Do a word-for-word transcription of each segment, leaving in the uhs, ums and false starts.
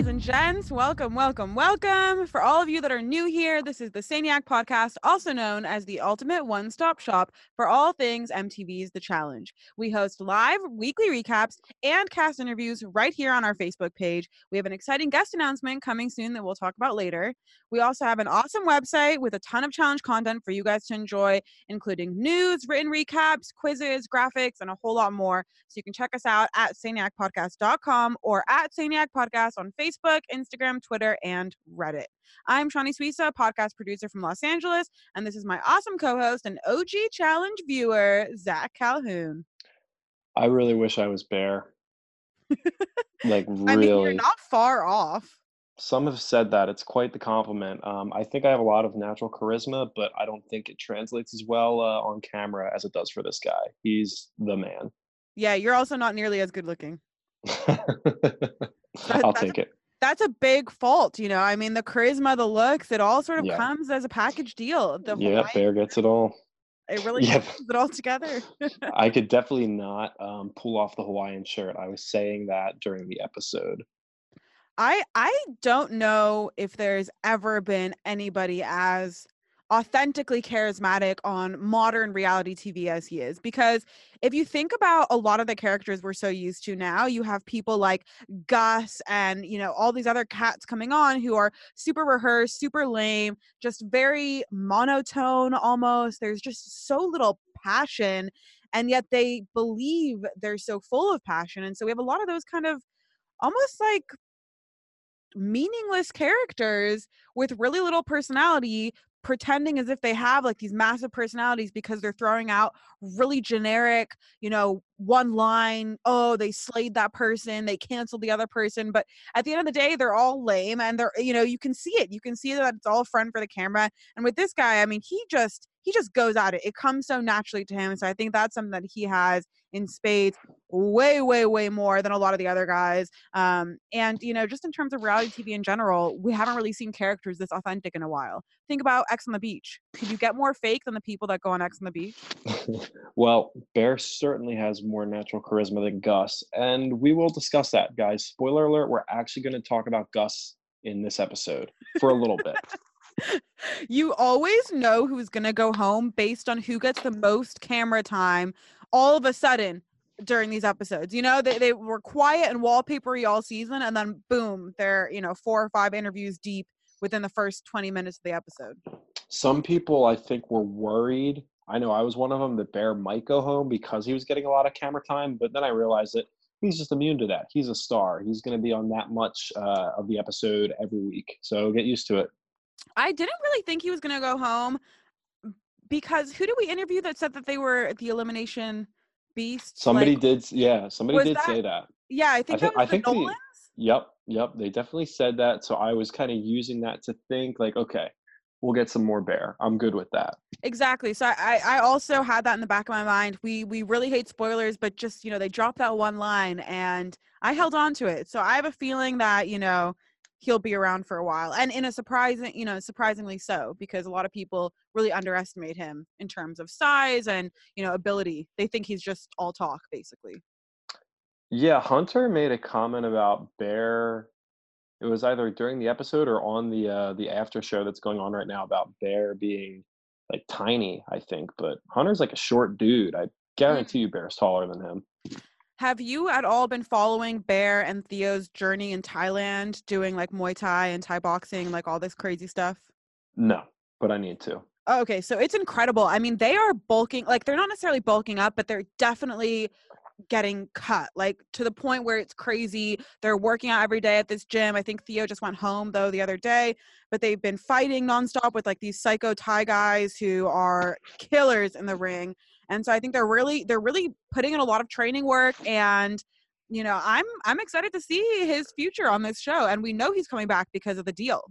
Ladies and gents, welcome, welcome, welcome. For all of you that are new here, this is the Saniac Podcast, also known as the ultimate one-stop shop for all things M T V's The Challenge. We host live weekly recaps and cast interviews right here on our Facebook page. We have an exciting guest announcement coming soon that we'll talk about later. We also have an awesome website with a ton of challenge content for you guys to enjoy, including news, written recaps, quizzes, graphics, and a whole lot more. So you can check us out at saniac podcast dot com or at Saniac Podcast on Facebook, Instagram, Twitter, and Reddit. I'm Shawnee Suisa, podcast producer from Los Angeles, and this is my awesome co-host and O G Challenge viewer, Zach Calhoun. I really wish I was Bear. Like, really. I mean, you're not far off. Some have said that. It's quite the compliment. Um, I think I have a lot of natural charisma, but I don't think it translates as well uh, on camera as it does for this guy. He's the man. Yeah, you're also not nearly as good looking. That, I'll take a, it. That's a big fault, you know. I mean, the charisma, the looks, it all sort of yeah. comes as a package deal. The yeah, Bear gets it all. It really yeah. comes it all together. I could definitely not um, pull off the Hawaiian shirt. I was saying that during the episode. I I don't know if there's ever been anybody as authentically charismatic on modern reality T V as he is, because if you think about a lot of the characters we're so used to now, you have people like Gus and, you know, all these other cats coming on who are super rehearsed, super lame, just very monotone almost. There's just so little passion, and yet they believe they're so full of passion. And so we have a lot of those kind of almost like meaningless characters with really little personality, pretending as if they have like these massive personalities because they're throwing out really generic, you know, one line, oh, they slayed that person, they canceled the other person. But at the end of the day, they're all lame, and they're, you know, you can see it. You can see that it's all front for the camera. And with this guy, I mean, he just, he just goes at it. It comes so naturally to him. So I think that's something that he has in spades way, way, way more than a lot of the other guys. Um, and, you know, just in terms of reality T V in general, we haven't really seen characters this authentic in a while. Think about X on the Beach. Could you get more fake than the people that go on X on the Beach? Well, Bear certainly has more natural charisma than Gus, and we will discuss that, guys. Spoiler alert, we're actually going to talk about Gus in this episode for a little bit. You always know who's going to go home based on who gets the most camera time all of a sudden during these episodes. You know, they, they were quiet and wallpapery all season, and then boom, they're, you know, four or five interviews deep within the first twenty minutes of the episode. Some people, I think, were worried. I know I was one of them that Bear might go home because he was getting a lot of camera time, but then I realized that he's just immune to that. He's a star. He's going to be on that much uh, of the episode every week. So get used to it. I didn't really think he was going to go home, because who did we interview that said that they were the elimination beast? Somebody like, did. Yeah. Somebody did that, say that. Yeah. I think I, th- that was I the think Nolans? They, Yep. Yep. They definitely said that. So I was kind of using that to think like, okay, we'll get some more Bear. I'm good with that. Exactly. So I, I also had that in the back of my mind. We, we really hate spoilers, but just, you know, they dropped that one line and I held on to it. So I have a feeling that, you know, he'll be around for a while, and in a surprising, you know, surprisingly so, because a lot of people really underestimate him in terms of size and, you know, ability. They think he's just all talk, basically. Yeah, Hunter made a comment about Bear. It was either during the episode or on the uh, the after show that's going on right now about Bear being like tiny, I think. But Hunter's like a short dude. I guarantee you Bear's taller than him. Have you at all been following Bear and Theo's journey in Thailand, doing like Muay Thai and Thai boxing, like all this crazy stuff? No, but I need to. Oh, okay, so it's incredible. I mean, they are bulking, like they're not necessarily bulking up, but they're definitely getting cut, like to the point where it's crazy. They're working out every day at this gym. I think Theo just went home though the other day, but they've been fighting nonstop with like these psycho Thai guys who are killers in the ring. And so I think they're really they're really putting in a lot of training work, and you know, I'm I'm excited to see his future on this show, and we know he's coming back because of the deal.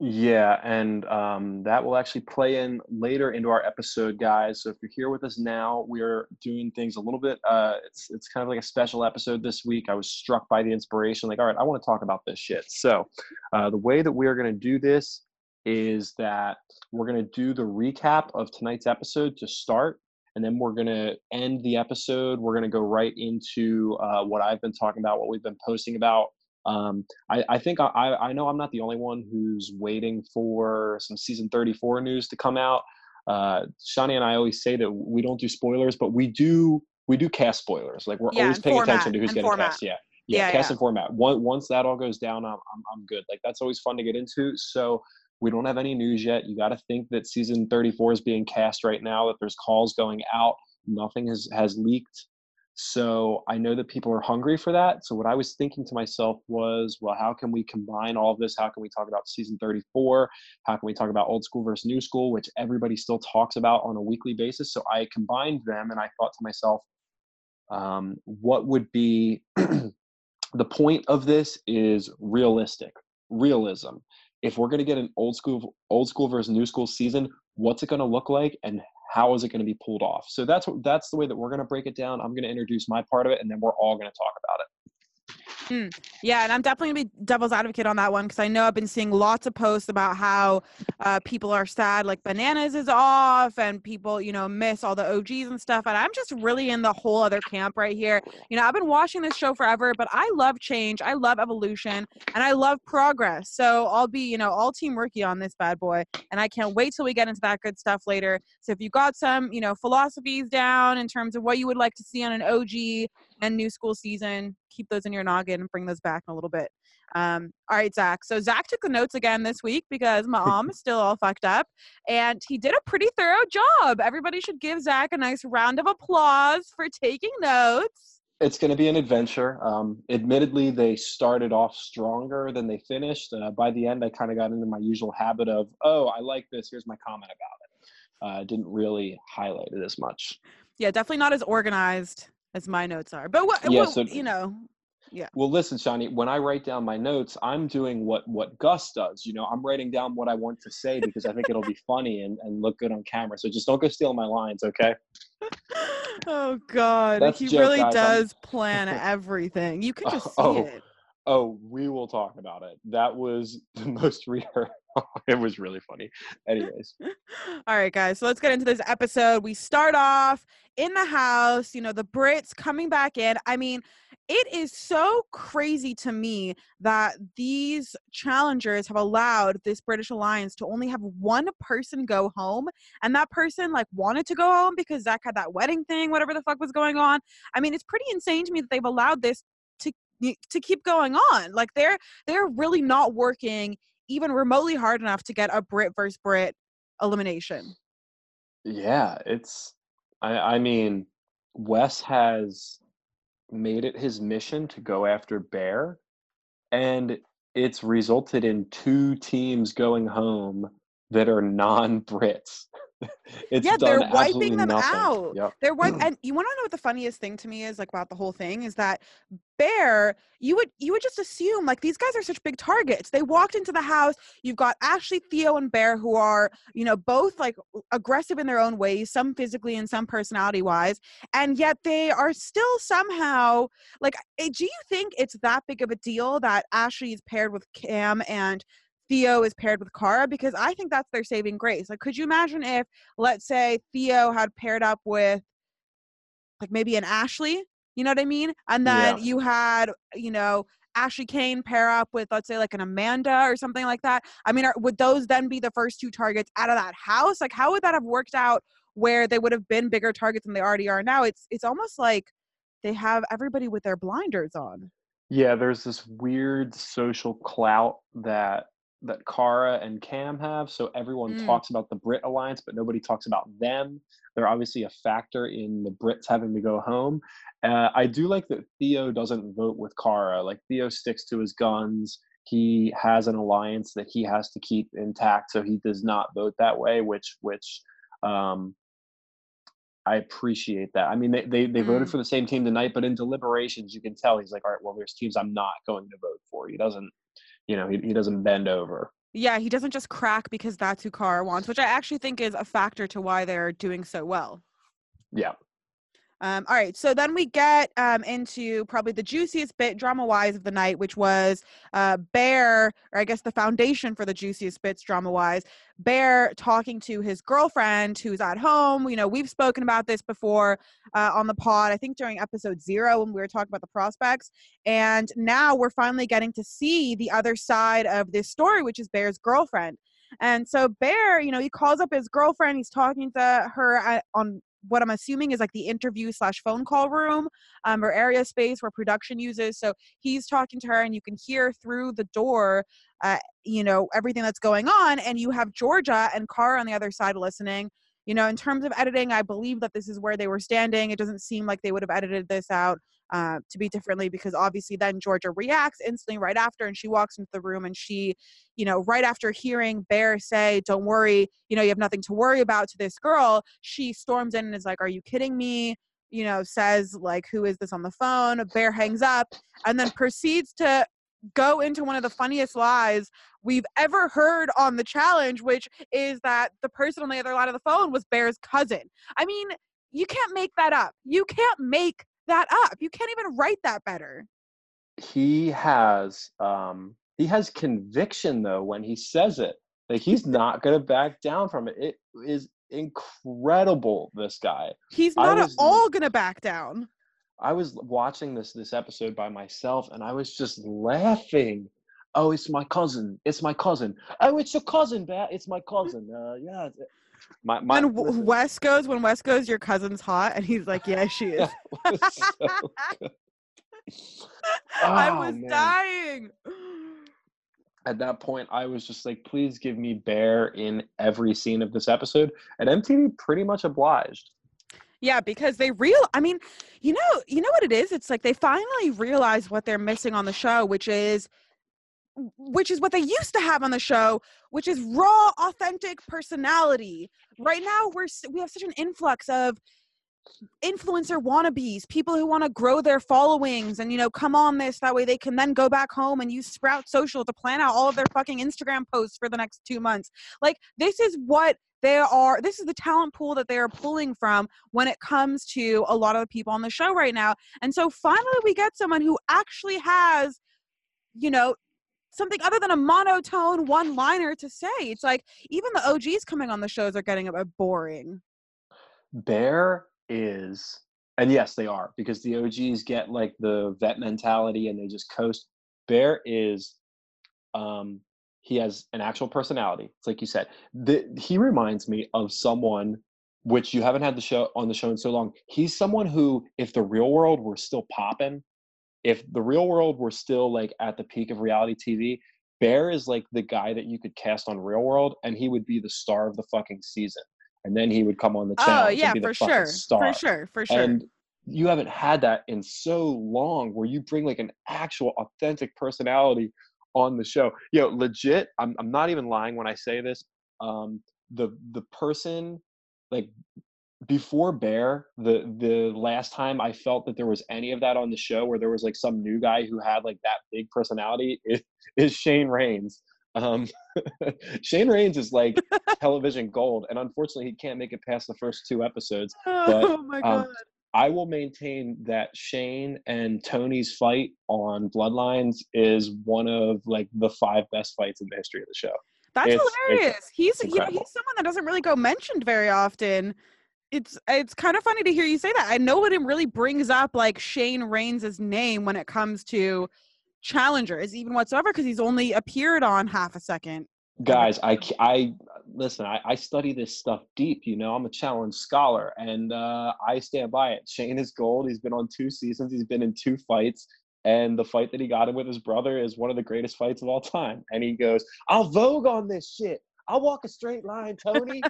Yeah, and um, that will actually play in later into our episode, guys. So if you're here with us now, we are doing things a little bit. Uh, it's it's kind of like a special episode this week. I was struck by the inspiration, like, all right, I want to talk about this shit. So uh, the way that we are going to do this is that we're going to do the recap of tonight's episode to start. And then we're going to end the episode. We're going to go right into uh, what I've been talking about, what we've been posting about Um, I, I think I, I know I'm not the only one who's waiting for some season thirty-four news to come out. Uh, Shawnee and I always say that we don't do spoilers, but we do we do cast spoilers. Like we're yeah, always paying attention to who's getting format. cast. Yeah, yeah, yeah cast yeah. and format. Once, once that all goes down, I'm, I'm I'm good. Like that's always fun to get into. So we don't have any news yet. You got to think that season thirty-four is being cast right now. That there's calls going out. Nothing has has leaked. So I know that people are hungry for that. So what I was thinking to myself was, well, how can we combine all of this? How can we talk about season thirty-four? How can we talk about old school versus new school, which everybody still talks about on a weekly basis? So I combined them and I thought to myself, um, what would be the point of this is realistic, realism. If we're going to get an old school, old school versus new school season, what's it going to look like? And how is it going to be pulled off? So that's what, that's the way that we're going to break it down. I'm going to introduce my part of it, and then we're all going to talk about it. Mm, yeah, and I'm definitely going to be devil's advocate on that one because I know I've been seeing lots of posts about how uh, people are sad, like Bananas is off and people, you know, miss all the O Gs and stuff. And I'm just really in the whole other camp right here. You know, I've been watching this show forever, but I love change. I love evolution and I love progress. So I'll be, you know, all team Ricky on this bad boy. And I can't wait till we get into that good stuff later. So if you got some, you know, philosophies down in terms of what you would like to see on an O G and new school season, keep those in your noggin and bring those back in a little bit. Um, all right, Zach. So Zach took the notes again this week because my mom is still all fucked up. And he did a pretty thorough job. Everybody should give Zach a nice round of applause for taking notes. It's going to be an adventure. Um, admittedly, they started off stronger than they finished. Uh, by the end, I kind of got into my usual habit of, oh, I like this. Here's my comment about it. Uh, didn't really highlight it as much. Yeah, definitely not as organized as my notes are, but what, yeah, what so, you know, yeah. Well, listen, Shawnee, when I write down my notes, I'm doing what, what Gus does, you know, I'm writing down what I want to say because I think it'll be funny and, and look good on camera. So just don't go stealing my lines. Okay. Oh God. That's he joke, really guys. does I'm... plan everything. You can just oh, see oh, it. Oh, we will talk about it. That was the most rehearsed. It was really funny. Anyways. All right, guys. So let's get into this episode. We start off in the house, you know, the Brits coming back in. I mean, it is so crazy to me that these challengers have allowed this British alliance to only have one person go home. And that person like wanted to go home because Zach had that wedding thing, whatever the fuck was going on. I mean, it's pretty insane to me that they've allowed this to, to keep going on. Like they're, they're really not working even remotely hard enough to get a Brit versus Brit elimination. Yeah, it's, I, I mean, Wes has made it his mission to go after Bear, and it's resulted in two teams going home that are non-Brits. It's yeah, they're wiping them nothing. out. Yep. They're wiping, and you want to know what the funniest thing to me is, like about the whole thing, is that Bear, you would you would just assume like these guys are such big targets. They walked into the house. You've got Ashley, Theo, and Bear, who are you know both like aggressive in their own ways, some physically and some personality wise, and yet they are still somehow like. Do you think it's that big of a deal that Ashley is paired with Cam and Theo is paired with Kara? Because I think that's their saving grace. Like, could you imagine if, let's say, Theo had paired up with, like, maybe an Ashley? You know what I mean? And then yeah. you had, you know, Ashley Kane pair up with, let's say, like, an Amanda or something like that. I mean, are, would those then be the first two targets out of that house? Like, how would that have worked out where they would have been bigger targets than they already are now? It's it's almost like they have everybody with their blinders on. Yeah, there's this weird social clout that that Kara and Cam have. So everyone mm. talks about the Brit alliance, but nobody talks about them. They're obviously a factor in the Brits having to go home. Uh, I do like that Theo doesn't vote with Kara. Like Theo sticks to his guns. He has an alliance that he has to keep intact. So he does not vote that way, which, which, um, I appreciate that. I mean, they they, they mm. voted for the same team tonight, but in deliberations, you can tell he's like, all right, well, there's teams I'm not going to vote for. He doesn't, You know, he, he doesn't bend over. Yeah, he doesn't just crack because that's who Kara wants, which I actually think is a factor to why they're doing so well. Yeah. Um, all right, so then we get um, into probably the juiciest bit drama-wise of the night, which was uh, Bear, or I guess the foundation for the juiciest bits drama-wise, Bear talking to his girlfriend who's at home. You know, we've spoken about this before uh, on the pod, I think during episode zero when we were talking about the prospects. And now we're finally getting to see the other side of this story, which is Bear's girlfriend. And so Bear, you know, he calls up his girlfriend. He's talking to her at, on what I'm assuming is like the interview slash phone call room um, or area space where production uses. So he's talking to her and you can hear through the door, uh, you know, everything that's going on. And you have Georgia and Kara on the other side listening. You know, in terms of editing, I believe that this is where they were standing. It doesn't seem like they would have edited this out uh, to be differently, because obviously then Georgia reacts instantly right after, and she walks into the room and she, you know, right after hearing Bear say, don't worry, you know, you have nothing to worry about to this girl, she storms in and is like, are you kidding me? You know, says like, who is this on the phone? Bear hangs up and then proceeds to go into one of the funniest lies we've ever heard on the challenge, which is that the person on the other line of the phone was Bear's cousin. I mean, you can't make that up. You can't make that up. You can't even write that better. He has, um, he has conviction though when he says it. Like, he's not going to back down from it. It is incredible, this guy. He's not was, at all going to back down. I was watching this this episode by myself, and I was just laughing. Oh, it's my cousin. It's my cousin. Oh, it's your cousin, Bear. It's my cousin. Uh, yeah. My, my, and w- Wes goes, when Wes goes, your cousin's hot. And he's like, yeah, she is. so oh, I was man. dying. At that point, I was just like, please give me Bear in every scene of this episode. And M T V pretty much obliged. Yeah, because they real. I mean, you know, you know what it is? It's like they finally realize what they're missing on the show, which is which is what they used to have on the show, which is raw, authentic personality. Right now, we're we have such an influx of influencer wannabes, people who want to grow their followings and, you know, come on this, that way they can then go back home and use Sprout Social to plan out all of their fucking Instagram posts for the next two months. Like, this is what they are, this is the talent pool that they are pulling from when it comes to a lot of the people on the show right now. And so finally we get someone who actually has, you know, something other than a monotone one-liner to say. It's like even the O Gs coming on the shows are getting a bit boring. Bear is, and yes, they are, because the O Gs get like the vet mentality and they just coast. Bear is, um, he has an actual personality. It's like you said. The, he reminds me of someone, which you haven't had the show on the show in so long. He's someone who, if the real world were still popping, if the real world were still like at the peak of reality T V, Bear is like the guy that you could cast on Real World and he would be the star of the fucking season. And then he would come on the channel. Oh, yeah, and be for the sure. Star. For sure. For sure. And you haven't had that in so long where you bring like an actual authentic personality on the show. You know, legit, I'm I'm not even lying when I say this. Um, the the person like before Bear, the the last time I felt that there was any of that on the show where there was like some new guy who had like that big personality is, is Shane Raines. Um, Shane Raines is like television gold, and unfortunately he can't make it past the first two episodes. But, oh my God. Um, I will maintain that Shane and Tony's fight on Bloodlines is one of like the five best fights in the history of the show. That's it's, hilarious. It's he's you know, he's someone that doesn't really go mentioned very often. It's it's kind of funny to hear you say that. I know it really brings up like Shane Raines' name when it comes to challengers even whatsoever, because he's only appeared on half a second. Guys, I, I listen, I, I study this stuff deep, you know, I'm a challenge scholar, and uh, I stand by it. Shane is gold. He's been on two seasons. He's been in two fights. And the fight that he got in with his brother is one of the greatest fights of all time. And he goes, I'll Vogue on this shit. I'll walk a straight line, Tony.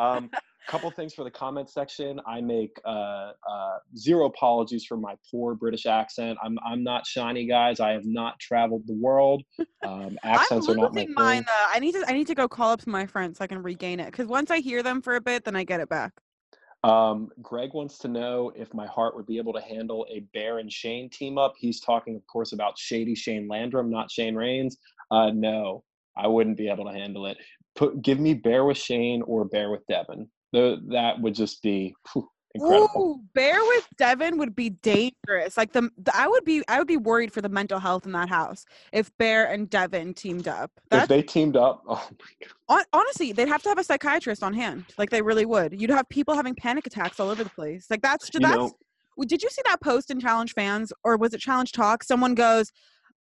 um, couple things for the comment section. I make uh, uh, zero apologies for my poor British accent. I'm I'm not shiny, guys. I have not traveled the world. Um, accents I'm are not my thing. Mine, though. I need to I need to go call up my friends so I can regain it. Because once I hear them for a bit, then I get it back. Um, Greg wants to know if my heart would be able to handle a Bear and Shane team up. He's talking, of course, about shady Shane Landrum, not Shane Raines. Uh, no, I wouldn't be able to handle it. Put give me Bear with Shane or Bear with Devin. The, that would just be whew, incredible. Ooh, Bear with Devin would be dangerous. Like the, the I would be I would be worried for the mental health in that house if Bear and Devin teamed up. That's, if they teamed up, oh my god. Honestly, they'd have to have a psychiatrist on hand. Like they really would. You'd have people having panic attacks all over the place. Like that's that's. You know, did you see that post in Challenge Fans, or was it Challenge Talk? Someone goes,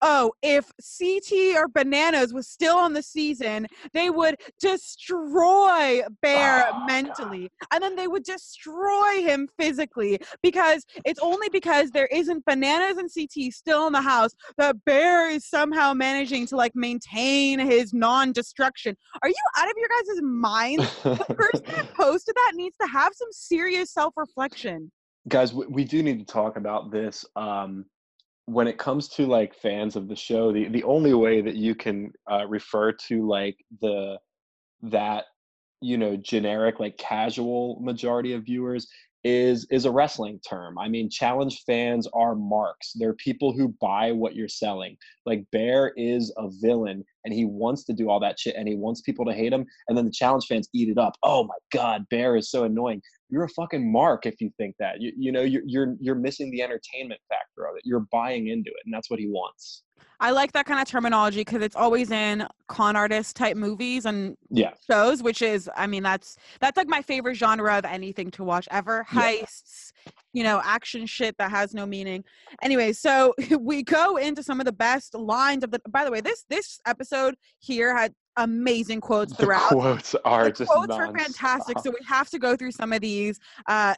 oh, if C T or Bananas was still on the season, they would destroy Bear oh, mentally. God. And then they would destroy him physically, because it's only because there isn't Bananas and C T still in the house that Bear is somehow managing to, like, maintain his non-destruction. Are you out of your guys' mind? The person that posted that needs to have some serious self-reflection. Guys, we, we do need to talk about this. Um, when it comes to, like, fans of the show, the, the only way that you can uh, refer to, like, the that, you know, generic, like, casual majority of viewers is is a wrestling term. I mean, Challenge fans are marks. They're people who buy what you're selling. Like, Bear is a villain, and he wants to do all that shit, and he wants people to hate him, and then the Challenge fans eat it up. Oh, my God, Bear is so annoying. You're a fucking mark if you think that. You, you know, you're, you're you're missing the entertainment factor of it. You're buying into it, and that's what he wants. I like that kind of terminology because it's always in con artist type movies and yeah. shows, which is, I mean, that's that's like my favorite genre of anything to watch ever. Heists, yeah. you know, action shit that has no meaning. Anyway, so we go into some of the best lines of the. By the way, this this episode here had amazing quotes throughout. The quotes are the just quotes are fantastic. So we have to go through some of these. Uh,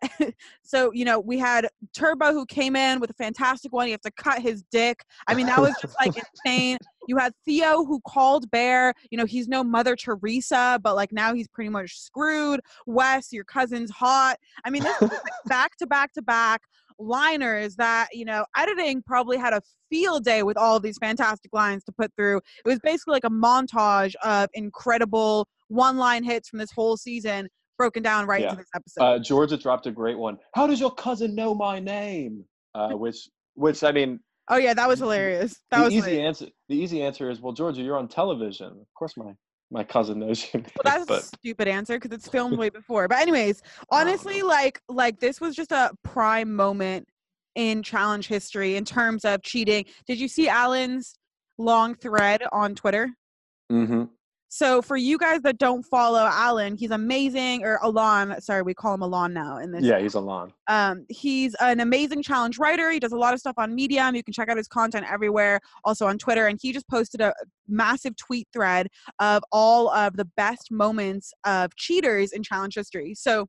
so, you know, we had Turbo who came in with a fantastic one. You have to cut his dick. I mean, that was just like insane. You had Theo who called Bear, you know, he's no Mother Teresa, but like now he's pretty much screwed. Wes, your cousin's hot. I mean, this was like back to back to back liners that, you know, editing probably had a field day with all of these fantastic lines to put through. It was basically like a montage of incredible one-line hits from this whole season broken down right yeah. into this episode. Uh, Georgia dropped a great one. How does your cousin know my name? Uh, which, which I mean... Oh, yeah, that was hilarious. That the was easy answer, the easy answer is, well, Georgia, you're on television. Of course my... My cousin knows you. Well, that's but. a stupid answer because it's filmed way before. But anyways, honestly, like like this was just a prime moment in Challenge history in terms of cheating. Did you see Alan's long thread on Twitter? Mm-hmm. So for you guys that don't follow Alon, he's amazing, or Alon, sorry, we call him Alon now in this. Yeah, he's Alon. Um, he's an amazing Challenge writer. He does a lot of stuff on Medium. You can check out his content everywhere, also on Twitter. And he just posted a massive tweet thread of all of the best moments of cheaters in Challenge history. So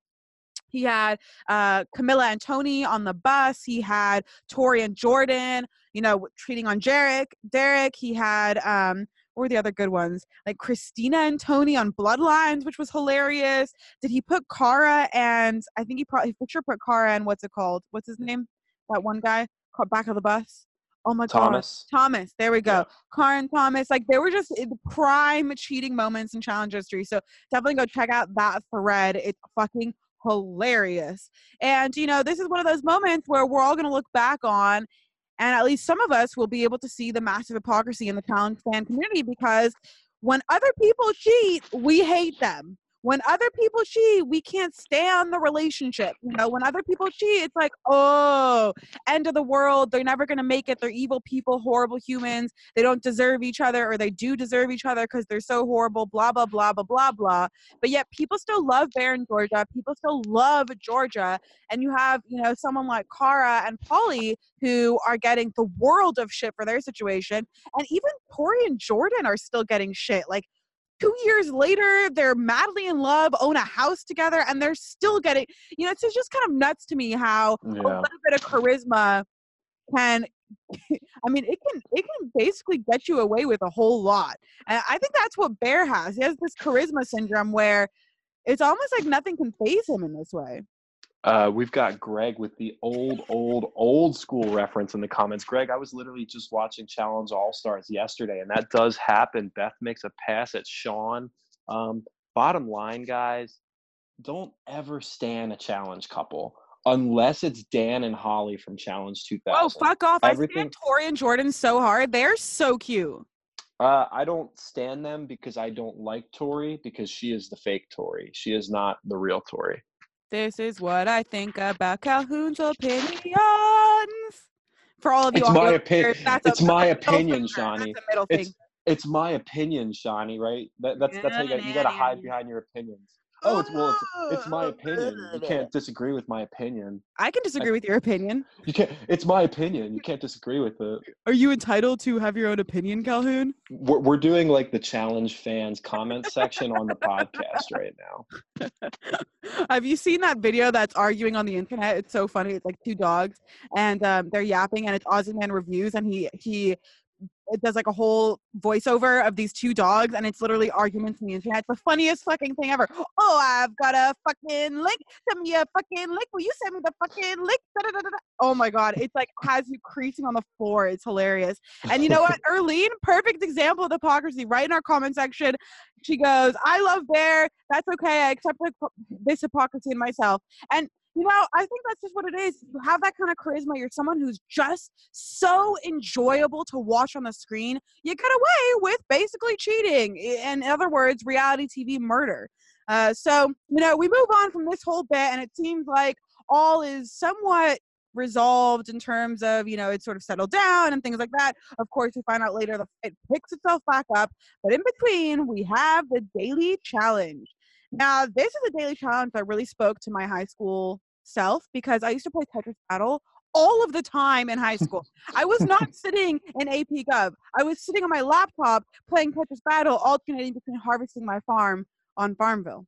he had uh, Camilla and Tony on the bus. He had Tori and Jordan, you know, cheating on Derek. Derek, he had... Um, Or the other good ones, like Christina and Tony on Bloodlines, which was hilarious. Did he put Kara and I think he probably for sure put Kara and what's it called? What's his name? That one guy caught back of the bus. Oh my Thomas. God, Thomas. There we go. Yeah. Kara and Thomas. Like they were just the prime cheating moments in Challenge history. So definitely go check out that thread. It's fucking hilarious. And you know, this is one of those moments where we're all gonna look back on. And at least some of us will be able to see the massive hypocrisy in the Challenge fan community, because when other people cheat, we hate them. When other people cheat, we can't stand the relationship. You know, when other people cheat, it's like, oh, end of the world. They're never going to make it. They're evil people, horrible humans. They don't deserve each other, or they do deserve each other because they're so horrible, blah, blah, blah, blah, blah, blah. But yet people still love Bear and Georgia. People still love Georgia. And you have, you know, someone like Kara and Pauly who are getting the world of shit for their situation. And even Tori and Jordan are still getting shit. Like, two years later, they're madly in love, own a house together, and they're still getting, you know, it's just kind of nuts to me how yeah. a little bit of charisma can, I mean, it can it can basically get you away with a whole lot. And I think that's what Bear has. He has this charisma syndrome where it's almost like nothing can faze him in this way. Uh, we've got Greg with the old, old, old school reference in the comments. Greg, I was literally just watching Challenge All-Stars yesterday, and that does happen. Beth makes a pass at Sean. Um, bottom line, guys, don't ever stand a Challenge couple unless it's Dan and Holly from Challenge two thousand. Oh, fuck off. Everything- I stand Tori and Jordan so hard. They're so cute. Uh, I don't stand them because I don't like Tori, because she is the fake Tori. She is not the real Tori. This is what I think about Calhoun's opinions. For all of you, it's on my opinion. It's a, my opinion, Shawnee. It's, it's my opinion, Shawnee. Right? That, that's yeah, that's how you got you got to hide behind your opinions. Oh, it's well, it's, it's my opinion. You can't disagree with my opinion. I can disagree I, with your opinion. You can't. It's my opinion. You can't disagree with it. Are you entitled to have your own opinion, Calhoun? We're, we're doing like the challenge fans comment section on the podcast right now. Have you seen that video that's arguing on the internet? It's so funny. It's like two dogs and um, they're yapping, and it's Ozyman Reviews, and he he. It does like a whole voiceover of these two dogs, and it's literally arguments in the internet. It's the funniest fucking thing ever. Oh, I've got a fucking link. Send me a fucking link. Will you send me the fucking link? Da, da, da, da. Oh my God. It's like has you creasing on the floor. It's hilarious. And you know what? Erlene, perfect example of hypocrisy right in our comment section. She goes, I love Bear. That's okay. I accept this hypocrisy in myself. And you know, I think that's just what it is. You have that kind of charisma. You're someone who's just so enjoyable to watch on the screen. You get away with basically cheating. In other words, reality T V murder. Uh, so, you know, we move on from this whole bit, and it seems like all is somewhat resolved in terms of, you know, it's sort of settled down and things like that. Of course, we find out later that it picks itself back up. But in between, we have the daily challenge. Now, this is a daily challenge that really spoke to my high school self because I used to play Tetris Battle all of the time in high school. I was not sitting in A P Gov. I was sitting on my laptop playing Tetris Battle, alternating between harvesting my farm on Farmville.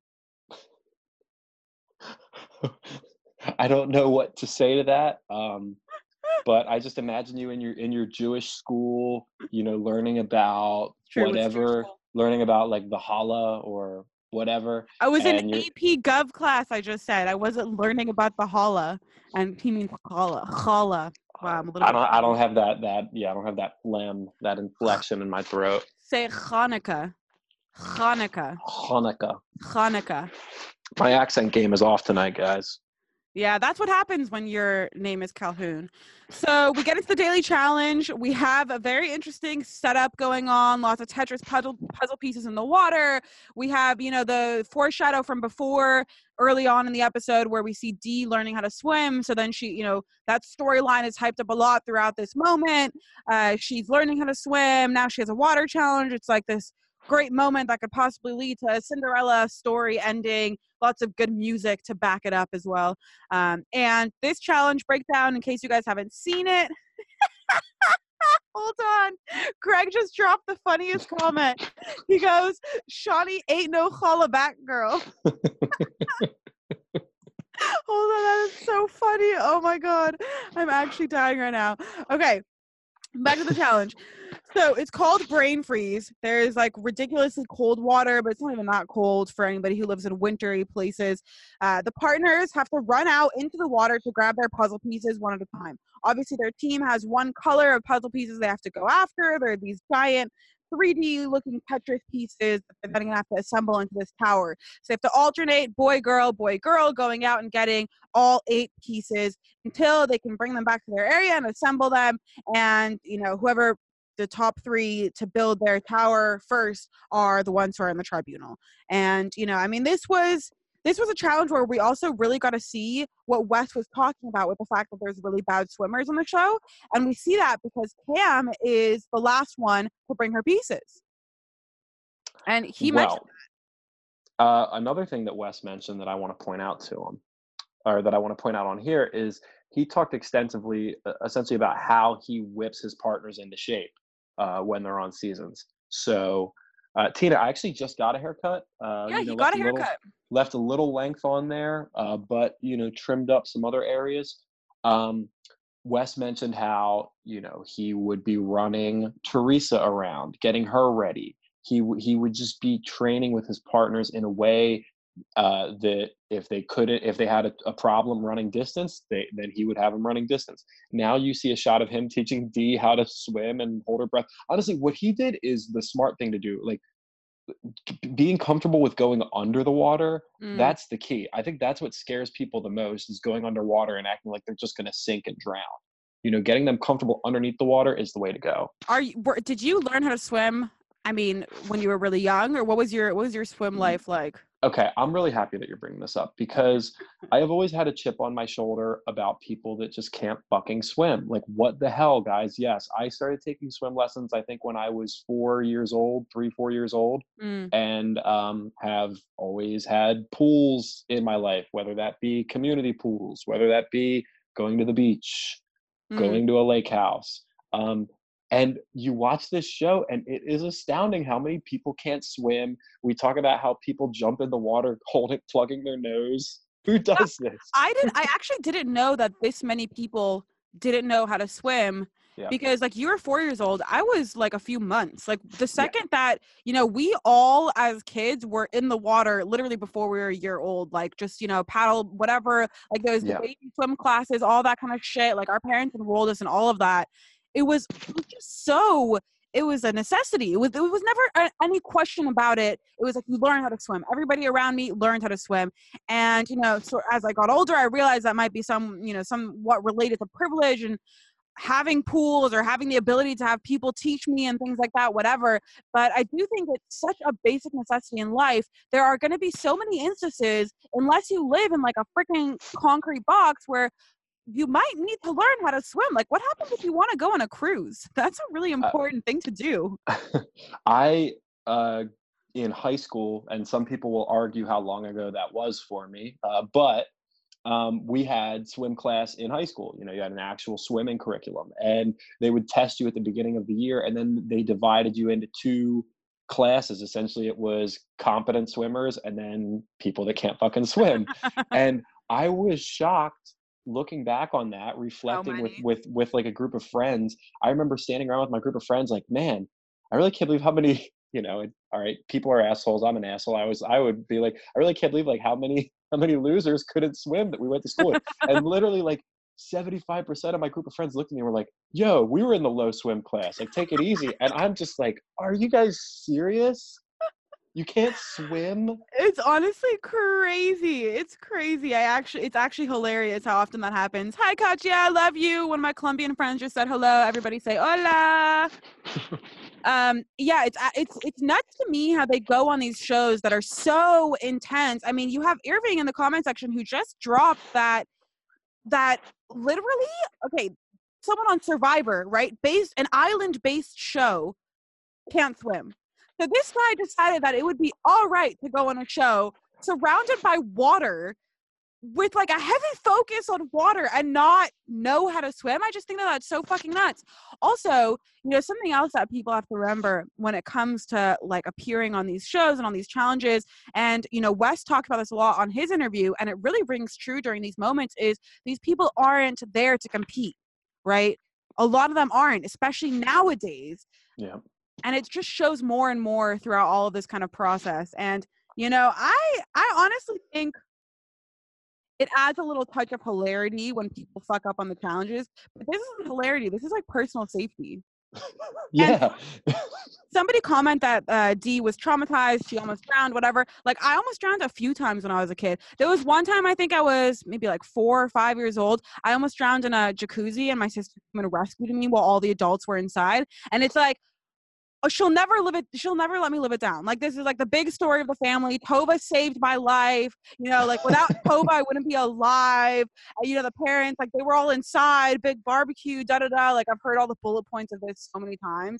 I don't know what to say to that, um, but I just imagine you in your in your Jewish school, you know, learning about True, whatever, learning about like the challah or whatever. I was in A P Gov class, I just said. I wasn't learning about the challah, and he means challah. Challah. Wow, I'm a little I don't I don't have that that yeah, I don't have that phlegm, that inflection in my throat. Say Hanukkah. Hanukkah. Hanukkah. Hanukkah. My accent game is off tonight, guys. Yeah, that's what happens when your name is Calhoun. So we get into the daily challenge. We have a very interesting setup going on, lots of Tetris puzzle, puzzle pieces in the water. We have, you know, the foreshadow from before early on in the episode where we see Dee learning how to swim. So then she, you know, that storyline is hyped up a lot throughout this moment. Uh, she's learning how to swim. Now she has a water challenge. It's like this great moment that could possibly lead to a Cinderella story ending. Lots of good music to back it up as well. Um, and this challenge breakdown, in case you guys haven't seen it. Hold on. Greg just dropped the funniest comment. He goes, Shawnee ain't no challah back girl. Hold on. That is so funny. Oh, my God. I'm actually dying right now. Okay. Back to the challenge. So it's called Brain Freeze. There is like ridiculously cold water, but it's not even that cold for anybody who lives in wintry places. Uh, the partners have to run out into the water to grab their puzzle pieces one at a time. Obviously, their team has one color of puzzle pieces they have to go after. There are these giant three D looking Tetris pieces that they're going to have to assemble into this tower. So they have to alternate boy, girl, boy, girl, going out and getting all eight pieces until they can bring them back to their area and assemble them. And, you know, whoever the top three to build their tower first are the ones who are in the tribunal. And, you know, I mean, this was This was a challenge where we also really got to see what Wes was talking about with the fact that there's really bad swimmers on the show. And we see that because Cam is the last one to bring her pieces. And he well, mentioned that. Uh, another thing that Wes mentioned that I want to point out to him, or that I want to point out on here, is he talked extensively, uh, essentially, about how he whips his partners into shape uh, when they're on seasons. So... Uh, Tina, I actually just got a haircut. Uh, yeah, you know, he got a haircut. A little, left a little length on there, uh, but, you know, trimmed up some other areas. Um, Wes mentioned how, you know, he would be running Teresa around, getting her ready. He, w- he would just be training with his partners in a way uh, that if they couldn't, if they had a, a problem running distance, they, then he would have them running distance. Now you see a shot of him teaching Dee how to swim and hold her breath. Honestly, what he did is the smart thing to do. Like, being comfortable with going under the water, mm. that's the key. I think that's what scares people the most, is going underwater and acting like they're just going to sink and drown. You know, getting them comfortable underneath the water is the way to go. Are you, were, did you learn how to swim, I mean, when you were really young? Or what was your, what was your swim life like? Okay, I'm really happy that you're bringing this up because I have always had a chip on my shoulder about people that just can't fucking swim. Like, what the hell, guys? Yes, I started taking swim lessons, I think, when I was four years old, three, four years old, mm. and um, have always had pools in my life, whether that be community pools, whether that be going to the beach, mm. going to a lake house. Um, And you watch this show and it is astounding how many people can't swim. We talk about how people jump in the water, hold it, plugging their nose. Who does yeah, this? I didn't, I actually didn't know that this many people didn't know how to swim yeah. because like you were four years old. I was like a few months, like the second yeah. that, you know, we all as kids were in the water literally before we were a year old, like just, you know, paddle, whatever, like those yeah. baby swim classes, all that kind of shit. Like our parents enrolled us in all of that. It was, it was just so, it was a necessity. It was, it was never a, any question about it. It was like, you learn how to swim. Everybody around me learned how to swim. And, you know, so as I got older, I realized that might be some, you know, somewhat related to privilege and having pools or having the ability to have people teach me and things like that, whatever. But I do think it's such a basic necessity in life. There are going to be so many instances, unless you live in like a freaking concrete box where you might need to learn how to swim. Like, what happens if you want to go on a cruise? That's a really important uh, thing to do. I, uh, in high school, and some people will argue how long ago that was for me, uh, but um, we had swim class in high school. You know, you had an actual swimming curriculum, and they would test you at the beginning of the year, and then they divided you into two classes. Essentially, it was competent swimmers and then people that can't fucking swim. And I was shocked looking back on that, reflecting oh, with, with, with like a group of friends. I remember standing around with my group of friends like, man, I really can't believe how many, you know, it, all right, people are assholes. I'm an asshole. I was, I would be like, I really can't believe like how many, how many losers couldn't swim that we went to school with. And literally like seventy-five percent of my group of friends looked at me and were like, yo, we were in the low swim class. Like, take it easy. And I'm just like, are you guys serious? You can't swim? It's honestly crazy. It's crazy. I actually, it's actually hilarious how often that happens. Hi, Katya, I love you. One of my Colombian friends just said hello. Everybody say hola. um, yeah, it's it's it's nuts to me how they go on these shows that are so intense. I mean, you have Irving in the comment section who just dropped that that literally, okay, someone on Survivor, right? Based an island-based show can't swim. So this guy decided that it would be all right to go on a show surrounded by water with like a heavy focus on water and not know how to swim. I just think that that's so fucking nuts. Also, you know, something else that people have to remember when it comes to like appearing on these shows and on these challenges. And, you know, Wes talked about this a lot on his interview, and it really rings true during these moments, is these people aren't there to compete, right? A lot of them aren't, especially nowadays. Yeah. And it just shows more and more throughout all of this kind of process. And, you know, I I honestly think it adds a little touch of hilarity when people fuck up on the challenges. But this isn't hilarity. This is like personal safety. Yeah. And somebody comment that uh, Dee was traumatized. She almost drowned, whatever. Like, I almost drowned a few times when I was a kid. There was one time, I think I was maybe like four or five years old. I almost drowned in a jacuzzi, and my sister came and rescued me while all the adults were inside. And it's like, she'll never live it. She'll never let me live it down. Like, this is like the big story of the family. Tova saved my life. You know, like without Tova, I wouldn't be alive. You know, the parents, like they were all inside, big barbecue, da da da. Like, I've heard all the bullet points of this so many times.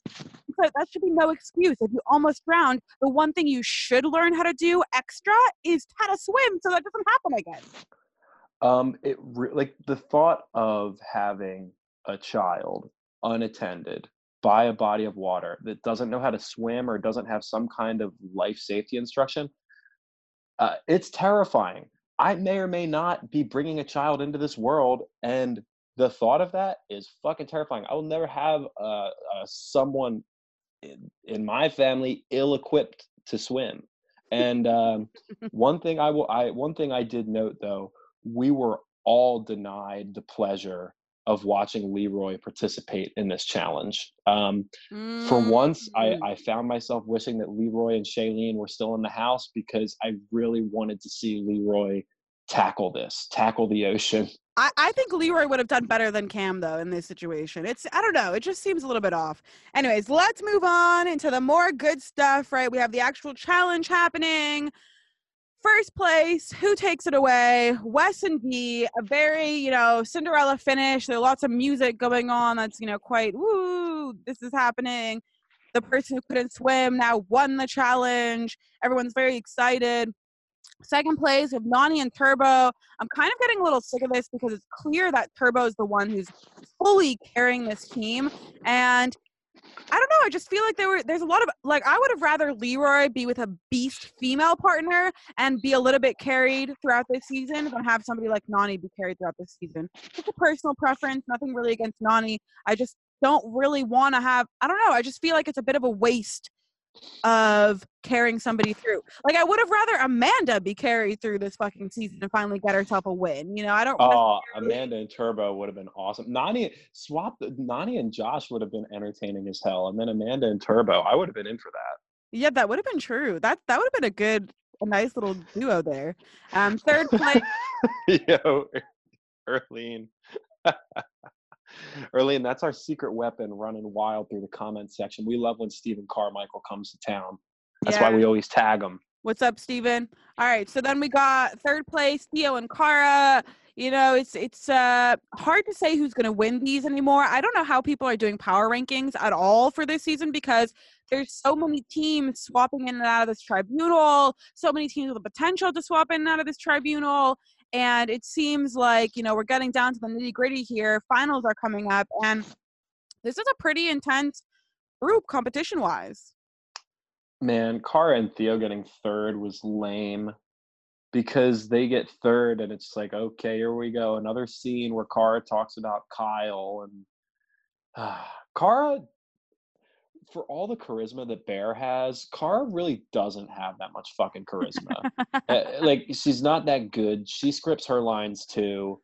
But that should be no excuse. If you almost drowned, the one thing you should learn how to do extra is how to swim, so that doesn't happen again. Um, it re- like the thought of having a child unattended by a body of water that doesn't know how to swim or doesn't have some kind of life safety instruction, uh, it's terrifying. I may or may not be bringing a child into this world, and the thought of that is fucking terrifying. I will never have uh, uh, someone in, in my family ill-equipped to swim. And um, one thing I will, I one thing I did note though, we were all denied the pleasure of watching Leroy participate in this challenge. Um, mm. For once, I, I found myself wishing that Leroy and Shailene were still in the house, because I really wanted to see Leroy tackle this, tackle the ocean. I, I think Leroy would have done better than Cam, though, in this situation. It's, I don't know, it just seems a little bit off. Anyways, let's move on into the more good stuff, right? We have the actual challenge happening. First place, who takes it away? Wes and D, a very, you know, Cinderella finish. There are lots of music going on that's, you know, quite, woo, this is happening. The person who couldn't swim now won the challenge. Everyone's very excited. Second place, we have Nani and Turbo. I'm kind of getting a little sick of this because it's clear that Turbo is the one who's fully carrying this team. And I don't know. I just feel like there were there's a lot of, like, I would have rather Leroy be with a beast female partner and be a little bit carried throughout this season than have somebody like Nani be carried throughout this season. It's a personal preference. Nothing really against Nani. I just don't really want to have, I don't know. I just feel like it's a bit of a waste of carrying somebody through. Like, I would have rather Amanda be carried through this fucking season and finally get herself a win. You know, I don't oh Amanda and Turbo would have been awesome. Nani swap Nani and Josh would have been entertaining as hell, and then Amanda and Turbo, I would have been in for that. Yeah, that would have been true. That that would have been a good a nice little duo there. Um third place Yo, Erlene. Early, and that's our secret weapon running wild through the comment section. We love when Steven Carmichael comes to town. That's yeah. why we always tag him. What's up, Steven? All right, so then we got third place, Theo and Kara. You know, it's it's uh, hard to say who's going to win these anymore. I don't know how people are doing power rankings at all for this season because there's so many teams swapping in and out of this tribunal, so many teams with the potential to swap in and out of this tribunal. And it seems like, you know, we're getting down to the nitty-gritty here. Finals are coming up, and this is a pretty intense group competition-wise. Man, Cara and Theo getting third was lame because they get third, and it's like, okay, here we go. Another scene where Cara talks about Kyle. And uh, Cara, for all the charisma that Bear has, Cara really doesn't have that much fucking charisma. uh, like, she's not that good. She scripts her lines too,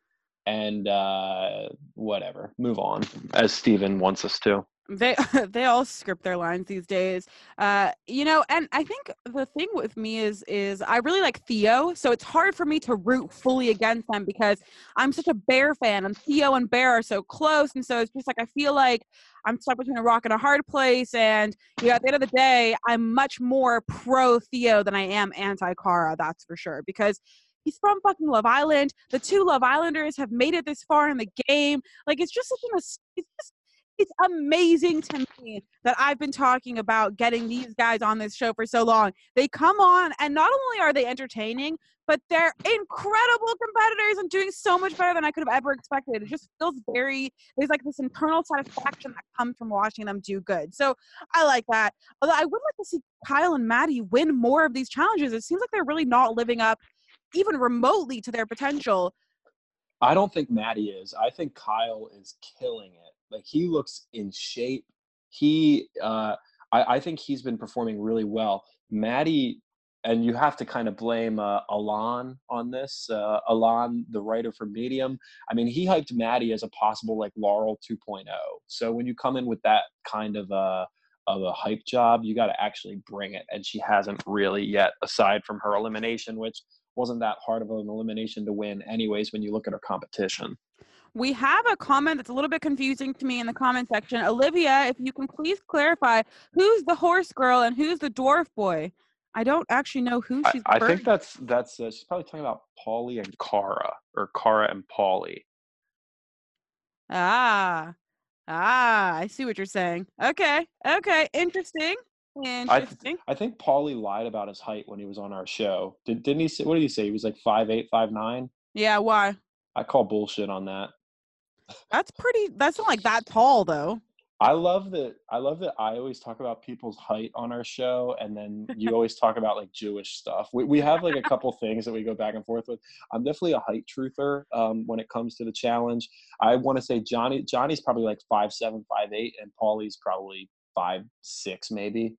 and uh, whatever. Move on, as Steven wants us to. They they all script their lines these days. Uh, you know, and I think the thing with me is, is I really like Theo, so it's hard for me to root fully against them because I'm such a Bear fan, and Theo and Bear are so close, and so it's just like I feel like I'm stuck between a rock and a hard place, and, you know, at the end of the day, I'm much more pro-Theo than I am anti-Cara, that's for sure, because he's from fucking Love Island. The two Love Islanders have made it this far in the game. Like, it's just such an – it's just – it's amazing to me that I've been talking about getting these guys on this show for so long. They come on, and not only are they entertaining, but they're incredible competitors and doing so much better than I could have ever expected. It just feels very – there's like this internal satisfaction that comes from watching them do good. So I like that. Although I would like to see Kyle and Maddie win more of these challenges. It seems like they're really not living up even remotely to their potential. I don't think Maddie is. I think Kyle is killing it. Like, he looks in shape. He, uh, I, I think he's been performing really well. Maddie, and you have to kind of blame uh, Alon on this. Uh, Alon, the writer for Medium. I mean, he hyped Maddie as a possible, like, Laurel two point oh. So when you come in with that kind of a, of a hype job, you got to actually bring it. And she hasn't really yet, aside from her elimination, which wasn't that hard of an elimination to win anyways when you look at her competition. We have a comment that's a little bit confusing to me in the comment section. Olivia, if you can please clarify, who's the horse girl and who's the dwarf boy? I don't actually know who she's. I, I think that's that's uh, she's probably talking about Pauly and Cara, or Cara and Pauly. Ah, ah, I see what you're saying. Okay, okay, interesting, interesting. I, th- I think Pauly lied about his height when he was on our show. Did didn't he say? What did he say? He was like five eight, five nine. Yeah, why? I call bullshit on that. That's pretty that's not like that tall though. I love that I love that I always talk about people's height on our show, and then you always talk about like Jewish stuff. We we have like a couple things that we go back and forth with. I'm definitely a height truther um, when it comes to the challenge. I want to say Johnny Johnny's probably like five seven, five eight, and Paulie's probably five six maybe.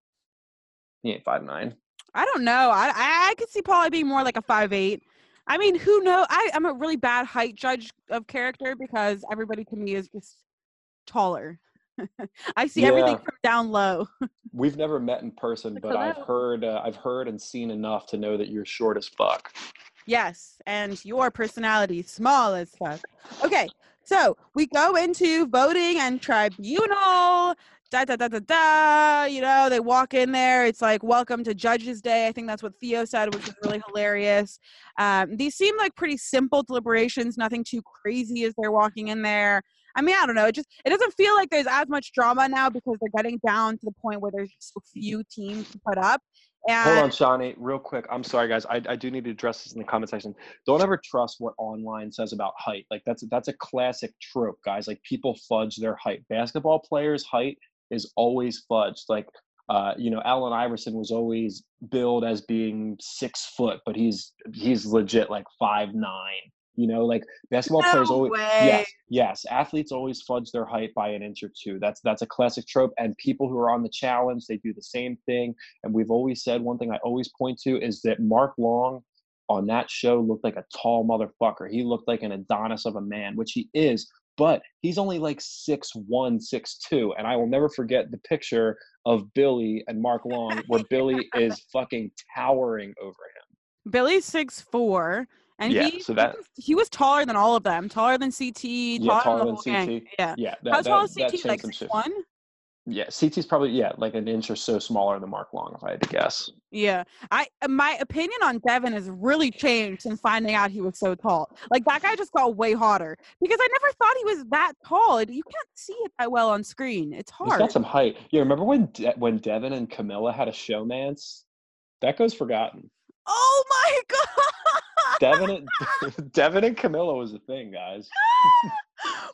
He ain't five nine. I don't know. I I could see Pauly being more like a five eight. I mean, who knows? I, I'm a really bad height judge of character because everybody to me is just taller. I see yeah. everything from down low. We've never met in person, but Hello. I've heard uh, I've heard and seen enough to know that you're short as fuck. Yes, and your personality small as fuck. Okay, so we go into voting and tribunal. da da da da da. You know, they walk in there. It's like, welcome to Judges Day. I think that's what Theo said, which was really hilarious. Um, these seem like pretty simple deliberations. Nothing too crazy as they're walking in there. I mean, I don't know. It just it doesn't feel like there's as much drama now because they're getting down to the point where there's so few teams to put up. And hold on, Shawnee, real quick. I'm sorry, guys. I, I do need to address this in the comment section. Don't ever trust what online says about height. Like, that's that's a classic trope, guys. Like, people fudge their height. Basketball players' height is always fudged. Like, uh, you know, Allen Iverson was always billed as being six foot, but he's he's legit like five nine. You know, like basketball no players always way. yes, yes. Athletes always fudge their height by an inch or two. That's that's a classic trope. And people who are on the challenge, they do the same thing. And we've always said one thing I always point to is that Mark Long on that show looked like a tall motherfucker. He looked like an Adonis of a man, which he is, but he's only like six one, six two. And I will never forget the picture of Billy and Mark Long where Billy is fucking towering over him. Billy's six four. And yeah, he, so that, he was taller than all of them, taller than C T, yeah, taller than, than C T. Yeah, yeah. That, How that, tall is C T? Like six one? Yeah, C T's probably yeah, like an inch or so smaller than Mark Long, if I had to guess. Yeah, I my opinion on Devin has really changed since finding out he was so tall. Like that guy just got way hotter because I never thought he was that tall. You can't see it that well on screen. It's hard. He's got some height. Yeah, remember when De- when Devin and Camilla had a showmance? That goes forgotten. Oh my god. Devin and, Devin and Camilla was a thing, guys.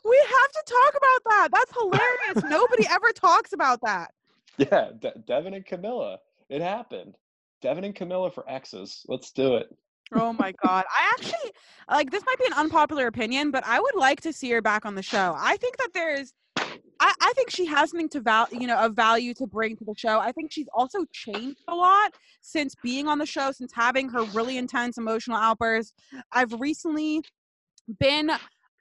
We have to talk about that. That's hilarious. Nobody ever talks about that. Yeah, De- Devin and Camilla. It happened. Devin and Camilla for exes. Let's do it. Oh, my God. I actually, like, this might be an unpopular opinion, but I would like to see her back on the show. I think that there's, I, I think she has something to val- you know, of value to bring to the show. I think she's also changed a lot since being on the show, since having her really intense emotional outbursts. I've recently been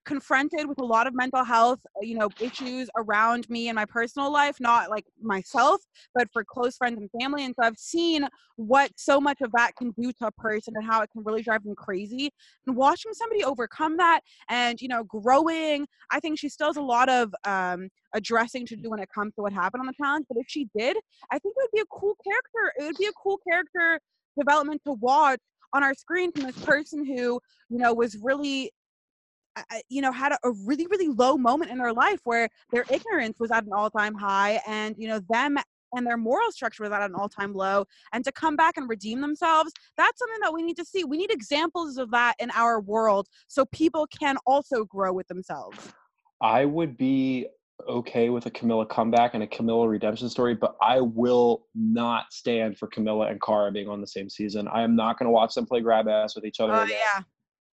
confronted with a lot of mental health, you know, issues around me in my personal life, not like myself, but for close friends and family. And so I've seen what so much of that can do to a person and how it can really drive them crazy. And watching somebody overcome that and, you know, growing, I think she still has a lot of um, addressing to do when it comes to what happened on the challenge. But if she did, I think it would be a cool character. It would be a cool character development to watch on our screen from this person who, you know, was really you know, had a, a really, really low moment in their life where their ignorance was at an all-time high and, you know, them and their moral structure was at an all-time low. And to come back and redeem themselves, that's something that we need to see. We need examples of that in our world so people can also grow with themselves. I would be okay with a Camilla comeback and a Camilla redemption story, but I will not stand for Camilla and Kara being on the same season. I am not going to watch them play grab ass with each other. Oh, uh, yeah.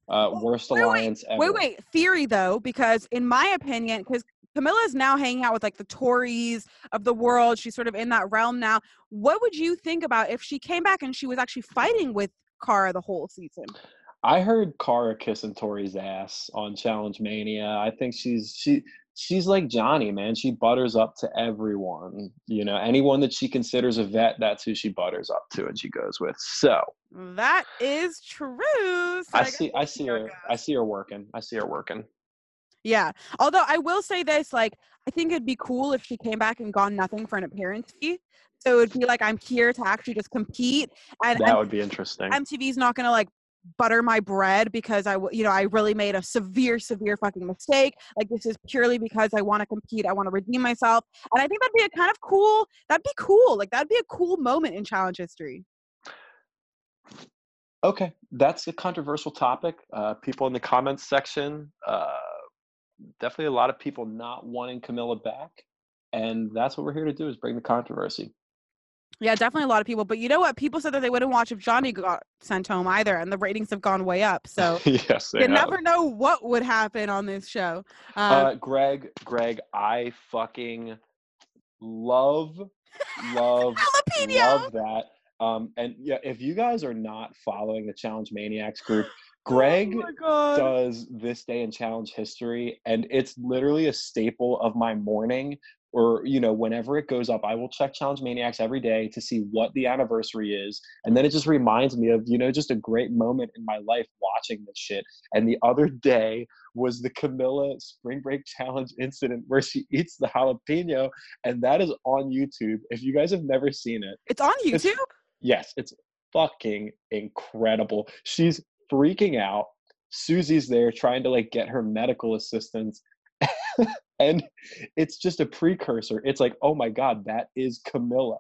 Uh, worst wait, alliance wait, ever. Wait, wait. Theory, though, because in my opinion, because Camilla is now hanging out with, like, the Tories of the world. She's sort of in that realm now. What would you think about if she came back and she was actually fighting with Kara the whole season? I heard Kara kissing Tori's ass on Challenge Mania. I think she's she she's like Johnny, man. She butters up to everyone. You know, anyone that she considers a vet, that's who she butters up to and she goes with. So that is true. So I, I see I see her goes. I see her working. I see her working. Yeah. Although I will say this, like, I think it'd be cool if she came back and got nothing for an appearance fee. So it would be like, I'm here to actually just compete. And that M- would be interesting. M T V's not gonna like butter my bread because I, you know, I really made a severe, severe fucking mistake. Like, this is purely because I want to compete. I want to redeem myself. And I think that'd be a kind of cool, that'd be cool. Like, that'd be a cool moment in challenge history. Okay. That's a controversial topic. Uh, people in the comments section, uh, definitely a lot of people not wanting Camilla back. And that's what we're here to do, is bring the controversy. Yeah, definitely a lot of people. But you know what? People said that they wouldn't watch if Johnny got sent home either, and the ratings have gone way up. So yes, you have. Never know what would happen on this show. Uh, uh, Greg, Greg, I fucking love, love, love that. Um, and yeah, if you guys are not following the Challenge Maniacs group, Greg oh does This Day in Challenge History, and it's literally a staple of my morning. or, you know, whenever it goes up, I will check Challenge Maniacs every day to see what the anniversary is. And then it just reminds me of, you know, just a great moment in my life watching this shit. And the other day was the Camilla Spring Break Challenge incident where she eats the jalapeno. And that is on YouTube. If you guys have never seen it. It's on YouTube? It's, yes. It's fucking incredible. She's freaking out. Susie's there trying to like get her medical assistance. And it's just a precursor. It's like, oh my God, that is Camilla.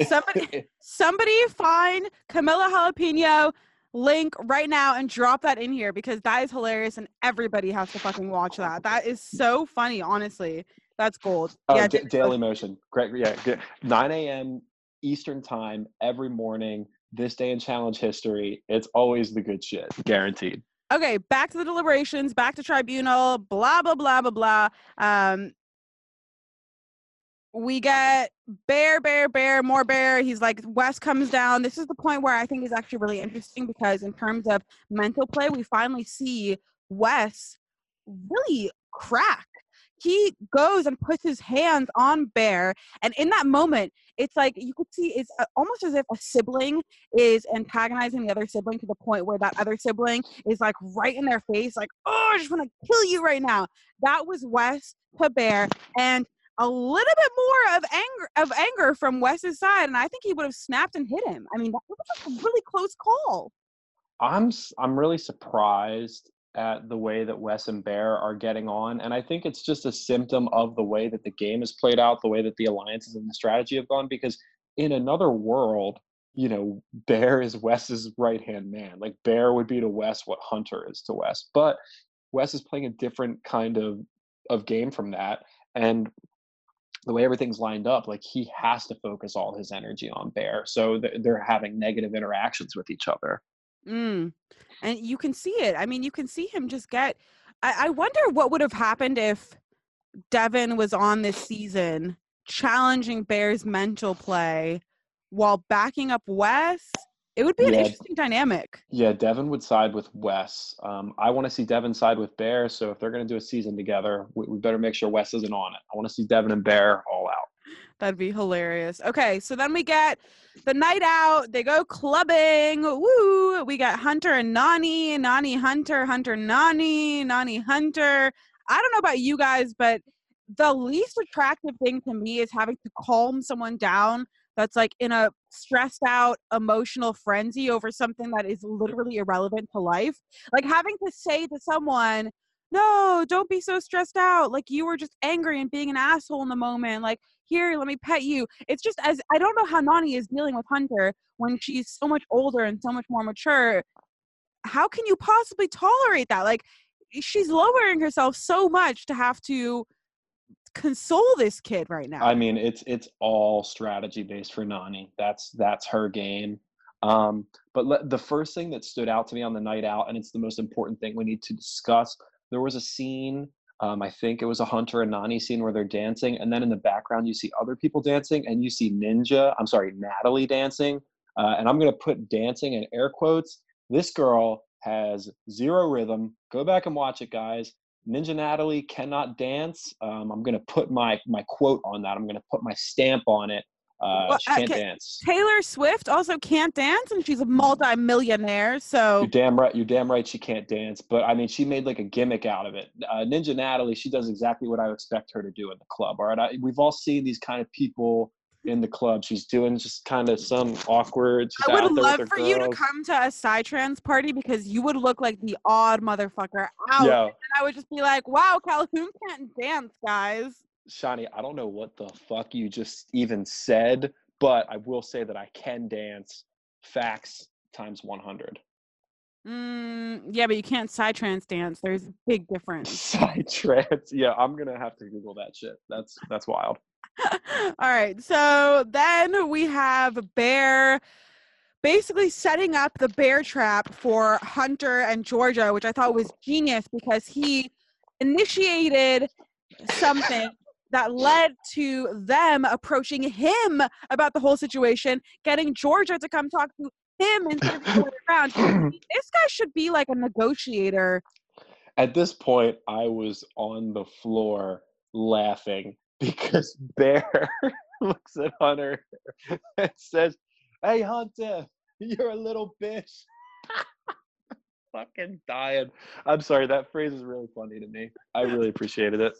Somebody somebody find Camilla Jalapeno link right now and drop that in here, because that is hilarious and everybody has to fucking watch that. That is so funny, honestly. That's gold. Oh, yeah, D- Daily Motion. Great. Yeah. Good. nine a.m. Eastern time every morning. This day in challenge history. It's always the good shit. Guaranteed. Okay, back to the deliberations, back to tribunal, blah, blah, blah, blah, blah. Um, we get bear, bear, bear, more bear. He's like, Wes comes down. This is the point where I think is actually really interesting, because in terms of mental play, we finally see Wes really crack. He goes and puts his hands on Bear. And in that moment, it's like you could see it's almost as if a sibling is antagonizing the other sibling to the point where that other sibling is like right in their face, like, oh, I just want to kill you right now. That was Wes to Bear. And a little bit more of anger of anger from Wes's side. And I think he would have snapped and hit him. I mean, that was a really close call. I'm I'm really surprised at the way that Wes and Bear are getting on. And I think it's just a symptom of the way that the game has played out, the way that the alliances and the strategy have gone, because in another world, you know, Bear is Wes's right-hand man. Like Bear would be to Wes what Hunter is to Wes. But Wes is playing a different kind of, of game from that. And the way everything's lined up, like he has to focus all his energy on Bear. So th- they're having negative interactions with each other. Mm. And you can see it. I mean, you can see him just get, I, I wonder what would have happened if Devin was on this season challenging Bear's mental play while backing up Wes. It would be an yeah. interesting dynamic. Yeah, Devin would side with Wes. Um, I want to see Devin side with Bear. So if they're going to do a season together, we, we better make sure Wes isn't on it. I want to see Devin and Bear all out. That'd be hilarious. Okay, so then we get the night out. They go clubbing. Woo! We got Hunter and Nani. Nani, Hunter. Hunter, Nani. Nani, Hunter. I don't know about you guys, but the least attractive thing to me is having to calm someone down that's like in a stressed out emotional frenzy over something that is literally irrelevant to life. Like having to say to someone, no, don't be so stressed out. Like you were just angry and being an asshole in the moment. Like, here, let me pet you. It's just as I don't know how Nani is dealing with Hunter when she's so much older and so much more mature. How can you possibly tolerate that? Like she's lowering herself so much to have to console this kid right now. I mean, it's it's all strategy based for Nani. That's that's her game. Um, but le- the first thing that stood out to me on the night out, and it's the most important thing we need to discuss, there was a scene. Um, I think it was a Hunter and Nani scene where they're dancing. And then in the background, you see other people dancing and you see Ninja, I'm sorry, Natalie dancing. Uh, and I'm going to put dancing in air quotes. This girl has zero rhythm. Go back and watch it, guys. Ninja Natalie cannot dance. Um, I'm going to put my, my quote on that. I'm going to put my stamp on it. Uh, well, she can't uh, dance. Taylor Swift also can't dance, and she's a multi-millionaire. So you're damn right. You're damn right. She can't dance, but I mean, she made like a gimmick out of it. Uh, Ninja Natalie, she does exactly what I would expect her to do in the club. All right, I, we've all seen these kind of people in the club. She's doing just kind of some awkward. I would love for girls. You to come to a Psytrance party because you would look like the odd motherfucker out, Yo. And I would just be like, "Wow, Calhoun can't dance, guys." Shawnee, I don't know what the fuck you just even said, but I will say that I can dance. Facts times one hundred. Mm, yeah, but you can't Psytrance dance. There's a big difference. Psytrance. Yeah, I'm going to have to Google that shit. That's that's wild. All right. So then we have Bear basically setting up the bear trap for Hunter and Georgia, which I thought was genius because he initiated something that led to them approaching him about the whole situation, getting Georgia to come talk to him instead of going around. This guy should be like a negotiator. At this point, I was on the floor laughing because Bear looks at Hunter and says, "Hey, Hunter, you're a little bitch." Fucking dying. I'm sorry, that phrase is really funny to me. I really appreciated it.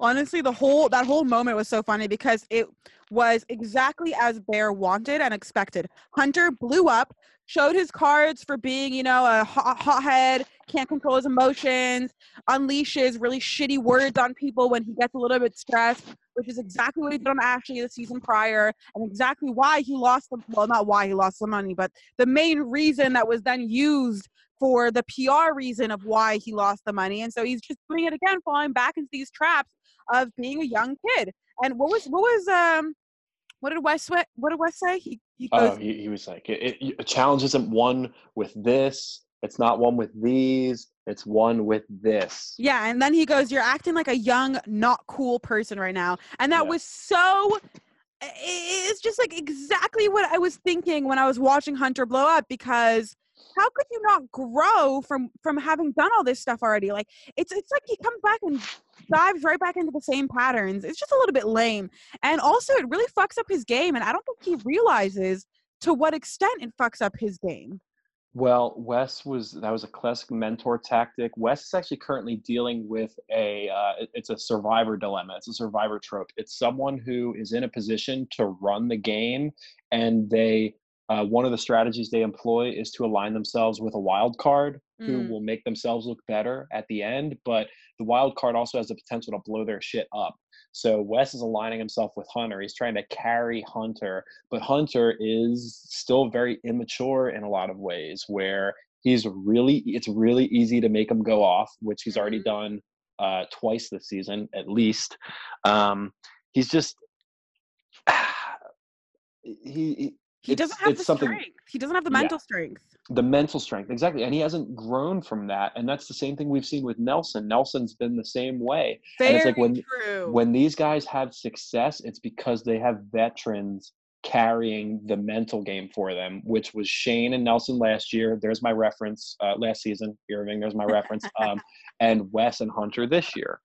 Honestly, the whole that whole moment was so funny because it was exactly as Bear wanted and expected. Hunter blew up, showed his cards for being, you know, a hot, hothead, can't control his emotions, unleashes really shitty words on people when he gets a little bit stressed, which is exactly what he did on Ashley the season prior, and exactly why he lost the, well, not why he lost the money, but the main reason that was then used for the P R reason of why he lost the money. And so he's just doing it again, falling back into these traps of being a young kid. And what was, what was, um, what did Wes, what did Wes say? He, he goes, oh, he, he was like, it, it, a challenge isn't one with this. It's not one with these. It's one with this. Yeah, and then he goes, "You're acting like a young, not cool person right now." And that yeah. was so, it's just like exactly what I was thinking when I was watching Hunter blow up, because how could you not grow from from having done all this stuff already? Like, it's it's like he comes back and dives right back into the same patterns. It's just a little bit lame. And also, it really fucks up his game, and I don't think he realizes to what extent it fucks up his game. Well, Wes was, that was a classic mentor tactic. Wes is actually currently dealing with a, uh, it's a survivor dilemma. It's a survivor trope. It's someone who is in a position to run the game, and they, uh, one of the strategies they employ is to align themselves with a wild card mm. who will make themselves look better at the end. But the wild card also has the potential to blow their shit up. So Wes is aligning himself with Hunter. He's trying to carry Hunter, but Hunter is still very immature in a lot of ways where he's really, it's really easy to make him go off, which he's already done uh, twice this season, at least. Um, he's just, he, he He it's, doesn't have the strength. He doesn't have the mental yeah, strength. The mental strength, exactly. And he hasn't grown from that. And that's the same thing we've seen with Nelson. Nelson's been the same way. Very and it's like when, true. When these guys have success, it's because they have veterans carrying the mental game for them, which was Shane and Nelson last year. There's my reference. Uh, last season, Irving, there's my reference. Um, and Wes and Hunter this year.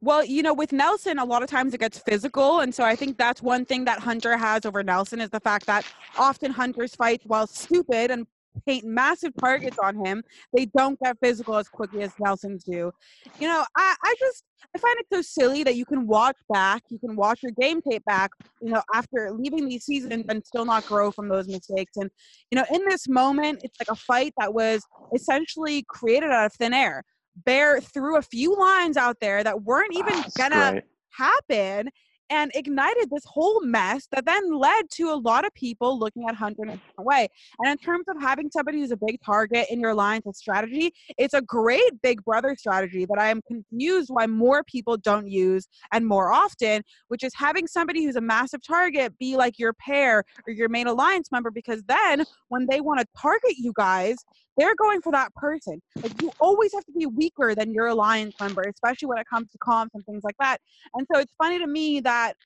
Well, you know, with Nelson, a lot of times it gets physical. And so I think that's one thing that Hunter has over Nelson is the fact that often Hunter's fights, while stupid and paint massive targets on him, they don't get physical as quickly as Nelson's do. You know, I, I just, I find it so silly that you can watch back, you can watch your game tape back, you know, after leaving these seasons and still not grow from those mistakes. And, you know, in this moment, it's like a fight that was essentially created out of thin air. Bear threw a few lines out there that weren't even oh, gonna great. happen and ignited this whole mess that then led to a lot of people looking at Hunter in a different way. And in terms of having somebody who's a big target in your alliance and strategy, it's a great Big Brother strategy that I am confused why more people don't use and more often, which is having somebody who's a massive target be like your pair or your main alliance member, because then when they want to target you guys, they're going for that person. Like, you always have to be weaker than your alliance member, especially when it comes to comps and things like that. And so it's funny to me that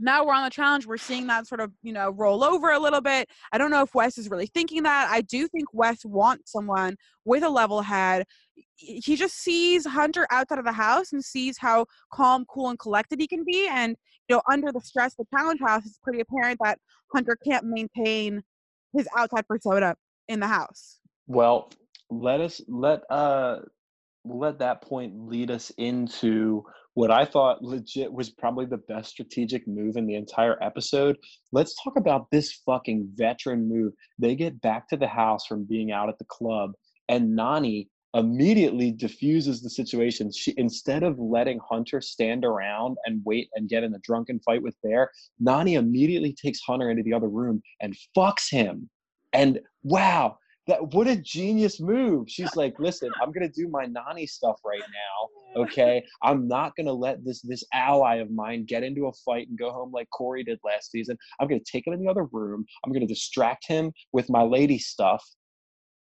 now we're on the challenge, we're seeing that sort of, you know, roll over a little bit. I don't know if Wes is really thinking that. I do think Wes wants someone with a level head. He just sees Hunter outside of the house and sees how calm, cool, and collected he can be. And, you know, under the stress of the challenge house, it's pretty apparent that Hunter can't maintain his outside persona in the house. Well, let us let uh let that point lead us into what I thought legit was probably the best strategic move in the entire episode. Let's talk about this fucking veteran move. They get back to the house from being out at the club, and Nani immediately diffuses the situation. She, instead of letting Hunter stand around and wait and get in a drunken fight with Bear, Nani immediately takes Hunter into the other room and fucks him. And wow. That, what a genius move. She's like, listen, I'm going to do my Nani stuff right now, okay? I'm not going to let this this ally of mine get into a fight and go home like Corey did last season. I'm going to take him in the other room. I'm going to distract him with my lady stuff.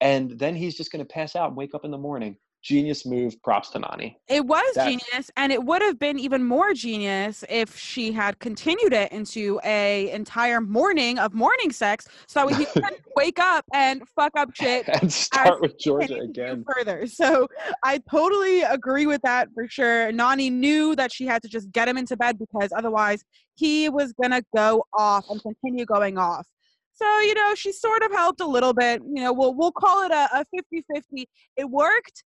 And then he's just going to pass out and wake up in the morning. Genius move. Props to Nani. It was That's- genius, and it would have been even more genius if she had continued it into a entire morning of morning sex, so we could wake up and fuck up shit and start with Georgia again further. So I totally agree with that for sure. Nani knew that she had to just get him into bed because otherwise he was gonna go off and continue going off. So, you know, she sort of helped a little bit. You know, we'll we'll call it a fifty-fifty. It worked.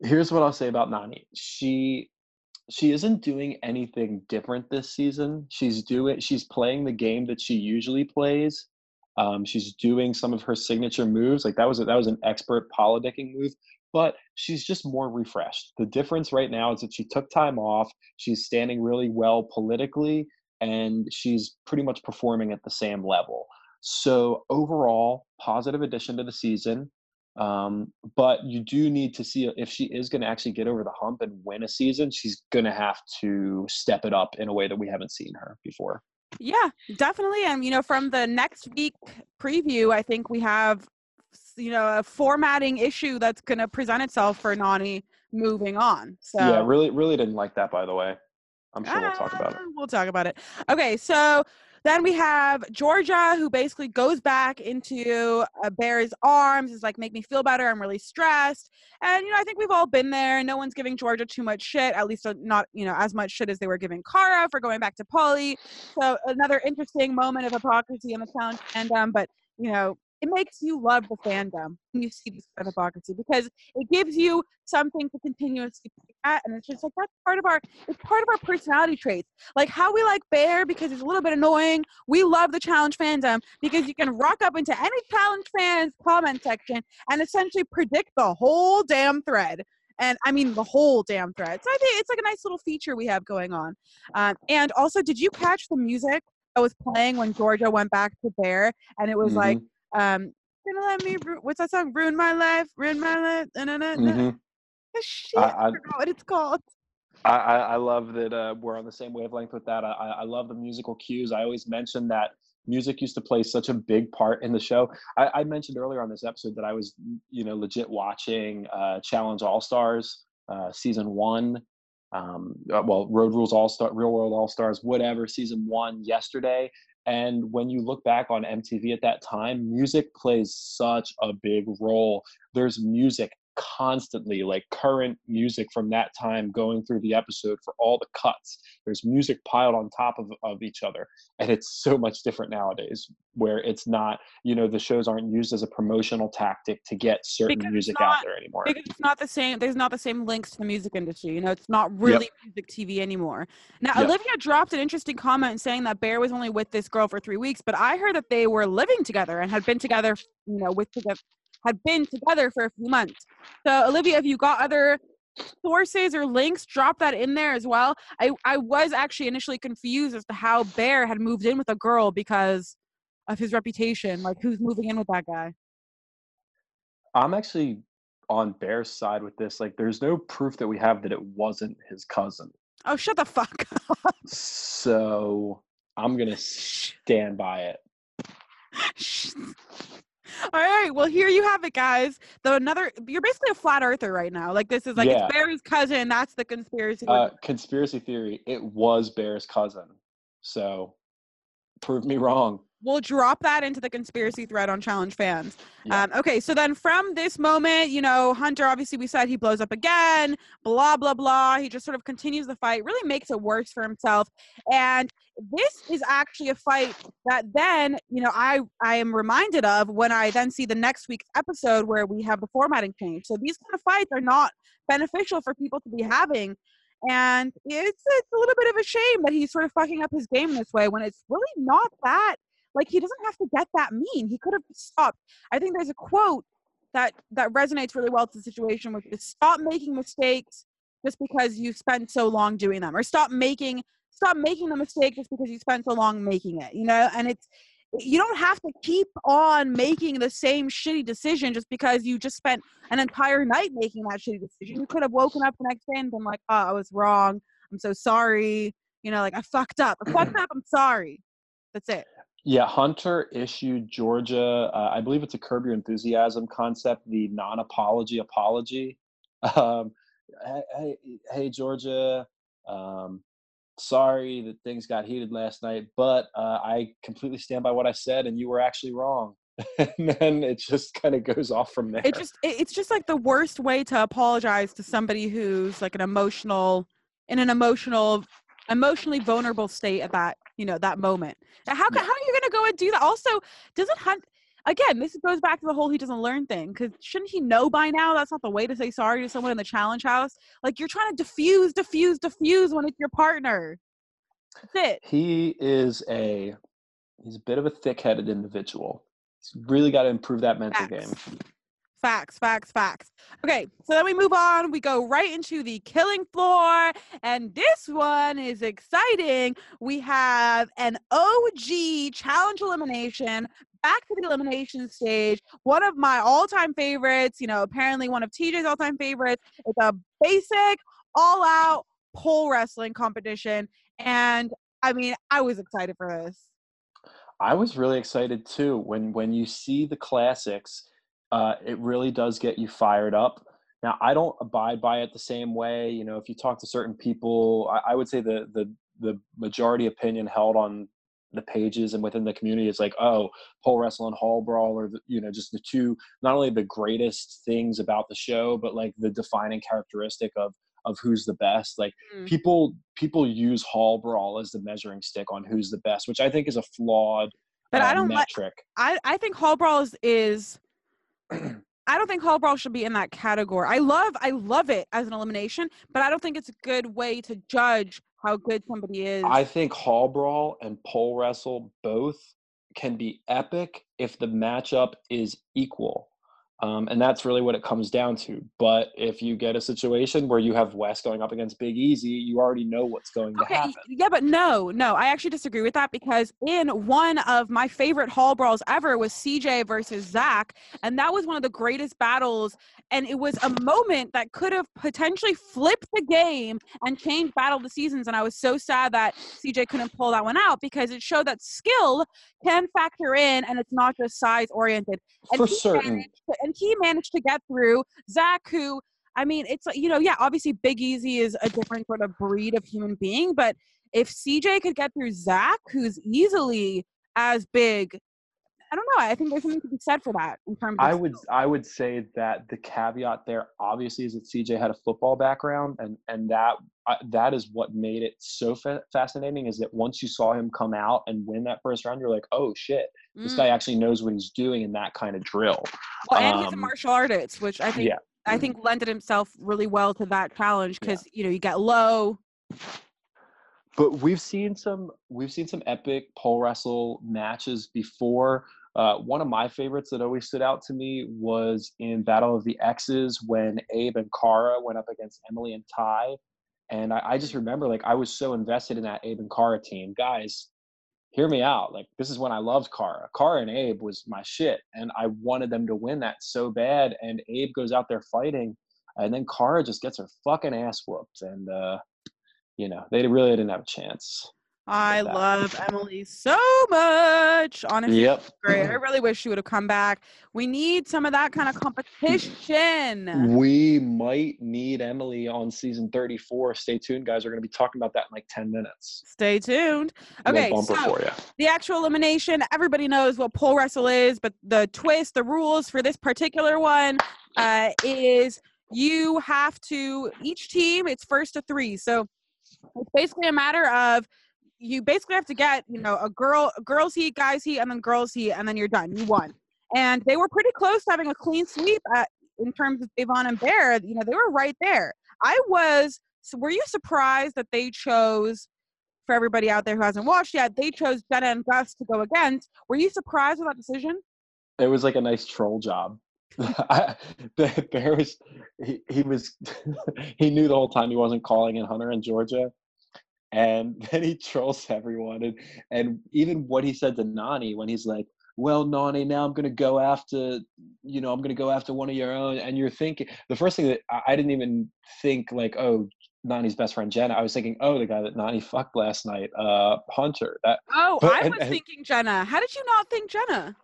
Here's what I'll say about Nani. She she isn't doing anything different this season. She's doing she's playing the game that she usually plays. Um, she's doing some of her signature moves. Like that was a, that was an expert politicking move, but she's just more refreshed. The difference right now is that she took time off. She's standing really well politically, and she's pretty much performing at the same level. So overall, positive addition to the season. Um, but you do need to see if she is going to actually get over the hump and win a season, she's going to have to step it up in a way that we haven't seen her before. Yeah, definitely. And, you know, from the next week preview, I think we have, you know, a formatting issue that's going to present itself for Nani moving on. So yeah, really, really didn't like that, by the way. I'm sure ah, we'll talk about it. We'll talk about it. Okay. So then we have Georgia, who basically goes back into a Bear's arms. Is like, make me feel better. I'm really stressed. And, you know, I think we've all been there. No one's giving Georgia too much shit, at least not, you know, as much shit as they were giving Kara for going back to Pauly. So another interesting moment of hypocrisy in the town fandom. But, you know, it makes you love the fandom when you see this kind of hypocrisy, because it gives you something to continuously look at, and it's just like that's part of our it's part of our personality traits. Like how we like Bear because he's a little bit annoying. We love the challenge fandom because you can rock up into any challenge fans comment section and essentially predict the whole damn thread. And I mean the whole damn thread. So I think it's like a nice little feature we have going on. Um, and also, did you catch the music that was playing when Georgia went back to Bear? And it was mm-hmm. like. Um, gonna let me ru- what's that song? Ruin my life, ruin my life. No, no, no, no. Mm-hmm. Shit, I, I, I forgot what it's called. I, I, I love that uh, we're on the same wavelength with that. I, I love the musical cues. I always mention that music used to play such a big part in the show. I, I mentioned earlier on this episode that I was, you know, legit watching uh, Challenge All Stars uh, season one. Um, well, Road Rules All Star, Real World All Stars, whatever, season one yesterday. And when you look back on M T V at that time, music plays such a big role. There's music constantly, like current music from that time going through the episode for all the cuts. There's music piled on top of, of each other. And it's so much different nowadays where it's not, you know, the shows aren't used as a promotional tactic to get certain because music not, out there anymore. Because it's not the same. There's not the same links to the music industry. You know, it's not really yep. music T V anymore. Now, yep. Olivia dropped an interesting comment saying that Bear was only with this girl for three weeks, but I heard that they were living together and had been together, you know, with together. had been together for a few months. So, Olivia, if you got other sources or links, drop that in there as well. I, I was actually initially confused as to how Bear had moved in with a girl because of his reputation. Like, who's moving in with that guy? I'm actually on Bear's side with this. Like, there's no proof that we have that it wasn't his cousin. Oh, shut the fuck up. So, I'm going to stand by it. All right, well, here you have it, guys. Though another, you're basically a flat earther right now. Like, this is like, yeah. It's Bear's cousin. That's the conspiracy. Uh, conspiracy theory. It was Bear's cousin. So, prove me wrong. We'll drop that into the conspiracy thread on Challenge Fans. Yeah. Um, okay, so then from this moment, you know, Hunter, obviously we said he blows up again, blah, blah, blah. He just sort of continues the fight, really makes it worse for himself. And this is actually a fight that then, you know, I, I am reminded of when I then see the next week's episode where we have the formatting change. So these kind of fights are not beneficial for people to be having. And it's, it's a little bit of a shame that he's sort of fucking up his game this way when it's really not that. Like, he doesn't have to get that mean. He could have stopped. I think there's a quote that, that resonates really well to the situation, which is stop making mistakes just because you spent so long doing them. Or stop making stop making the mistake just because you spent so long making it, you know? And it's you don't have to keep on making the same shitty decision just because you just spent an entire night making that shitty decision. You could have woken up the next day and been like, oh, I was wrong. I'm so sorry. You know, like, I fucked up. I fucked up. I'm sorry. That's it. Yeah, Hunter issued Georgia, uh, I believe it's a Curb Your Enthusiasm concept, the non-apology apology. Um, hey, hey, Georgia, um, sorry that things got heated last night, but uh, I completely stand by what I said, and you were actually wrong. And then it just kind of goes off from there. It just It's just like the worst way to apologize to somebody who's like an emotional, in an emotional, emotionally vulnerable state at that, you know, that moment. How, how are you going to go and do that? Also, doesn't Hunt, again, this goes back to the whole he doesn't learn thing, because shouldn't he know by now that's not the way to say sorry to someone in the challenge house? Like, you're trying to diffuse, diffuse, diffuse when it's your partner. That's it. He is a, he's a bit of a thick-headed individual. Really got to improve that mental facts. game. Facts, facts, facts. Okay, so then we move on. We go right into the killing floor, and this one is exciting. We have an O G challenge elimination, back to the elimination stage. One of my all-time favorites, you know, apparently one of T J's all-time favorites. It's a basic, all-out pole wrestling competition, and I mean, I was excited for this. I was really excited too. When when you see the classics, uh, it really does get you fired up. Now, I don't abide by it the same way. You know, if you talk to certain people, I, I would say the the the majority opinion held on the pages and within the community is like, oh, pole wrestling, hall brawl, or the, you know, just the two, not only the greatest things about the show, but like the defining characteristic of of who's the best. Like mm. people people use hall brawl as the measuring stick on who's the best, which I think is a flawed but um, I don't metric. Like, I, I think hall brawl is, is I don't think hall brawl should be in that category. I love I love it as an elimination, but I don't think it's a good way to judge how good somebody is. I think hall brawl and pole wrestle both can be epic if the matchup is equal. Um, and that's really what it comes down to. But if you get a situation where you have Wes going up against Big Easy, you already know what's going okay, to happen. Yeah, but no, no. I actually disagree with that, because in one of my favorite hall brawls ever was C J versus Zach. And that was one of the greatest battles. And it was a moment that could have potentially flipped the game and changed Battle of the Seasons. And I was so sad that C J couldn't pull that one out, because it showed that skill can factor in and it's not just size-oriented. And For certain. And he managed to get through Zach, who, I mean, it's, you know, yeah, obviously Big Easy is a different sort of breed of human being, but if C J could get through Zach, who's easily as big, I don't know. I think there's something to be said for that in terms of I would skill. I would say that the caveat there, obviously, is that C J had a football background, and, and that uh, that is what made it so fa- fascinating, is that once you saw him come out and win that first round, you're like, oh, shit. This mm. guy actually knows what he's doing in that kind of drill. Well, and um, he's a martial artist, which I think yeah. I think lended himself really well to that challenge, because, yeah. you know, you get low. But we've seen some we've seen some epic pole wrestle matches before. Uh, one of my favorites that always stood out to me was in Battle of the X's when Abe and Kara went up against Emily and Ty. And I, I just remember, like, I was so invested in that Abe and Kara team. Guys, hear me out. Like, this is when I loved Kara. Kara and Abe was my shit. And I wanted them to win that so bad. And Abe goes out there fighting. And then Kara just gets her fucking ass whooped. And, uh, you know, they really didn't have a chance. I love Emily so much. Honestly, yep. Great. I really wish she would have come back. We need some of that kind of competition. We might need Emily on season thirty-four. Stay tuned, guys. We're going to be talking about that in like ten minutes. Stay tuned. Okay, so for you. The actual elimination, everybody knows what pole wrestle is, but the twist, the rules for this particular one uh, is you have to, each team, it's first to three. So it's basically a matter of, you basically have to get, you know, a girl, a girls heat, guys heat, and then girls heat, and then you're done. You won. And they were pretty close to having a clean sweep at, in terms of Devon and Bear. You know, they were right there. I was so – were you surprised that they chose, for everybody out there who hasn't watched yet, they chose Jenna and Gus to go against. Were you surprised with that decision? It was like a nice troll job. I, Bear was he, – he was – he knew the whole time he wasn't calling in Hunter and Georgia. And then he trolls everyone. And, and even what he said to Nani when he's like, well, Nani, now I'm going to go after, you know, I'm going to go after one of your own. And you're thinking, the first thing that I didn't even think like, oh, Nani's best friend Jenna, I was thinking, oh, the guy that Nani fucked last night, uh, Hunter. That, oh, but, I was and, and, thinking Jenna. How did you not think Jenna?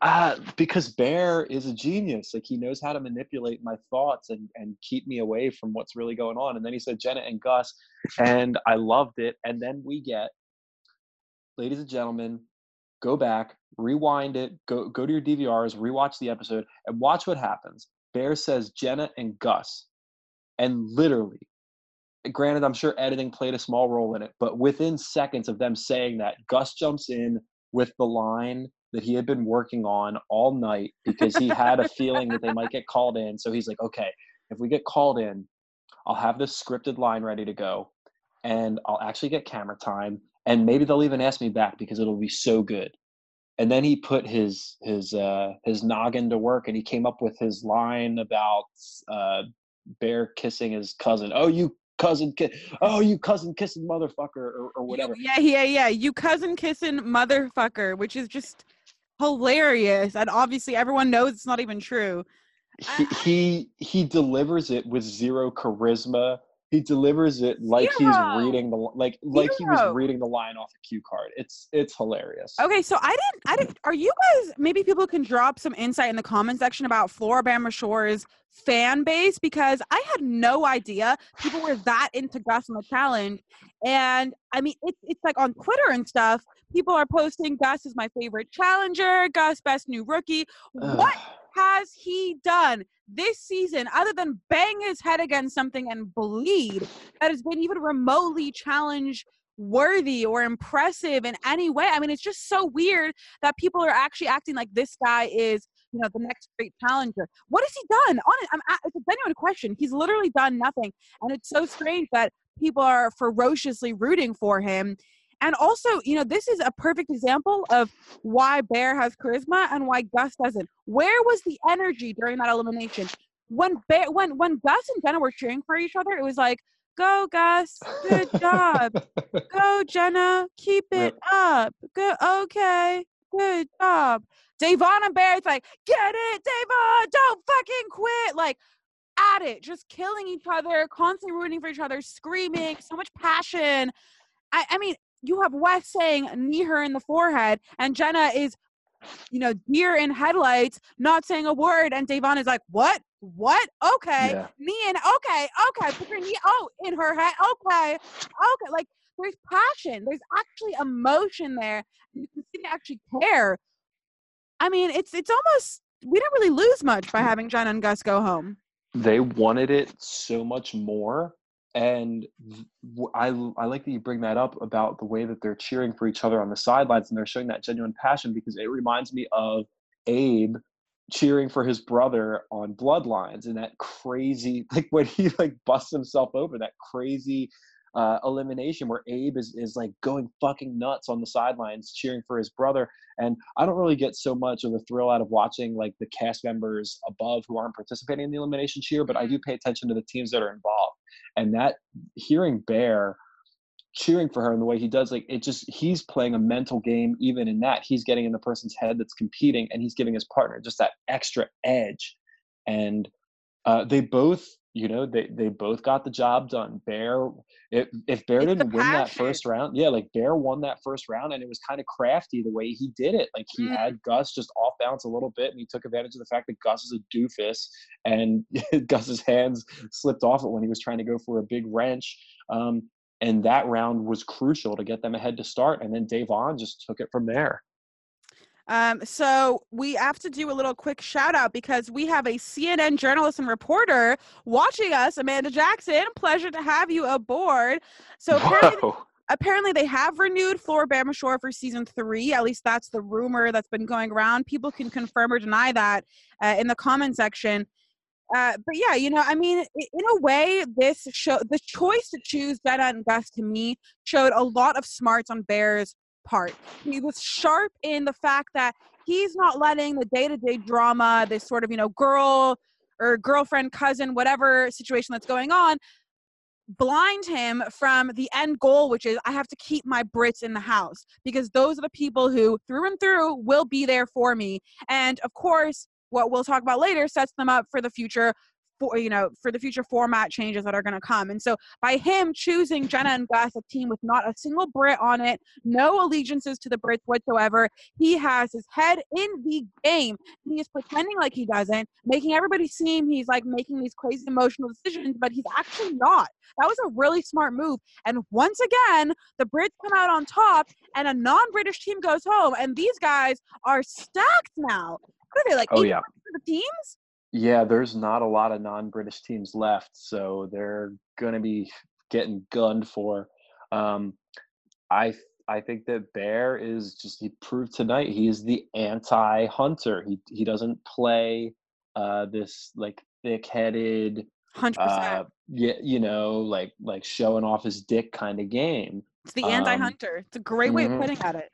Uh, because Bear is a genius. Like, he knows how to manipulate my thoughts and, and keep me away from what's really going on. And then he said Jenna and Gus, and I loved it. And then we get, ladies and gentlemen, go back, rewind it, go go to your D V Rs, rewatch the episode, and watch what happens. Bear says Jenna and Gus, and literally, granted, I'm sure editing played a small role in it, but within seconds of them saying that, Gus jumps in with the line that he had been working on all night because he had a feeling that they might get called in. So he's like, okay, if we get called in, I'll have this scripted line ready to go, and I'll actually get camera time, and maybe they'll even ask me back because it'll be so good. And then he put his his uh, his noggin to work, and he came up with his line about uh, Bear kissing his cousin. Oh, you cousin kiss! Oh, you cousin kissing motherfucker, or, or whatever. Yeah, yeah, yeah. You cousin kissing motherfucker, which is just hilarious, and obviously everyone knows it's not even true. He he, he delivers it with zero charisma. He delivers it like Zero. he's reading the like like Zero. he was reading the line off a cue card. It's it's hilarious. Okay, so I didn't I didn't. Are you guys? Maybe people can drop some insight in the comment section about Floribama Shore's fan base, because I had no idea people were that into Gus and the challenge. And I mean, it's it's like on Twitter and stuff, people are posting Gus is my favorite challenger, Gus best new rookie. Ugh. What has he done this season other than bang his head against something and bleed that has been even remotely challenge worthy or impressive in any way? I mean, it's just so weird that people are actually acting like this guy is, you know, the next great challenger. What has he done? On I'm, it's a genuine question. He's literally done nothing, and it's so strange that people are ferociously rooting for him. And also, you know, this is a perfect example of why Bear has charisma and why Gus doesn't. Where was the energy during that elimination? When Bear, when when Gus and Jenna were cheering for each other, it was like, go, Gus. Good job. Go, Jenna. Keep it up. Good. Okay. Good job. Devon and Bear, it's like, get it, Devon. Don't fucking quit. Like, at it. Just killing each other, constantly rooting for each other, screaming, so much passion. I, I mean, you have Wes saying knee her in the forehead, and Jenna is, you know, deer in headlights, not saying a word, and Devon is like, what? What? Okay. Yeah. Knee in, okay, okay. Put your knee, oh, in her head, okay, okay. Like, there's passion. There's actually emotion there. You can see they actually care. I mean, it's it's almost, we didn't really lose much by having Jenna and Gus go home. They wanted it so much more. And I, I like that you bring that up about the way that they're cheering for each other on the sidelines, and they're showing that genuine passion, because it reminds me of Abe cheering for his brother on Bloodlines, and that crazy, like when he like busts himself open, that crazy uh, elimination where Abe is, is like going fucking nuts on the sidelines cheering for his brother. And I don't really get so much of a thrill out of watching like the cast members above who aren't participating in the elimination cheer, but I do pay attention to the teams that are involved. And that, hearing Bear cheering for her in the way he does, like, it just, he's playing a mental game even in that. He's getting in the person's head that's competing, and he's giving his partner just that extra edge. And uh, they both, you know, they, they both got the job done. Bear, if, if Bear it's didn't win that first round, yeah, like Bear won that first round, and it was kind of crafty the way he did it. Like, he mm. had Gus just off balance a little bit, and he took advantage of the fact that Gus is a doofus, and Gus's hands slipped off it when he was trying to go for a big wrench. Um, and that round was crucial to get them ahead to start. And then Devon just took it from there. Um, so we have to do a little quick shout out, because we have a C N N journalist and reporter watching us, Amanda Jackson. Pleasure to have you aboard. So apparently, apparently they have renewed Floribama Shore for season three. At least that's the rumor that's been going around. People can confirm or deny that uh, in the comment section. Uh, but yeah, you know, I mean, in a way, this show, the choice to choose Jenna and Gus, to me, showed a lot of smarts on Bear's part. He was sharp in the fact that he's not letting the day-to-day drama, this sort of, you know, girl or girlfriend, cousin, whatever situation that's going on, blind him from the end goal, which is, I have to keep my Brits in the house, because those are the people who through and through will be there for me. And of course, what we'll talk about later sets them up for the future for, you know, for the future format changes that are going to come. And so by him choosing Jenna and Gus, a team with not a single Brit on it, no allegiances to the Brits whatsoever, he has his head in the game. He is pretending like he doesn't, making everybody seem he's like making these crazy emotional decisions, but he's actually not. That was a really smart move. And once again, the Brits come out on top and a non-British team goes home. And these guys are stacked now. What are they, like, oh, eight yeah. the teams? Yeah, there's not a lot of non-British teams left, so they're going to be getting gunned for. Um, I I think that Bear is just – he proved tonight he is the anti-Hunter. He he doesn't play uh, this, like, thick-headed one hundred percent Uh, yeah, you know, like, like showing off his dick kind of game. It's the anti-Hunter. Um, it's a great way mm-hmm. of putting at it.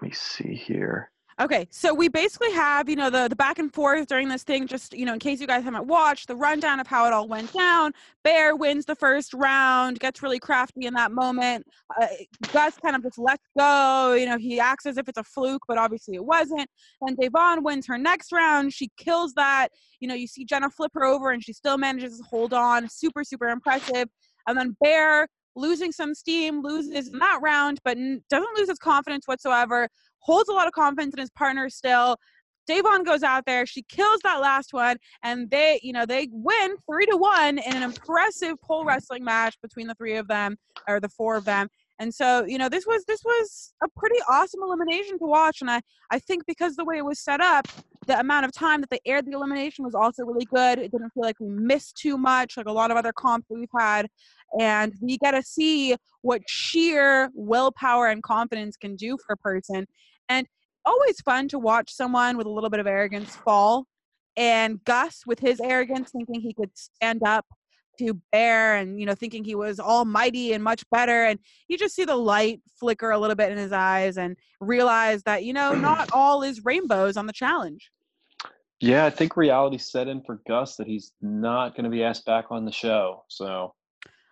Let me see here. Okay, so we basically have, you know, the, the back and forth during this thing, just, you know, in case you guys haven't watched, the rundown of how it all went down. Bear wins the first round, gets really crafty in that moment. Uh, Gus kind of just lets go. You know, he acts as if it's a fluke, but obviously it wasn't. And Devon wins her next round. She kills that. You know, you see Jenna flip her over, and she still manages to hold on. Super, super impressive. And then Bear, losing some steam, loses in that round, but doesn't lose his confidence whatsoever. Holds a lot of confidence in his partner still. Devon goes out there. She kills that last one, and they, you know, they win three to one in an impressive pole wrestling match between the three of them, or the four of them. And so, you know, this was this was a pretty awesome elimination to watch. And I, I think because the way it was set up, the amount of time that they aired the elimination was also really good. It didn't feel like we missed too much, like a lot of other comps we've had. And we got to see what sheer willpower and confidence can do for a person. And always fun to watch someone with a little bit of arrogance fall. And Gus, with his arrogance, thinking he could stand up to Bear and, you know, thinking he was almighty and much better. And you just see the light flicker a little bit in his eyes and realize that, you know, not all is rainbows on the challenge. Yeah, I think reality set in for Gus that he's not going to be asked back on the show. So...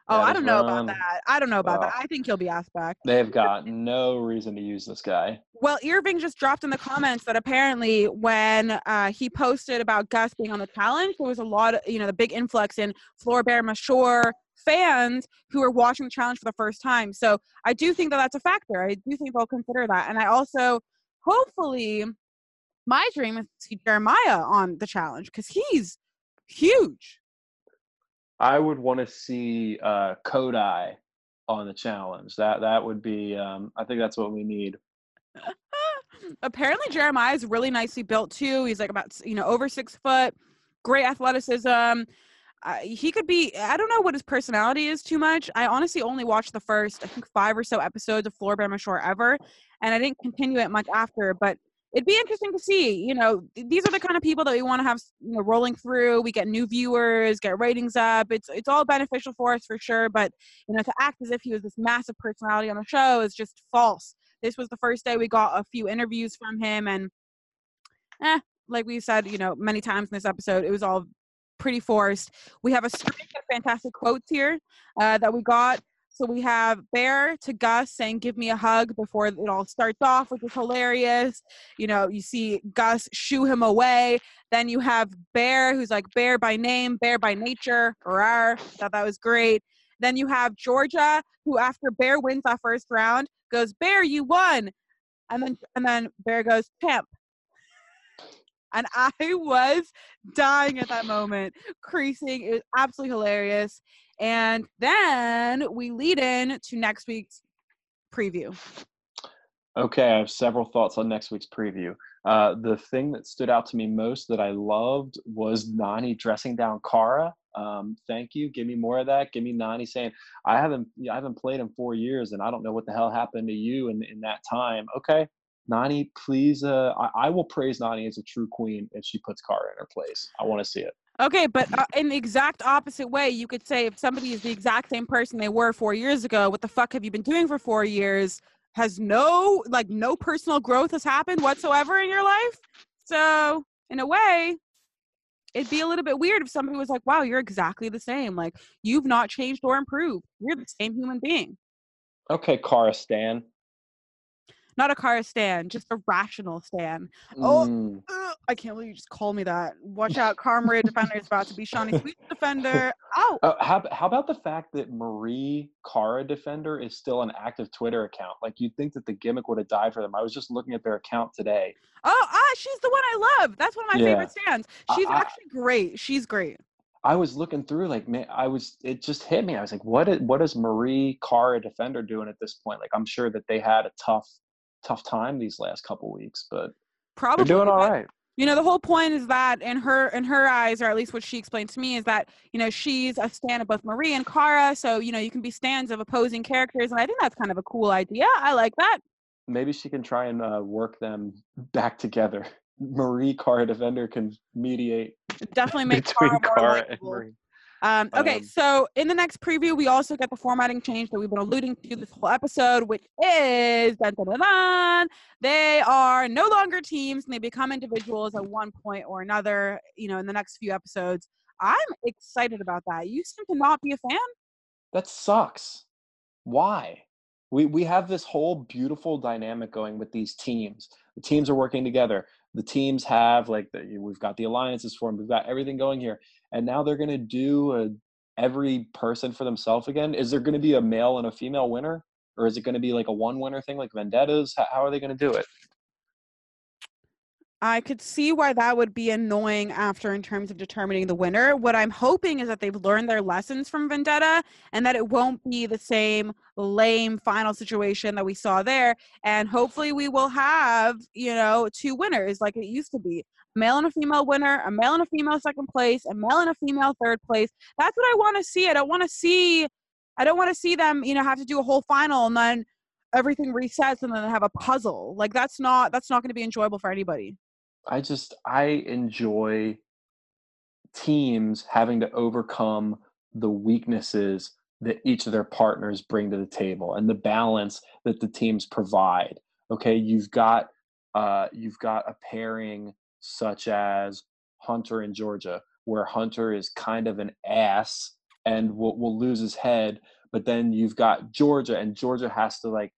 Oh, I don't know about that. I don't know about that. I think he'll be asked back. They've got no reason to use this guy. Well, Irving just dropped in the comments that apparently when uh, he posted about Gus being on the challenge, there was a lot of, you know, the big influx in Floribert Mashor fans who are watching the challenge for the first time. So I do think that that's a factor. I do think they'll consider that. And I also, hopefully, my dream is to see Jeremiah on the challenge because he's huge. I would want to see uh, Kodai on the challenge. That that would be. Um, I think that's what we need. Apparently, Jeremiah is really nicely built too. He's like about you know over six foot. Great athleticism. Uh, he could be. I don't know what his personality is too much. I honestly only watched the first I think five or so episodes of Floribert Mashor ever, and I didn't continue it much after. But it'd be interesting to see, you know, these are the kind of people that we want to have you know, rolling through. We get new viewers, get ratings up. It's it's all beneficial for us for sure. But, you know, to act as if he was this massive personality on the show is just false. This was the first day we got a few interviews from him. And eh, like we said, you know, many times in this episode, it was all pretty forced. We have a string of fantastic quotes here uh, that we got. So we have Bear to Gus saying, give me a hug before it all starts off, which is hilarious. You know, you see Gus shoo him away. Then you have Bear, who's like Bear by name, Bear by nature. Rawr. Thought that was great. Then you have Georgia, who after Bear wins that first round, goes, Bear, you won. And then, and then Bear goes, pimp. And I was dying at that moment, creasing. It was absolutely hilarious. And then we lead in to next week's preview. Okay, I have several thoughts on next week's preview. Uh, the thing that stood out to me most that I loved was Nani dressing down Kara. Um, thank you. Give me more of that. Give me Nani saying, I haven't I haven't played in four years, and I don't know what the hell happened to you in, in that time. Okay, Nani, please. Uh, I, I will praise Nani as a true queen if she puts Kara in her place. I want to see it. Okay, but uh, in the exact opposite way, you could say if somebody is the exact same person they were four years ago, what the fuck have you been doing for four years? Has no, like, no personal growth has happened whatsoever in your life? So, in a way, it'd be a little bit weird if somebody was like, wow, you're exactly the same. Like, you've not changed or improved. You're the same human being. Okay, Kara Stan. Not a Kara stan, just a rational stan. Mm. Oh, uh, I can't believe you just called me that. Watch out, Kara Maria Defender is about to be Shawnee Suisa Defender. Oh. Uh, how, how about the fact that Marie Kara Defender is still an active Twitter account? Like, you'd think that the gimmick would have died for them. I was just looking at their account today. Oh, ah, she's the one I love. That's one of my yeah. favorite stans. She's I, actually I, great. She's great. I was looking through, like, man, I was, it just hit me. I was like, what is, what is Marie Kara Defender doing at this point? Like, I'm sure that they had a tough, tough time these last couple weeks, but probably they're doing all but, right. You know, the whole point is that in her, in her eyes, or at least what she explained to me, is that, you know, she's a stan of both Marie and Kara. So, you know, you can be stans of opposing characters. And I think that's kind of a cool idea. I like that. Maybe she can try and uh, work them back together. Marie Kara Defender can mediate definitely make between Kara and Marie. Um, okay, um, so in the next preview, we also get the formatting change that we've been alluding to this whole episode, which is dun, dun, dun, dun, they are no longer teams and they become individuals at one point or another, you know, in the next few episodes. I'm excited about that. You seem to not be a fan. That sucks. Why? We we have this whole beautiful dynamic going with these teams. The teams are working together. The teams have, like, the, we've got the alliances formed. We've got everything going here. And now they're going to do a, every person for themselves again. Is there going to be a male and a female winner? Or is it going to be like a one-winner thing, like Vendettas? How, how are they going to do it? I could see why that would be annoying after in terms of determining the winner. What I'm hoping is that they've learned their lessons from Vendetta and that it won't be the same lame final situation that we saw there. And hopefully we will have, you know, two winners like it used to be. Male and a female winner, a male and a female second place, a male and a female third place. That's what I want to see. I don't want to see, I don't want to see them, you know, have to do a whole final and then everything resets and then have a puzzle. Like, that's not, that's not going to be enjoyable for anybody. I just, I enjoy teams having to overcome the weaknesses that each of their partners bring to the table and the balance that the teams provide. Okay, you've got uh, you've got a pairing such as Hunter and Georgia, where Hunter is kind of an ass and will, will lose his head, but then you've got Georgia, and Georgia has to, like,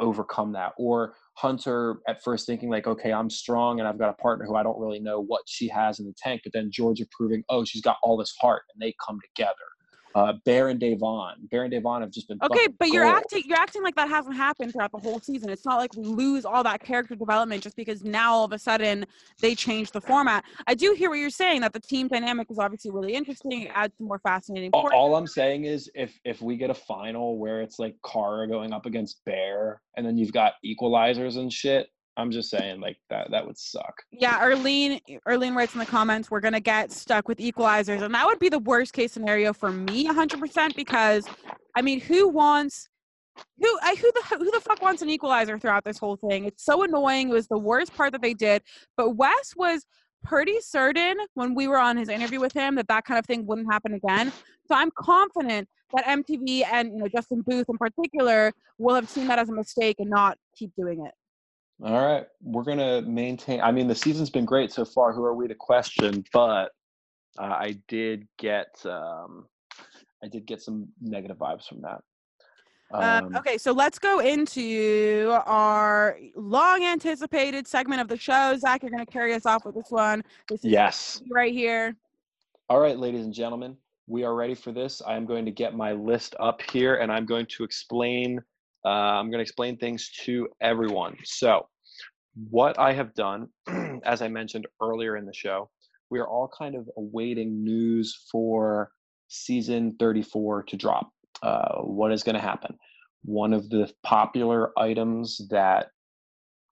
overcome that. Or Hunter at first thinking like, okay, I'm strong and I've got a partner who I don't really know what she has in the tank, but then Georgia proving, oh, she's got all this heart, and they come together. Uh, Bear and Devon. Bear and Devon have just been okay, but you're gold. acting you're acting like that hasn't happened throughout the whole season. It's not like we lose all that character development just because now all of a sudden they change the format. I do hear what you're saying, that the team dynamic is obviously really interesting. It adds some more fascinating. All, all I'm saying is if if we get a final where it's like Kara going up against Bear, and then you've got equalizers and shit. I'm just saying, like, that that would suck. Yeah, Arlene, Arlene writes in the comments, we're going to get stuck with equalizers. And that would be the worst case scenario for me, one hundred percent, because, I mean, who wants – who I, who the who the fuck wants an equalizer throughout this whole thing? It's so annoying. It was the worst part that they did. But Wes was pretty certain when we were on his interview with him that that kind of thing wouldn't happen again. So I'm confident that M T V and, you know, Justin Booth in particular will have seen that as a mistake and not keep doing it. All right, we're going to maintain – I mean, the season's been great so far. Who are we to question? But uh, I did get um, I did get some negative vibes from that. Um, uh, okay, so let's go into our long-anticipated segment of the show. Zach, you're going to carry us off with this one. This is yes. Right here. All right, ladies and gentlemen, we are ready for this. I am going to get my list up here, and I'm going to explain – Uh, I'm going to explain things to everyone. So what I have done, as I mentioned earlier in the show, we are all kind of awaiting news for season thirty-four to drop. Uh, what is going to happen? One of the popular items that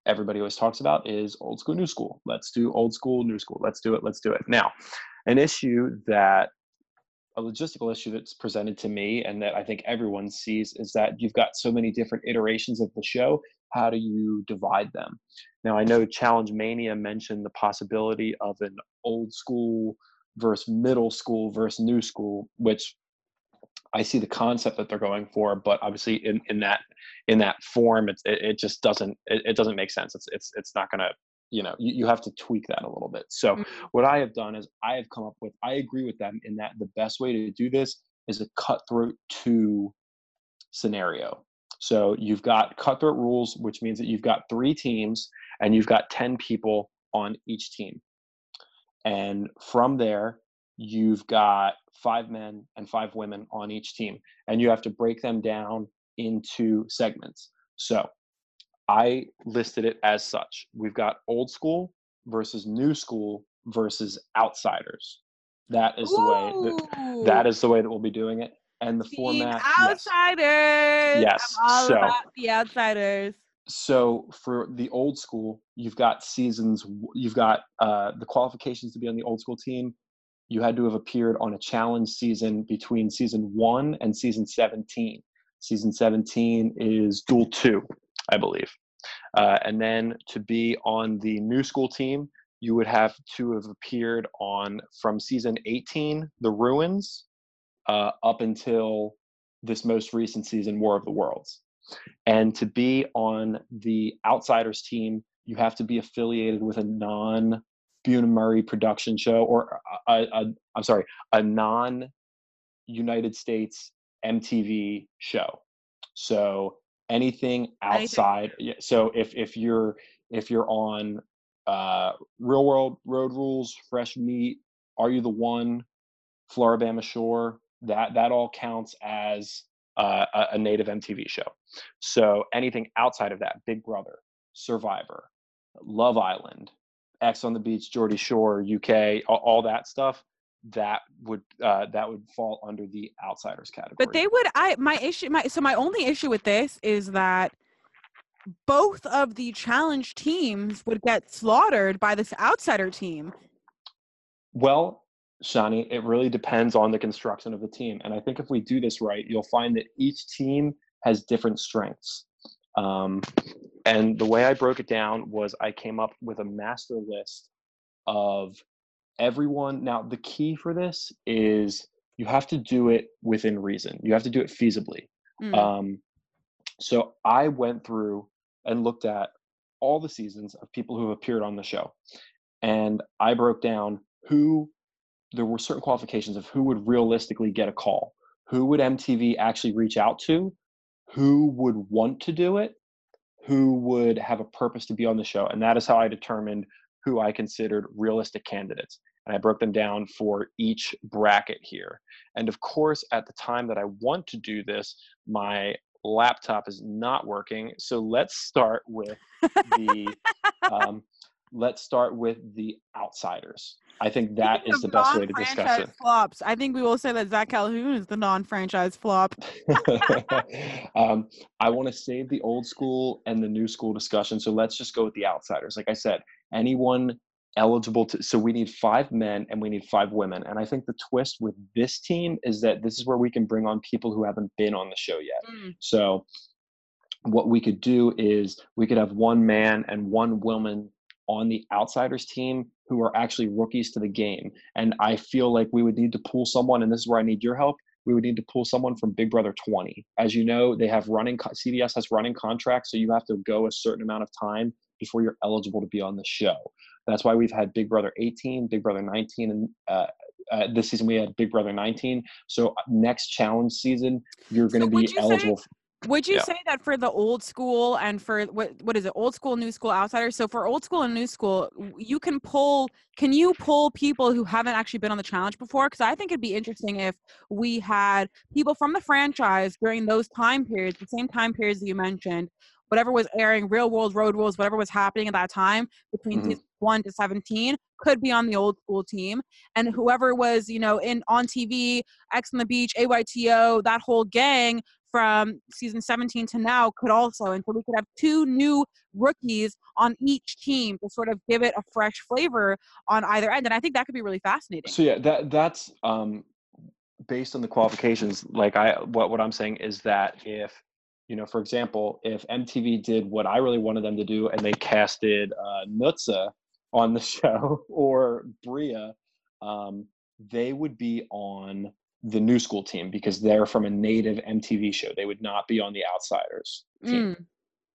everybody always talks about is old school, new school. Let's do old school, new school. Let's do it. Let's do it. Now, an issue that a logistical issue that's presented to me and that I think everyone sees is that you've got so many different iterations of the show. How do you divide them? Now, I know Challenge Mania mentioned the possibility of an old school versus middle school versus new school, which I see the concept that they're going for, but obviously in, in that in that form, it's, it, it just doesn't it, it doesn't make sense. It's it's it's not going to, you know, you, you have to tweak that a little bit. So mm-hmm. What I have done is I have come up with, I agree with them in that the best way to do this is a Cutthroat two scenario. So you've got Cutthroat rules, which means that you've got three teams and you've got ten people on each team. And from there, you've got five men and five women on each team, and you have to break them down into segments. So I listed it as such. We've got old school versus new school versus outsiders. That is the Ooh. way that, that is the way that we'll be doing it. And the Being format outsiders. Yes. yes. I'm all so, about the outsiders. So for the old school, you've got seasons, you've got uh, the qualifications to be on the old school team. You had to have appeared on a challenge season between season one and season seventeen. Season seventeen is duel two, I believe. Uh, and then to be on the new school team, you would have to have appeared on from season eighteen, The Ruins, uh, up until this most recent season, War of the Worlds. And to be on the Outsiders team, you have to be affiliated with a non Buna Murray production show, or a, a, I'm sorry, a non-United States M T V show. So anything outside. Anything. So if if you're if you're on uh, Real World, Road Rules, Fresh Meat, Are You the One, Floribama Shore, that that all counts as uh, a, a native M T V show. So anything outside of that, Big Brother, Survivor, Love Island, X on the Beach, Geordie Shore, U K, all, all that stuff, that would uh, that would fall under the outsiders category. But they would, I my issue, my so my only issue with this is that both of the challenge teams would get slaughtered by this outsider team. Well, Shani, it really depends on the construction of the team. And I think if we do this right, you'll find that each team has different strengths. Um, and the way I broke it down was I came up with a master list of everyone. Now, the key for this is you have to do it within reason. You have to do it feasibly. Mm. Um, so I went through and looked at all the seasons of people who have appeared on the show. And I broke down who, there were certain qualifications of who would realistically get a call, who would M T V actually reach out to, who would want to do it, who would have a purpose to be on the show. And that is how I determined who I considered realistic candidates. And I broke them down for each bracket here. And of course, at the time that I want to do this, my laptop is not working. So let's start with the, um, let's start with the outsiders. I think that Speaking is the best way to discuss it. Flops. I think we will say that Zach Calhoun is the non-franchise flop. um, I want to save the old school and the new school discussion. So let's just go with the outsiders. Like I said, anyone eligible to, so we need five men and we need five women. And I think the twist with this team is that this is where we can bring on people who haven't been on the show yet. Mm. So what we could do is we could have one man and one woman on the outsiders team who are actually rookies to the game. And I feel like we would need to pull someone, and this is where I need your help, we would need to pull someone from Big Brother twenty. As you know, they have running, C B S has running contracts, so you have to go a certain amount of time before you're eligible to be on the show. That's why we've had Big Brother eighteen, Big Brother nineteen, and uh, uh, this season we had Big Brother nineteen. So next challenge season, you're going to so be eligible say- for- Would you yeah. say that for the old school and for what what is it, old school, new school, outsiders? So for old school and new school, you can pull, can you pull people who haven't actually been on the challenge before? Because I think it'd be interesting if we had people from the franchise during those time periods, the same time periods that you mentioned, whatever was airing, Real World, Road Rules, whatever was happening at that time between mm-hmm. season one to seventeen, could be on the old school team. And whoever was, you know, in on T V, X on the Beach, A Y T O, that whole gang, from season seventeen to now could also, and so we could have two new rookies on each team to sort of give it a fresh flavor on either end. And I think that could be really fascinating. So yeah, that that's um, based on the qualifications. Like I, what, what I'm saying is that if, you know, for example, if M T V did what I really wanted them to do and they casted uh, Nutza on the show or Bria, um, they would be on the new school team because they're from a native M T V show. They would not be on the outsiders team. Mm.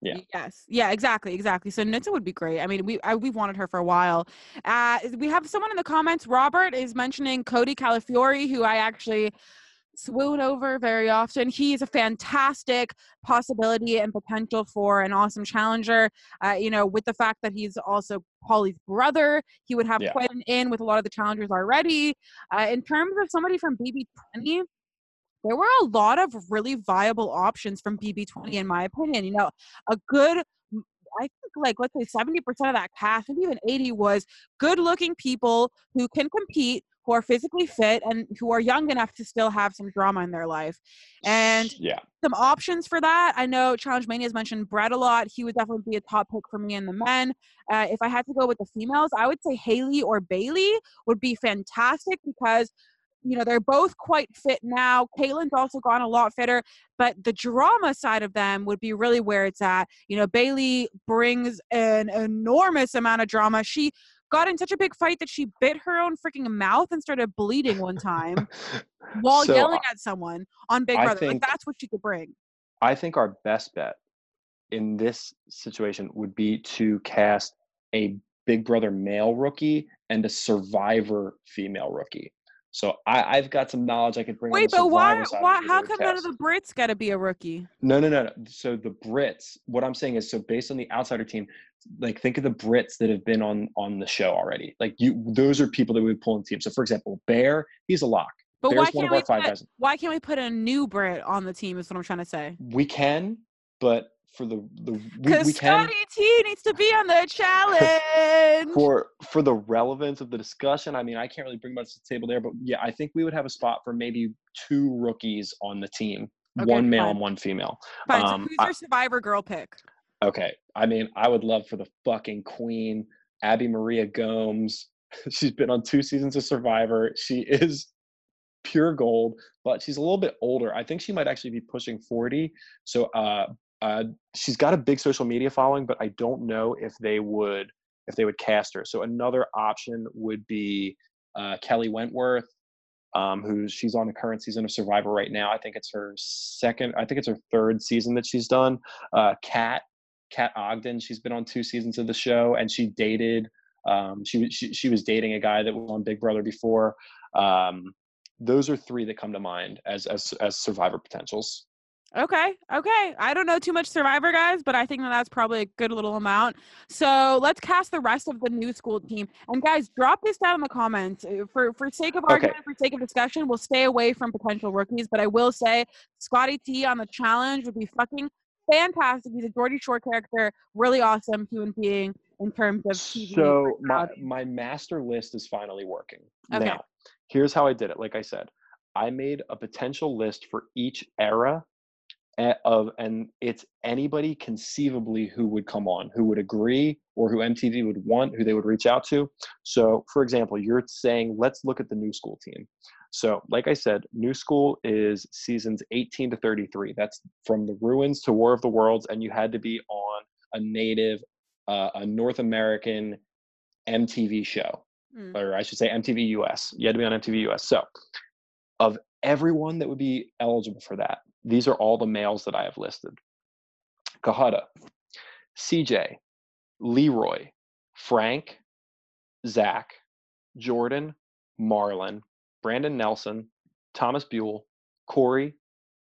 Yeah. Yes. Yeah, exactly. Exactly. So Nitsa would be great. I mean, we, I, we've wanted her for a while. Uh, we have someone in the comments, Robert is mentioning Cody Calafiore, who I actually swoon over very often. He's a fantastic possibility and potential for an awesome challenger. Uh, you know, with the fact that he's also Pauly's brother, he would have yeah. quite an in with a lot of the challengers already. Uh, in terms of somebody from B B twenty, there were a lot of really viable options from B B twenty, in my opinion. You know, a good, I think, like, let's say seventy percent of that cast, maybe even eighty, was good-looking people who can compete, who are physically fit, and who are young enough to still have some drama in their life. And yeah. some options for that. I know Challenge Mania has mentioned Brett a lot. He would definitely be a top pick for me and the men. Uh, if I had to go with the females, I would say Haley or Bailey would be fantastic because, you know, they're both quite fit now. Caitlin's also gone a lot fitter, but the drama side of them would be really where it's at. You know, Bailey brings an enormous amount of drama. She got in such a big fight that she bit her own freaking mouth and started bleeding one time while so yelling at someone on Big Brother. Think, like, that's what she could bring. I think our best bet in this situation would be to cast a Big Brother male rookie and a Survivor female rookie. So I, I've got some knowledge I could bring. Wait, but why? Why? How come none of the Brits got to be a rookie? No, no, no, no. So the Brits. What I'm saying is, so based on the outsider team, like think of the Brits that have been on on the show already. Like you, those are people that we would pull in teams. So for example, Bear, he's a lock. But Bear's why can't we put, why can't we put a new Brit on the team? Is what I'm trying to say. We can, but for the the because Scotty T needs to be on the challenge for for the relevance of the discussion. I mean, I can't really bring much to the table there, but yeah, I think we would have a spot for maybe two rookies on the team, okay, one male fine. and one female. Fine. Um, so who's your Survivor girl pick? Okay, I mean, I would love for the fucking queen, Abby Maria Gomes. She's been on two seasons of Survivor. She is pure gold, but she's a little bit older. I think she might actually be pushing forty. So, uh. Uh, she's got a big social media following, but I don't know if they would if they would cast her. So another option would be uh, Kelly Wentworth, um, who she's on the current season of Survivor right now. I think it's her second. I think it's her third season that she's done. Uh, Kat, Kat Ogden. She's been on two seasons of the show, and she dated. Um, she she she was dating a guy that was on Big Brother before. Um, those are three that come to mind as as as Survivor potentials. Okay. Okay. I don't know too much Survivor, guys, but I think that that's probably a good little amount. So let's cast the rest of the new school team. And guys, drop this down in the comments. For for sake of argument, okay. for sake of discussion, we'll stay away from potential rookies. But I will say Scotty T on the challenge would be fucking fantastic. He's a Geordie Shore character. Really awesome human being in terms of T V. So my, my master list is finally working. Okay. Now, here's how I did it. Like I said, I made a potential list for each era of, and it's anybody conceivably who would come on, who would agree, or who M T V would want, who they would reach out to. So, for example, you're saying, let's look at the new school team. So, like I said, new school is seasons eighteen to thirty-three. That's from the ruins to War of the Worlds, and you had to be on a native, uh, a North American M T V show, mm. or I should say M T V U S. You had to be on M T V U S. So, of everyone that would be eligible for that, these are all the males that I have listed. Kahada, C J, Leroy, Frank, Zach, Jordan, Marlon, Brandon Nelson, Thomas Buell, Corey,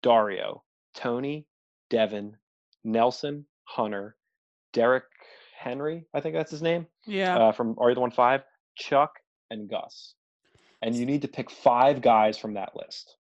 Dario, Tony, Devin, Nelson, Hunter, Derek Henry, I think that's his name. Yeah. Uh, from Are You the One Five? Chuck and Gus. And you need to pick five guys from that list.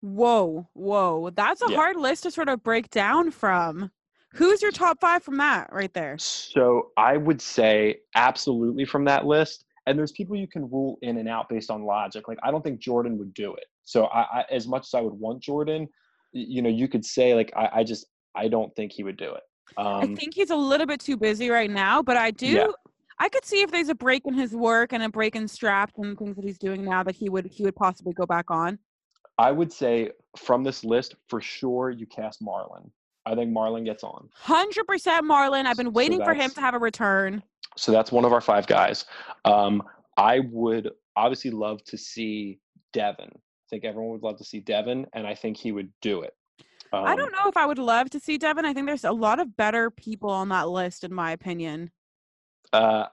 Whoa, whoa. That's a yeah. hard list to sort of break down from. Who's your top five from that right there? So I would say absolutely from that list. And there's people you can rule in and out based on logic. Like, I don't think Jordan would do it. So I, I as much as I would want Jordan, you know, you could say, like, I, I just, I don't think he would do it. Um, I think he's a little bit too busy right now, but I do. Yeah. I could see if there's a break in his work and a break in Strapped and things that he's doing now that he would he would possibly go back on. I would say from this list, for sure, you cast Marlon. I think Marlon gets on. one hundred percent Marlon. I've been waiting so for him to have a return. So that's one of our five guys. Um, I would obviously love to see Devin. I think everyone would love to see Devin, and I think he would do it. Um, I don't know if I would love to see Devin. I think there's a lot of better people on that list, in my opinion. Uh,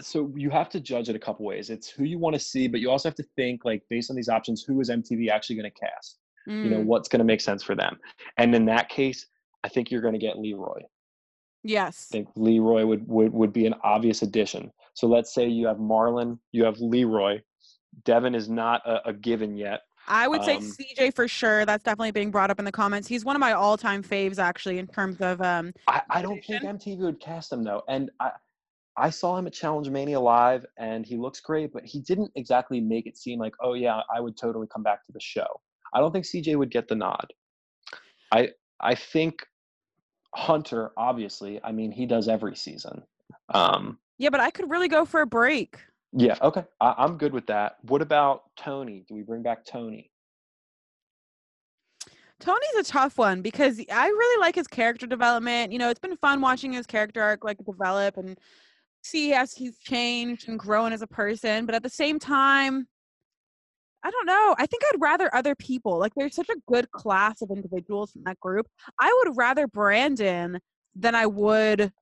so you have to judge it a couple ways. It's who you want to see, but you also have to think, like, based on these options, who is M T V actually going to cast? Mm. You know, what's going to make sense for them? And in that case, I think you're going to get Leroy. Yes. I think Leroy would, would, would be an obvious addition. So let's say you have Marlon, you have Leroy. Devin is not a, a given yet. I would say um, C J for sure. That's definitely being brought up in the comments. He's one of my all-time faves, actually, in terms of um. I, I don't think M T V would cast him, though. And I I saw him at Challenge Mania Live, and he looks great, but he didn't exactly make it seem like, oh, yeah, I would totally come back to the show. I don't think C J would get the nod. I I think Hunter, obviously. I mean, he does every season. Um, yeah, but I could really go for a break. Yeah, okay. I, I'm good with that. What about Tony? Do we bring back Tony? Tony's a tough one because I really like his character development. You know, it's been fun watching his character arc, like, develop and see as he's changed and grown as a person. But at the same time, I don't know. I think I'd rather other people. Like, there's such a good class of individuals in that group. I would rather Brandon than I would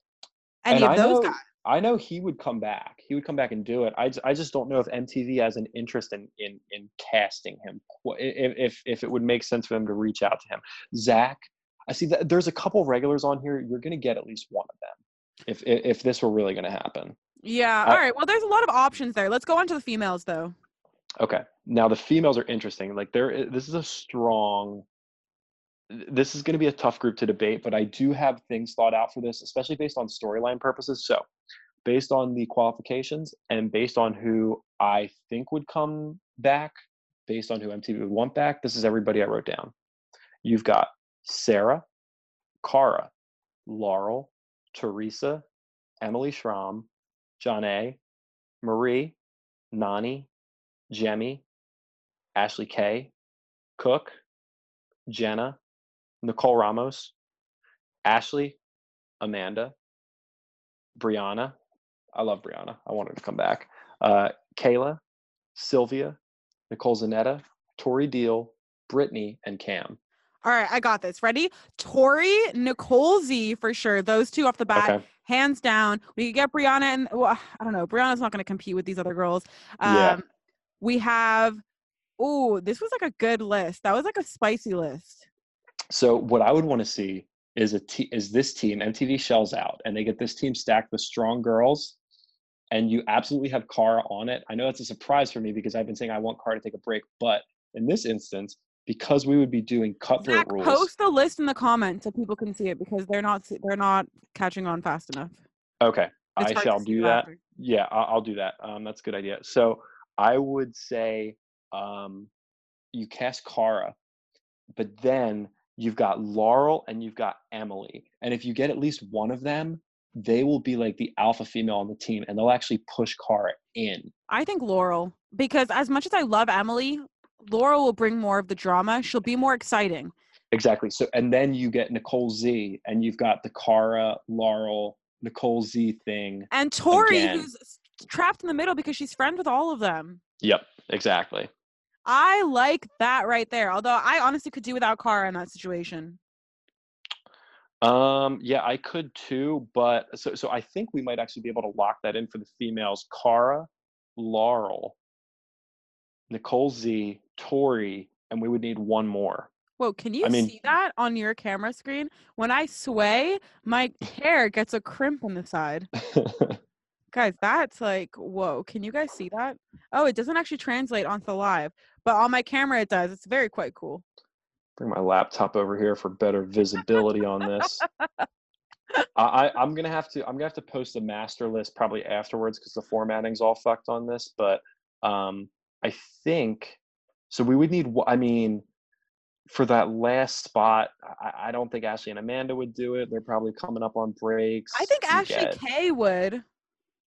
any of those guys. I know he would come back. He would come back and do it. I, I just don't know if M T V has an interest in in, in casting him, if, if if it would make sense for them to reach out to him. Zach, I see that there's a couple regulars on here. You're going to get at least one of them if if, if this were really going to happen. Yeah. All I, right. Well, there's a lot of options there. Let's go on to the females, though. Okay. Now, the females are interesting. Like, there, this is a strong – this is going to be a tough group to debate, but I do have things thought out for this, especially based on storyline purposes. So, based on the qualifications and based on who I think would come back, based on who M T V would want back, this is everybody I wrote down. You've got Sarah, Kara, Laurel, Teresa, Emily Schramm, John A., Marie, Nani, Jemmy, Ashley K, Cook, Jenna, Nicole Ramos, Ashley, Amanda, Brianna. I love Brianna. I want her to come back. Uh, Kayla, Sylvia, Nicole Zanetta, Tori Deal, Brittany, and Cam. All right, I got this. Ready? Tori, Nicole Z for sure. Those two off the bat, okay. Hands down. We could get Brianna, and well, I don't know. Brianna's not going to compete with these other girls. Um, yeah. We have, ooh, this was like a good list. That was like a spicy list. So what I would want to see is a t- is this team, M T V shells out, and they get this team stacked with strong girls, and you absolutely have Cara on it. I know it's a surprise for me because I've been saying I want Cara to take a break, but in this instance, because we would be doing cutthroat Zach, rules. Post the list in the comments so people can see it because they're not they're not catching on fast enough. Okay, it's I shall do that. After. Yeah, I'll, I'll do that. Um, that's a good idea. So I would say um, you cast Cara, but then you've got Laurel and you've got Emily. And if you get at least one of them, they will be like the alpha female on the team, and they'll actually push Cara in. I think Laurel, because as much as I love Emily, Laurel will bring more of the drama. She'll be more exciting. Exactly. So, and then you get Nicole Z, and you've got the Cara, Laurel, Nicole Z thing. And Tori, again. Who's trapped in the middle because she's friends with all of them. Yep, exactly. I like that right there. Although I honestly could do without Cara in that situation. Um, yeah, I could too. But so, so I think we might actually be able to lock that in for the females. Cara, Laurel, Nicole Z, Tori, and we would need one more. Whoa, can you I mean, see that on your camera screen? When I sway, my hair gets a crimp on the side. Guys, that's like, whoa, can you guys see that? Oh, it doesn't actually translate onto live, but on my camera it does. It's very quite cool. Bring my laptop over here for better visibility on this. I, I'm gonna have to I'm gonna have to post the master list probably afterwards because the formatting's all fucked on this, but um I think so we would need I mean for that last spot, I, I don't think Ashley and Amanda would do it. They're probably coming up on breaks. I think Ashley K would.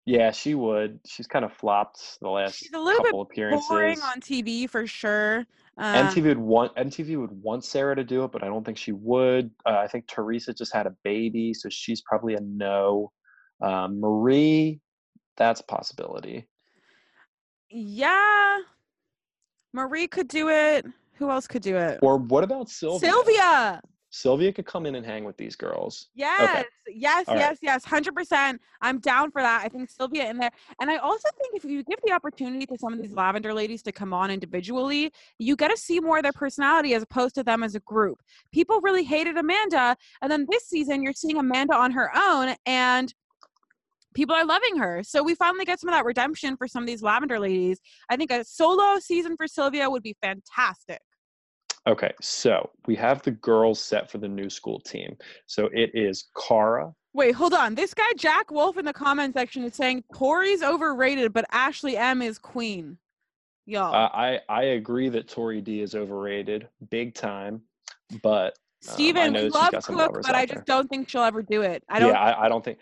Yeah, she would. She's kind of flopped the last She's a little couple bit appearances. Boring on T V for sure. Um, M T V would want M T V would want Sarah to do it, but I don't think she would. Uh, I think Teresa just had a baby, so she's probably a no. Uh, Marie, that's a possibility. Yeah, Marie could do it. Who else could do it? Or what about Sylvia? Sylvia. Sylvia could come in and hang with these girls. Yes, okay. yes, All yes, right. yes, one hundred percent. I'm down for that. I think Sylvia in there. And I also think if you give the opportunity to some of these Lavender ladies to come on individually, you get to see more of their personality as opposed to them as a group. People really hated Amanda. And then this season, you're seeing Amanda on her own and people are loving her. So we finally get some of that redemption for some of these Lavender ladies. I think a solo season for Sylvia would be fantastic. Okay, so we have the girls set for the new school team. So it is Kara. Wait, hold on. This guy, Jack Wolf, in the comment section is saying Tori's overrated, but Ashley M is queen. Y'all. Uh, I, I agree that Tori D is overrated big time, but... Um, Steven, we love Cook, but I just there. don't think she'll ever do it. I don't. Yeah, I, I don't think...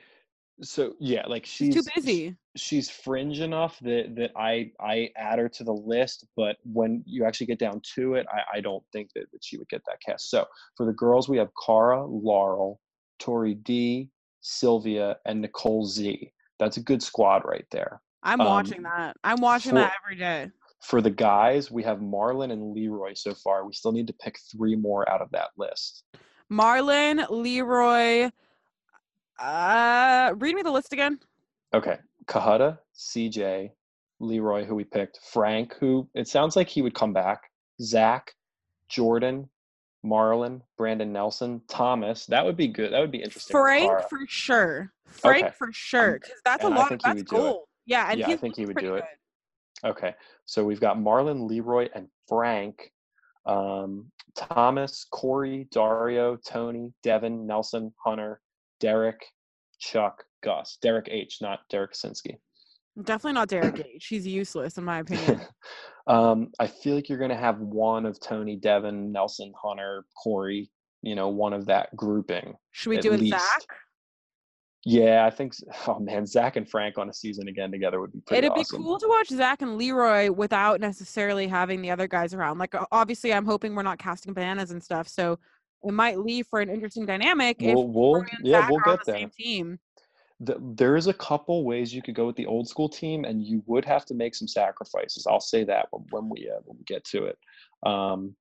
So, yeah, like she's, she's too busy. She's fringe enough that, that I, I add her to the list. But when you actually get down to it, I, I don't think that, that she would get that cast. So for the girls, we have Cara, Laurel, Tori D, Sylvia, and Nicole Z. That's a good squad right there. I'm um, watching that. I'm watching for, that every day. For the guys, we have Marlon and Leroy so far. We still need to pick three more out of that list. Marlon, Leroy... Uh, read me the list again. Okay. Kahada, C J, Leroy, who we picked, Frank, who it sounds like he would come back, Zach, Jordan, Marlon, Brandon Nelson, Thomas. That would be good. That would be interesting. Frank for sure. Frank okay. for sure. Because that's and a lot of that's gold. Yeah, and yeah, I think he would do it. Good. Okay. So we've got Marlon, Leroy, and Frank. Um, Thomas, Corey, Dario, Tony, Devin, Nelson, Hunter, Derek, Chuck, Gus. Derek H, not Derek Kaczynski. Definitely not Derek H. He's useless, in my opinion. um, I feel like you're going to have one of Tony, Devin, Nelson, Hunter, Corey, you know, one of that grouping. Should we do it, Zach? Yeah, I think so. Oh, man, Zach and Frank on a season again together would be pretty It'd awesome. Be cool to watch Zach and Leroy without necessarily having the other guys around. Like, obviously, I'm hoping we're not casting bananas and stuff, so... It might leave for an interesting dynamic. If we'll, we'll yeah, we'll get the there. Same team. The, there is a couple ways you could go with the old school team, and you would have to make some sacrifices. I'll say that when, when we uh, when we get to it. Um,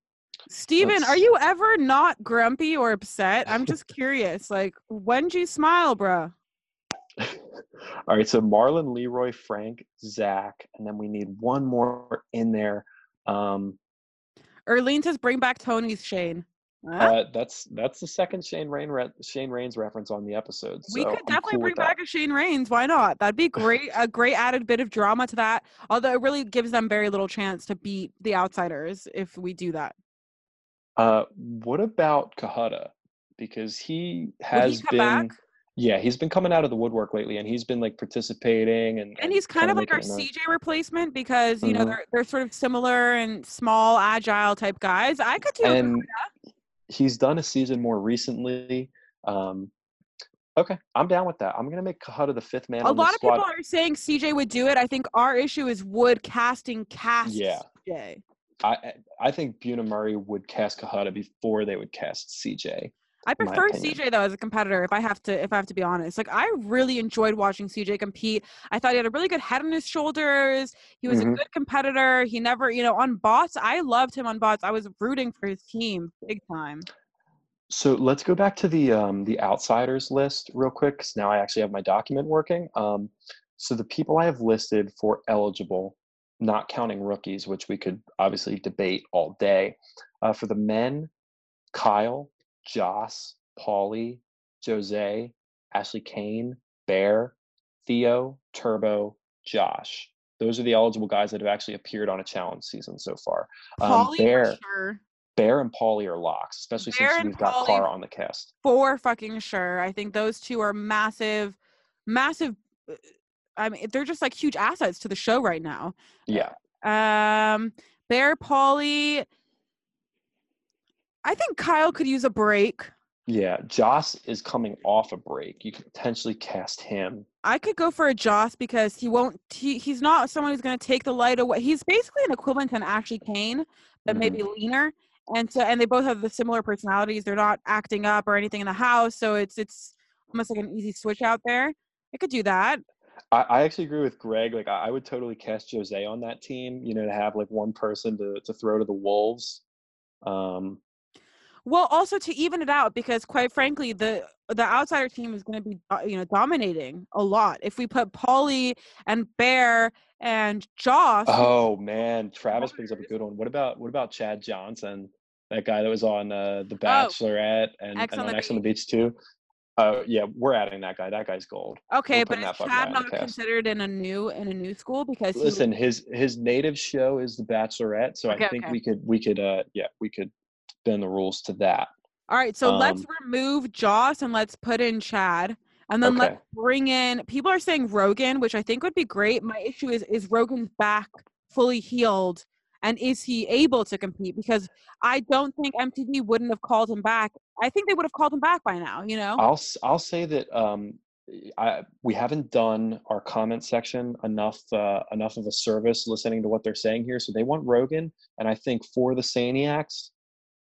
Steven, are you ever not grumpy or upset? I'm just curious. Like, when do you smile, bro? All right. So Marlon, Leroy, Frank, Zach, and then we need one more in there. Um, Erlene says, "Bring back Tony's Shane." Uh, that's that's the second Shane Rain re- Shane Raines reference on the episode. So we could definitely cool bring back a Shane Raines. Why not? That'd be great. A great added bit of drama to that. Although it really gives them very little chance to beat the outsiders if we do that. Uh, what about Kahada? Because he has he been. Back? Yeah, he's been coming out of the woodwork lately, and he's been like participating, and and, and he's kind, kind of like our C J replacement because you mm-hmm. know they're they're sort of similar and small, agile type guys. I could do and, Kahada. He's done a season more recently. Um, okay, I'm down with that. I'm going to make Kahada the fifth man. A lot of people are saying C J would do it. I think our issue is would casting cast yeah. C J. I I think Buna Murray would cast Kahada before they would cast C J. I prefer C J though as a competitor. If I have to, if I have to be honest, like I really enjoyed watching C J compete. I thought he had a really good head on his shoulders. He was mm-hmm. a good competitor. He never, you know, on bots, I loved him on bots. I was rooting for his team big time. So let's go back to the um, the outsiders list real quick, because now I actually have my document working. Um, so the people I have listed for eligible, not counting rookies, which we could obviously debate all day. Uh, for the men, Kyle, Joss, Pauly, Jose, Ashley Kane, Bear, Theo, Turbo, Josh. Those are the eligible guys that have actually appeared on a challenge season so far. Um, Pauly Bear, for sure. Bear and Pauly are locks, especially Bear since we've got Cara on the cast. For fucking sure. I think those two are massive, massive. I mean, they're just like huge assets to the show right now. Yeah. Um, Bear, Pauly... I think Kyle could use a break. Yeah, Joss is coming off a break. You could potentially cast him. I could go for a Joss because he won't. He, he's not someone who's going to take the light away. He's basically an equivalent to an Ashley Kane, but mm-hmm. maybe leaner. And so, and they both have the similar personalities. They're not acting up or anything in the house, so it's it's almost like an easy switch out there. I could do that. I, I actually agree with Greg. Like I, I would totally cast Jose on that team. You know, to have like one person to to throw to the wolves. Um. Well, also to even it out, because quite frankly, the the outsider team is going to be, you know, dominating a lot. If we put Pauly and Bear and Josh. Oh man, Travis brings up a good one. What about what about Chad Johnson, that guy that was on uh, The Bachelorette oh, and, X and on, on X on the Beach too? Uh, yeah, we're adding that guy. That guy's gold. Okay, we're but is Chad not considered in a new in a new school? Because listen, was- his his native show is The Bachelorette, so okay, I think okay. we could we could uh yeah we could. Bend the rules to that. All right, so um, let's remove Joss and let's put in Chad, and then okay. let's bring in. People are saying Rogan, which I think would be great. My issue is is Rogan's back fully healed, and is he able to compete? Because I don't think M T V wouldn't have called him back. I think they would have called him back by now. You know, I'll I'll say that um, I we haven't done our comment section enough uh, enough of a service listening to what they're saying here. So they want Rogan, and I think for the Saniacs,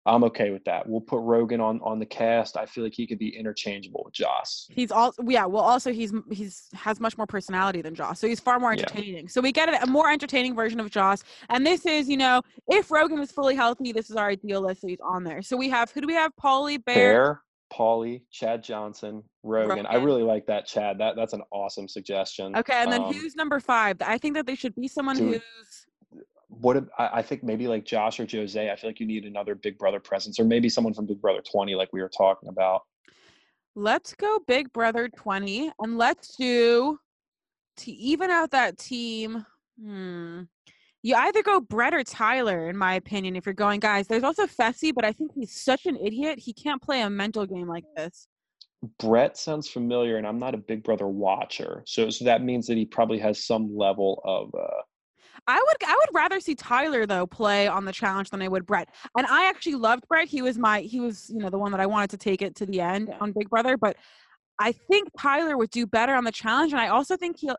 I'm okay with that. We'll put Rogan on, on the cast. I feel like he could be interchangeable with Joss. He's all yeah. Well, also he's he's has much more personality than Joss, so he's far more entertaining. Yeah. So we get a more entertaining version of Joss. And this is, you know, if Rogan was fully healthy, this is our ideal list. So he's on there. So we have who do we have? Pauly, Bear, Bear Pauly, Chad Johnson, Rogan. Rogan. I really like that, Chad. That that's an awesome suggestion. Okay, and then um, who's number five? I think that they should be someone dude. who's. What if, I think maybe like Josh or Jose, I feel like you need another Big Brother presence, or maybe someone from Big Brother twenty, like we were talking about. Let's go Big Brother twenty, and let's do to even out that team. Hmm. You either go Brett or Tyler, in my opinion, if you're going guys. There's also Fessy, but I think he's such an idiot. He can't play a mental game like this. Brett sounds familiar, and I'm not a Big Brother watcher, so so that means that he probably has some level of. Uh, I would I would rather see Tyler though play on the challenge than I would Brett. And I actually loved Brett. He was my he was, you know, the one that I wanted to take it to the end on Big Brother, but I think Tyler would do better on the challenge, and I also think he'll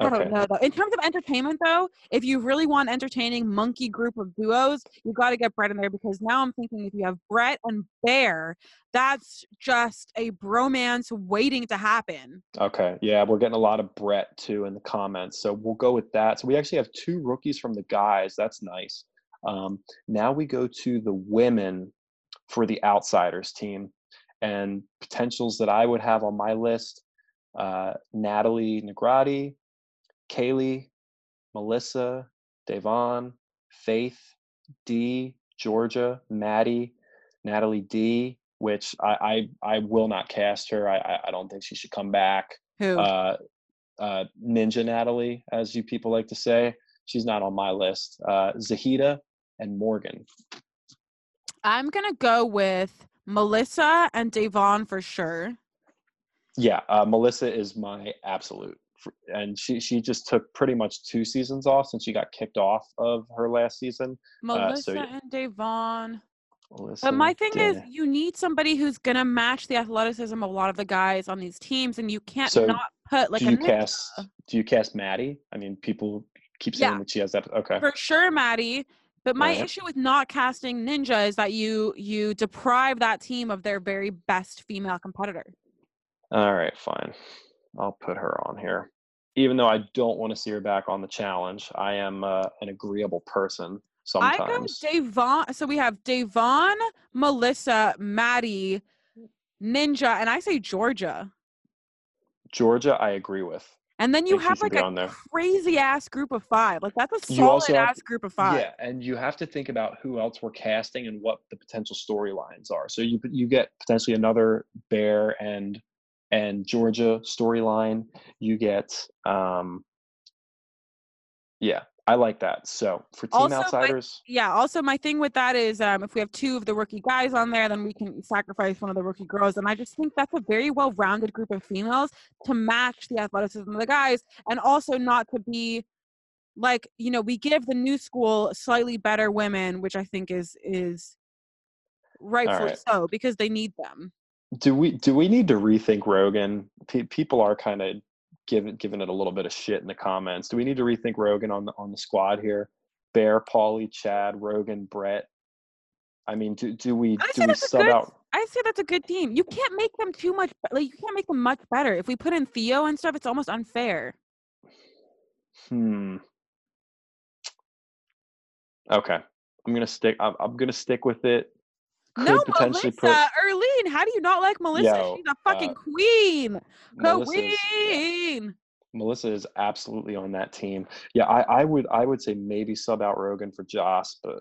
I okay. don't know though. In terms of entertainment though, if you really want entertaining monkey group of duos, you got to get Brett in there, because now I'm thinking if you have Brett and Bear, that's just a bromance waiting to happen. Okay. Yeah, we're getting a lot of Brett too in the comments. So we'll go with that. So we actually have two rookies from the guys. That's nice. Um, now we go to the women for the outsiders team, and potentials that I would have on my list, uh, Natalie Negrati, Kaylee, Melissa, Devon, Faith, D, Georgia, Maddie, Natalie D, which I I, I will not cast her. I I don't think she should come back. Who? Uh, uh, Ninja Natalie, as you people like to say. She's not on my list. Uh, Zahida and Morgan. I'm going to go with Melissa and Devon for sure. Yeah, uh, Melissa is my absolute. And she, she just took pretty much two seasons off since she got kicked off of her last season. Melissa uh, so, yeah. and Devon. Melissa but my thing Dana. is you need somebody who's going to match the athleticism of a lot of the guys on these teams, and you can't so not put like do you a cast, Do you cast Maddie? I mean, people keep saying yeah. that she has that. Okay. For sure, Maddie. But my right. issue with not casting Ninja is that you you deprive that team of their very best female competitor. All right, fine. I'll put her on here. Even though I don't want to see her back on the challenge, I am uh, an agreeable person sometimes. I go Devon. So we have Devon, Melissa, Maddie, Ninja, and I say Georgia. Georgia, I agree with. And then you have like a crazy-ass group of five. Like, that's a solid-ass group of five. Yeah, and you have to think about who else we're casting and what the potential storylines are. So you you get potentially another Bear and and Georgia storyline. You get, um, yeah, I like that. So for Team also Outsiders. My, yeah, also my thing with that is um, if we have two of the rookie guys on there, then we can sacrifice one of the rookie girls. And I just think that's a very well-rounded group of females to match the athleticism of the guys, and also not to be like, you know, we give the new school slightly better women, which I think is, is rightfully right. so, because they need them. Do we do we need to rethink Rogan? P- people are kind of giving giving it a little bit of shit in the comments. Do we need to rethink Rogan on the on the squad here? Bear, Pauly, Chad, Rogan, Brett. I mean, do do we I do we sub good, out? I say that's a good team. You can't make them too much. Like, you can't make them much better. If we put in Theo and stuff, it's almost unfair. Hmm. Okay, I'm gonna stick. I'm, I'm gonna stick with it. could no, potentially Melissa, put... Erlene, how do you not like Melissa? Yo, she's a fucking uh, queen. Queen. Yeah. Melissa is absolutely on that team. Yeah, I, I would I would say maybe sub out Rogan for Joss, but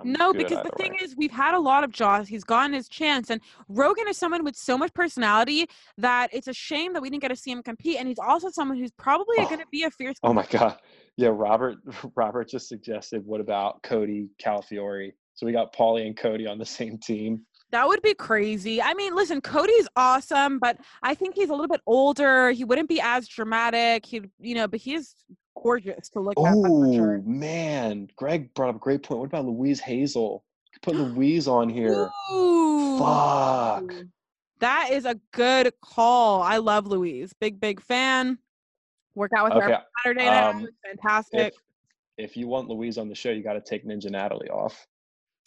I'm no, because the thing way. is, we've had a lot of Joss. He's gotten his chance, and Rogan is someone with so much personality that it's a shame that we didn't get to see him compete. And he's also someone who's probably oh. going to be a fierce. Oh my god, yeah. Robert, Robert just suggested, what about Cody Calafiore? So we got Pauly and Cody on the same team. That would be crazy. I mean, listen, Cody's awesome, but I think he's a little bit older. He wouldn't be as dramatic. He, you know, but he's gorgeous to look at. Oh, sure. Man. Greg brought up a great point. What about Louise Hazel? Put Louise on here. Ooh. Fuck. That is a good call. I love Louise. Big, big fan. Work out with okay. her on Saturday night. Um, fantastic. If, if you want Louise on the show, you got to take Ninja Natalie off.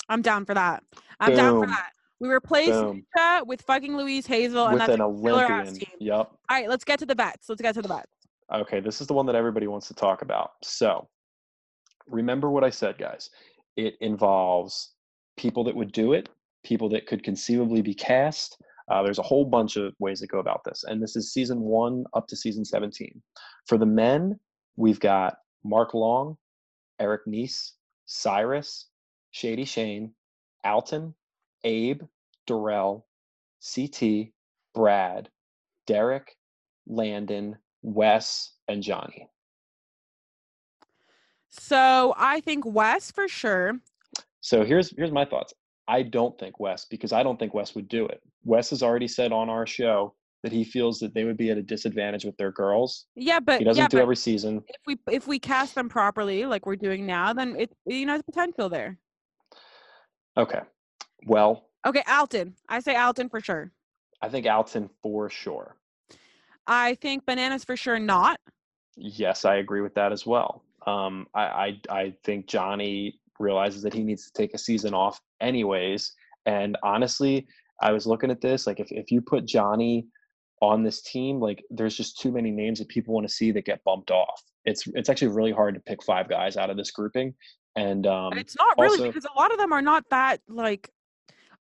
I'm down for that. I'm Boom. down for that. We replaced Ninja with fucking Louise Hazel. And with that's an Olympian. Yep. All right, let's get to the bets. Let's get to the bets. Okay, this is the one that everybody wants to talk about. So remember what I said, guys. It involves people that would do it, people that could conceivably be cast. Uh, there's a whole bunch of ways to go about this. And this is season one up to season seventeen. For the men, we've got Mark Long, Eric Neese, Cyrus, Shady Shane, Alton, Abe, Darrell, C T, Brad, Derek, Landon, Wes, and Johnny. So I think Wes for sure. So here's here's my thoughts. I don't think Wes, because I don't think Wes would do it. Wes has already said on our show that he feels that they would be at a disadvantage with their girls. Yeah, but he doesn't yeah, do every season. If we if we cast them properly, like we're doing now, then it you know there's potential there. Okay. Well. Okay, Alton. I say Alton for sure. I think Alton for sure. I think Bananas for sure not. Yes, I agree with that as well. Um, I, I I think Johnny realizes that he needs to take a season off anyways. And honestly, I was looking at this, like if, if you put Johnny on this team, like there's just too many names that people want to see that get bumped off. It's it's actually really hard to pick five guys out of this grouping. And um, it's not really also, because a lot of them are not that like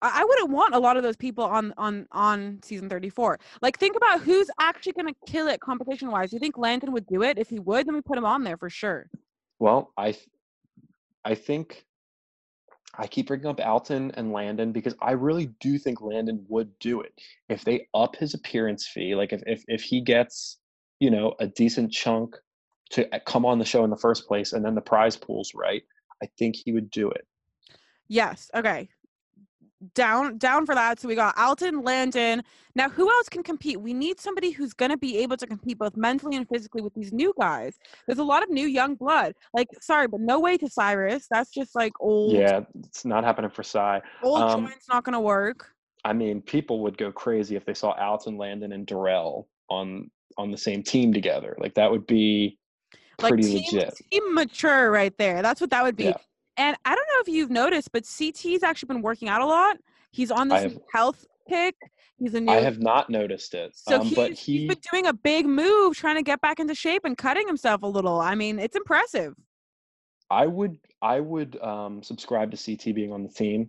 I wouldn't want a lot of those people on, on, on season thirty-four. Like, think about who's actually going to kill it competition-wise. You think Landon would do it? If he would, then we put him on there for sure. Well, I th- I think I keep bringing up Alton and Landon because I really do think Landon would do it. If they up his appearance fee, like if, if, if he gets, you know, a decent chunk to come on the show in the first place and then the prize pool's right, I think he would do it. Yes. Okay. Down down for that. So we got Alton, Landon. Now, who else can compete? We need somebody who's going to be able to compete both mentally and physically with these new guys. There's a lot of new young blood. Like, sorry, but no way to Cyrus. That's just like old. Yeah, it's not happening for Cy. Old um, joint's not going to work. I mean, people would go crazy if they saw Alton, Landon, and Darrell on on the same team together. Like, that would be pretty like team, legit. Team mature right there. That's what that would be. Yeah. And I don't know if you've noticed, but C T's actually been working out a lot. He's on this have, health kick. He's a new. I have not noticed it. So um, he's, but he, he's been doing a big move, trying to get back into shape and cutting himself a little. I mean, it's impressive. I would, I would um, subscribe to C T being on the team.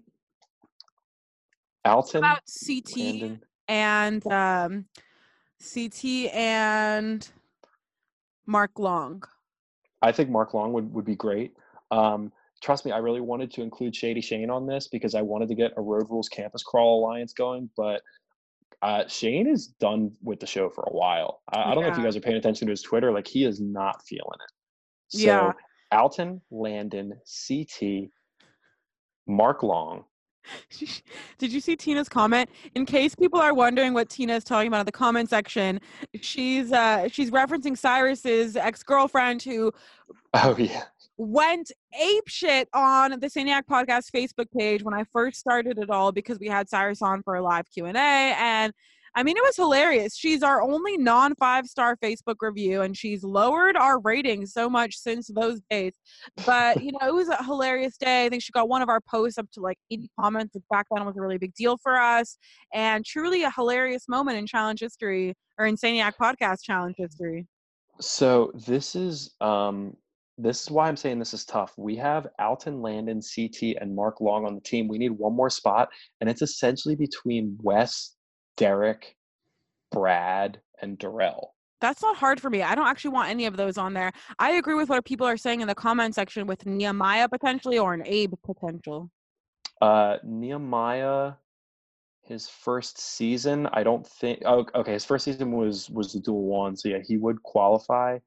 Alton, about C T Brandon. and um, C T and Mark Long. I think Mark Long would, would be great. Um, Trust me, I really wanted to include Shady Shane on this because I wanted to get a Road Rules Campus Crawl Alliance going, but uh, Shane is done with the show for a while. I, yeah. I don't know if you guys are paying attention to his Twitter. Like, he is not feeling it. So, yeah. Alton, Landon, C T, Mark Long. Did you see Tina's comment? In case people are wondering what Tina's talking about in the comment section, she's uh, she's referencing Cyrus's ex-girlfriend who... Oh, yeah. Went apeshit on the Saniac Podcast Facebook page when I first started it all because we had Cyrus on for a live Q and A. And, I mean, it was hilarious. She's our only non-five-star Facebook review, and she's lowered our ratings so much since those days. But, you know, it was a hilarious day. I think she got one of our posts up to, like, eighty comments, which back then was a really big deal for us. And truly a hilarious moment in challenge history, or in Saniac Podcast challenge history. So this is – um this is why I'm saying this is tough. We have Alton, Landon, C T, and Mark Long on the team. We need one more spot, and it's essentially between Wes, Derek, Brad, and Darrell. That's not hard for me. I don't actually want any of those on there. I agree with what people are saying in the comment section with Nehemiah potentially or an Abe potential. Uh, Nehemiah, his first season, I don't think oh, – okay, his first season was was the dual one, so yeah, he would qualify.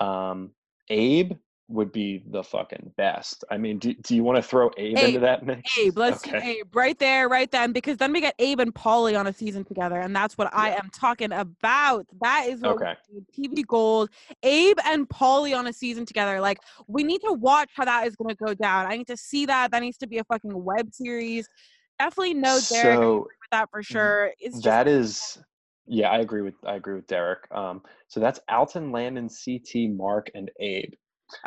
Um, Abe would be the fucking best. I mean, do, do you want to throw Abe, Abe into that mix? Abe, let's okay. see Abe right there, right then, because then we get Abe and Pauly on a season together, and that's what yeah. I am talking about. That is what okay. we need, T V gold. Abe and Pauly on a season together. Like, we need to watch how that is going to go down. I need to see that. That needs to be a fucking web series. Definitely no Derek. So, I agree with that for sure. It's just- that is... Yeah, I agree with I agree with Derek. Um, so that's Alton, Landon, C T, Mark, and Abe.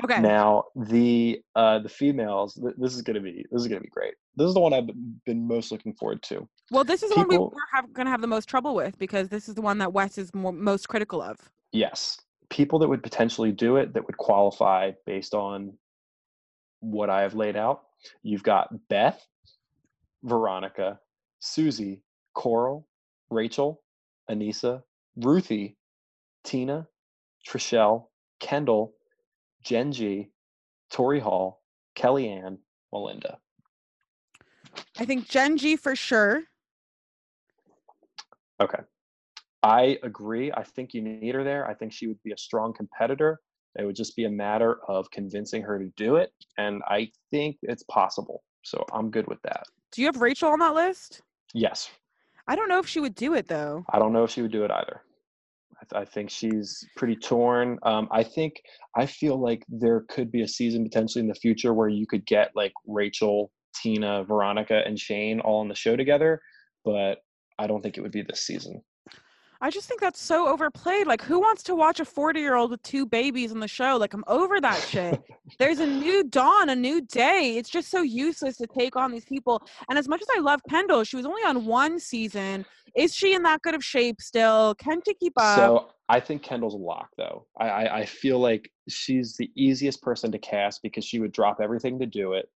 Okay. Now the uh, the females. Th- this is gonna be this is gonna be great. This is the one I've been most looking forward to. Well, this is People, the one we we're have, gonna have the most trouble with because this is the one that Wes is more, most critical of. Yes, people that would potentially do it that would qualify based on what I have laid out. You've got Beth, Veronica, Susie, Coral, Rachel, Anissa, Ruthie, Tina, Trishelle, Kendall, Genji, Tori Hall, Kellyanne, Melinda. I think Genji for sure. Okay. I agree. I think you need her there. I think she would be a strong competitor. It would just be a matter of convincing her to do it. And I think it's possible. So I'm good with that. Do you have Rachel on that list? Yes. I don't know if she would do it, though. I don't know if she would do it either. I, th- I think she's pretty torn. Um, I think I feel like there could be a season potentially in the future where you could get like Rachel, Tina, Veronica, and Shane all on the show together, but I don't think it would be this season. I just think that's so overplayed. Like, who wants to watch a forty-year-old with two babies on the show? Like, I'm over that shit. There's a new dawn, a new day. It's just so useless to take on these people. And as much as I love Kendall, she was only on one season. Is she in that good of shape still? Can she keep up? So I think Kendall's a lock, though. I, I, I feel like she's the easiest person to cast because she would drop everything to do it.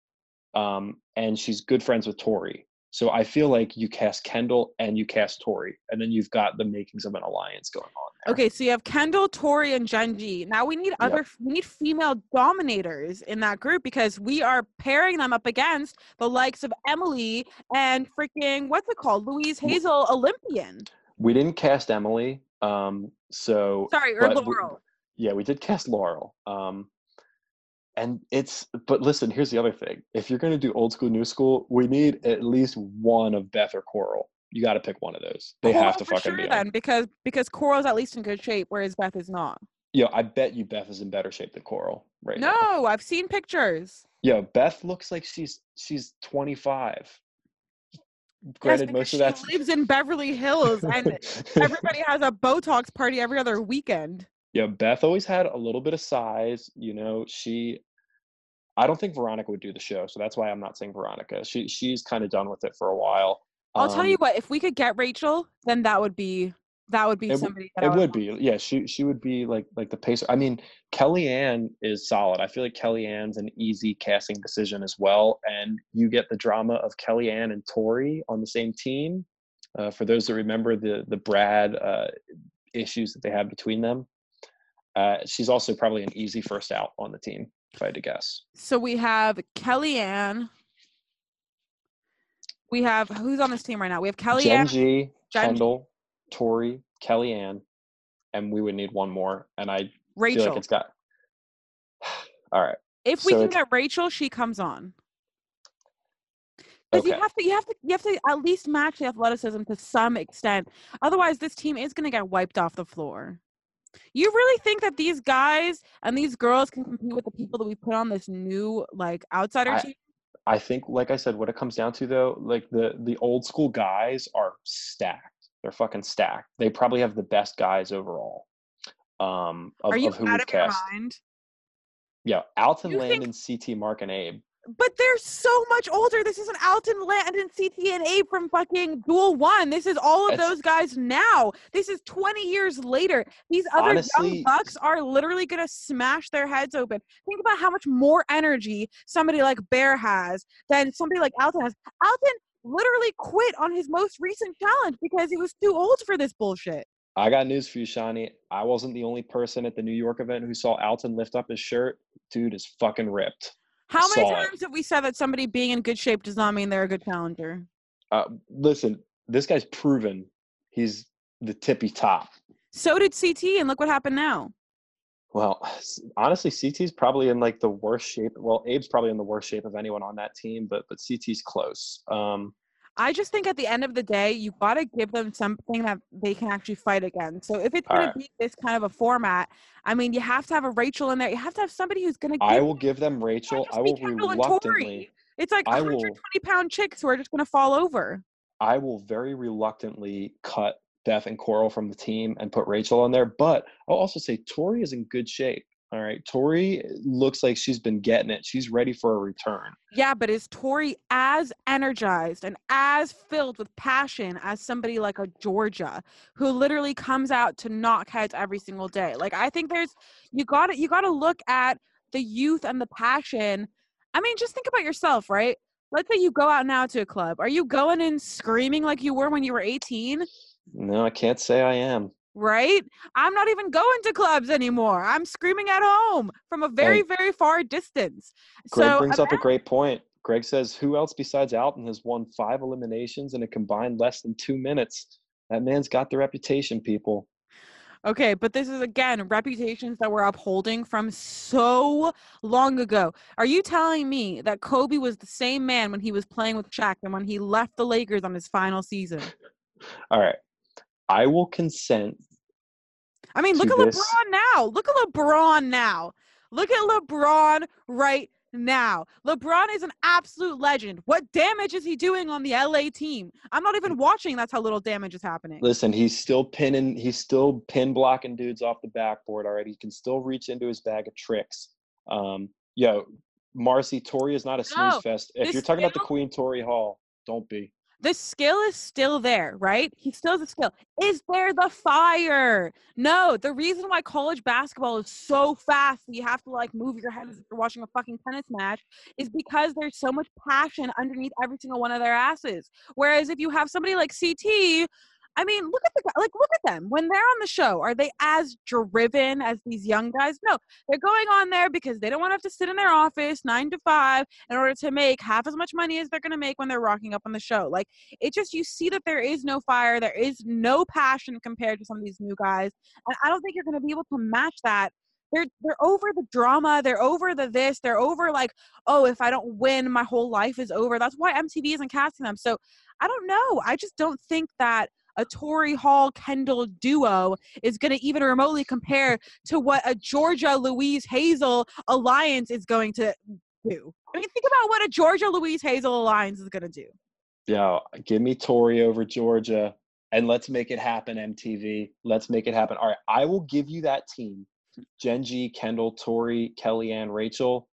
Um, and she's good friends with Tori. So I feel like you cast Kendall and you cast Tori, and then you've got the makings of an alliance going on there. Okay, so you have Kendall, Tori, and Genji. Now we need other, yep. we need female dominators in that group because we are pairing them up against the likes of Emily and freaking, what's it called? Louise Hazel, Olympian. We didn't cast Emily, um, so... Sorry, or Laurel. We, yeah, we did cast Laurel. Um And it's, but listen, here's the other thing. If you're going to do old school, new school, we need at least one of Beth or Coral. You got to pick one of those. They well, have to fucking sure be then, on. because because Coral's at least in good shape, whereas Beth is not. Yo, I bet you Beth is in better shape than Coral right no, now. No, I've seen pictures. Yo, Beth looks like she's she's twenty-five. Granted, yes, most of that lives in Beverly Hills, and everybody has a Botox party every other weekend. Yeah, Beth always had a little bit of size, you know. She, I don't think Veronica would do the show, so that's why I'm not saying Veronica. She she's kind of done with it for a while. Um, I'll tell you what, if we could get Rachel, then that would be that would be it, somebody. That it I would, would be, yeah. She she would be like like the pacer. I mean, Kellyanne is solid. I feel like Kellyanne's an easy casting decision as well, and you get the drama of Kellyanne and Tori on the same team. Uh, for those that remember the the Brad uh, issues that they have between them. Uh, she's also probably an easy first out on the team, if I had to guess. So we have Kellyanne. We have, who's on this team right now? We have Kellyanne. Genji, Gen- Kendall, Tori, Kellyanne, and we would need one more. And I Rachel. feel like it's got, all right. If we so can get Rachel, she comes on. Because okay. you have to, you have to, you have to at least match the athleticism to some extent. Otherwise, this team is going to get wiped off the floor. You really think that these guys and these girls can compete with the people that we put on this new, like, outsider I, team? I think, like I said, what it comes down to, though, like, the, the old school guys are stacked. They're fucking stacked. They probably have the best guys overall. Um, of, are you of who out of cast. your mind? Yeah, Alton, Landon, think- C T, Mark, and Abe. But they're so much older. This isn't Alton, Landon, C T, and Abe from fucking Duel One. This is all of That's, those guys now. This is twenty years later. These other honestly, young bucks are literally going to smash their heads open. Think about how much more energy somebody like Bear has than somebody like Alton has. Alton literally quit on his most recent challenge because he was too old for this bullshit. I got news for you, Shawnee. I wasn't the only person at the New York event who saw Alton lift up his shirt. Dude is fucking ripped. How many times it. have we said that somebody being in good shape does not mean they're a good challenger? Uh, listen, this guy's proven he's the tippy top. So did C T, and look what happened now. Well, honestly, C T's probably in like the worst shape. Well, Abe's probably in the worst shape of anyone on that team, but but C T's close. Um, I just think at the end of the day, you got to give them something that they can actually fight against. So if it's going right. to be this kind of a format, I mean, you have to have a Rachel in there. You have to have somebody who's going to give I will them. give them Rachel. I will reluctantly. It's like one hundred twenty pound chicks who are just going to fall over. I will very reluctantly cut Beth and Coral from the team and put Rachel on there. But I'll also say Tori is in good shape. All right. Tori looks like she's been getting it. She's ready for a return. Yeah, but is Tori as energized and as filled with passion as somebody like a Georgia who literally comes out to knock heads every single day? Like, I think there's you got you got to look at the youth and the passion. I mean, just think about yourself, right? Let's say you go out now to a club. Are you going in screaming like you were when you were eighteen? No, I can't say I am. Right? I'm not even going to clubs anymore. I'm screaming at home from a very, hey, very far distance. Greg so, brings okay. up a great point. Greg says, who else besides Alton has won five eliminations in a combined less than two minutes? That man's got the reputation, people. Okay, but this is, again, reputations that we're upholding from so long ago. Are you telling me that Kobe was the same man when he was playing with Shaq and when he left the Lakers on his final season? All right. I will consent. I mean, look at this. LeBron now. Look at LeBron now. Look at LeBron right now. LeBron is an absolute legend. What damage is he doing on the L A team? I'm not even watching. That's how little damage is happening. Listen, he's still pinning. He's still pin blocking dudes off the backboard. All right, he can still reach into his bag of tricks. Um, yo, Marcy, Tori is not a snooze no, fest. If you're talking about the Queen Tori Hall, don't be. The skill is still there, right? He still has a skill. Is there the fire? No. The reason why college basketball is so fast that you have to, like, move your head as if you're watching a fucking tennis match is because there's so much passion underneath every single one of their asses. Whereas if you have somebody like C T, I mean, look at the like, look at them. When they're on the show, are they as driven as these young guys? No. They're going on there because they don't want to have to sit in their office nine to five in order to make half as much money as they're going to make when they're rocking up on the show. Like, it just, you see that there is no fire. There is no passion compared to some of these new guys. And I don't think you're going to be able to match that. They're, they're over the drama. They're over the this. They're over, like, oh, if I don't win, my whole life is over. That's why M T V isn't casting them. So I don't know. I just don't think that a Tori Hall-Kendall duo is going to even remotely compare to what a Georgia-Louise Hazel alliance is going to do. I mean, think about what a Georgia-Louise Hazel alliance is going to do. Yeah, give me Tori over Georgia, and let's make it happen, M T V. Let's make it happen. All right, I will give you that team, Genji, Kendall, Tori, Kellyanne, Rachel,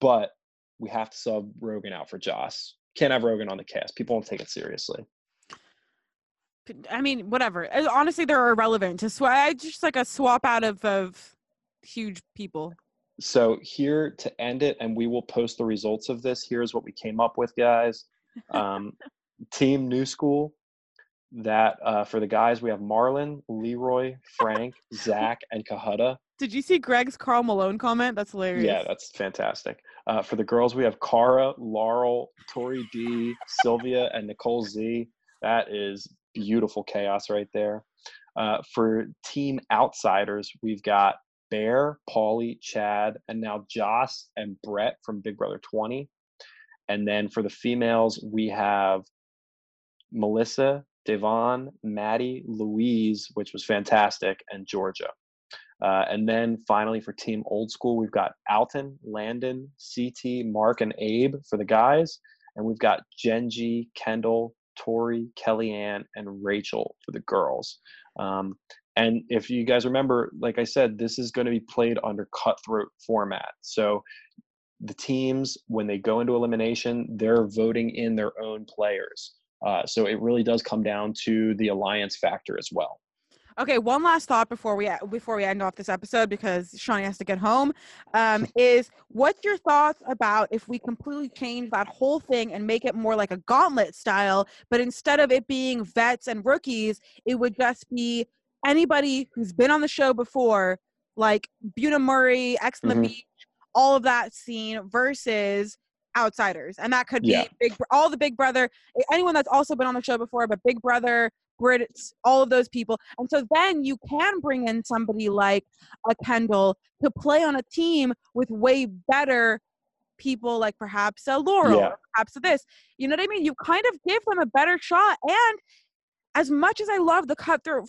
but we have to sub Rogan out for Joss. Can't have Rogan on the cast. People won't take it seriously. I mean, whatever. Honestly, they're irrelevant. To sw- I just like a swap out of, of huge people. So here to end it, and we will post the results of this. Here's what we came up with, guys. Um, team New School. That uh, for the guys, we have Marlon, Leroy, Frank, Zach, and Kahuta. Did you see Greg's Carl Malone comment? That's hilarious. Yeah, that's fantastic. Uh, for the girls, we have Kara, Laurel, Tori D, Sylvia, and Nicole Z. That is beautiful chaos right there. Uh, for team outsiders, we've got Bear, Pauly, Chad, and now Joss and Brett from Big Brother twenty. And then for the females, we have Melissa, Devon, Maddie, Louise, which was fantastic, and Georgia. Uh, and then finally for team old school, we've got Alton, Landon, C T, Mark, and Abe for the guys. And we've got Genji, Kendall, Tori, Kellyanne, and Rachel for the girls. Um, and if you guys remember, like I said, this is going to be played under Cutthroat format. So the teams, when they go into elimination, they're voting in their own players. Uh, so it really does come down to the alliance factor as well. Okay, one last thought before we before we end off this episode, because Shawnee has to get home, um, is what's your thoughts about if we completely change that whole thing and make it more like a gauntlet style, but instead of it being vets and rookies, it would just be anybody who's been on the show before, like Buna Murray, X on mm-hmm. the Beach, all of that scene versus outsiders. And that could yeah. be big, all the Big Brother, anyone that's also been on the show before, but Big Brother, Brits, all of those people. And so then you can bring in somebody like a Kendall to play on a team with way better people, like perhaps a Laurel, yeah. or perhaps a this. You know what I mean? You kind of give them a better shot. And as much as I love the Cutthroat,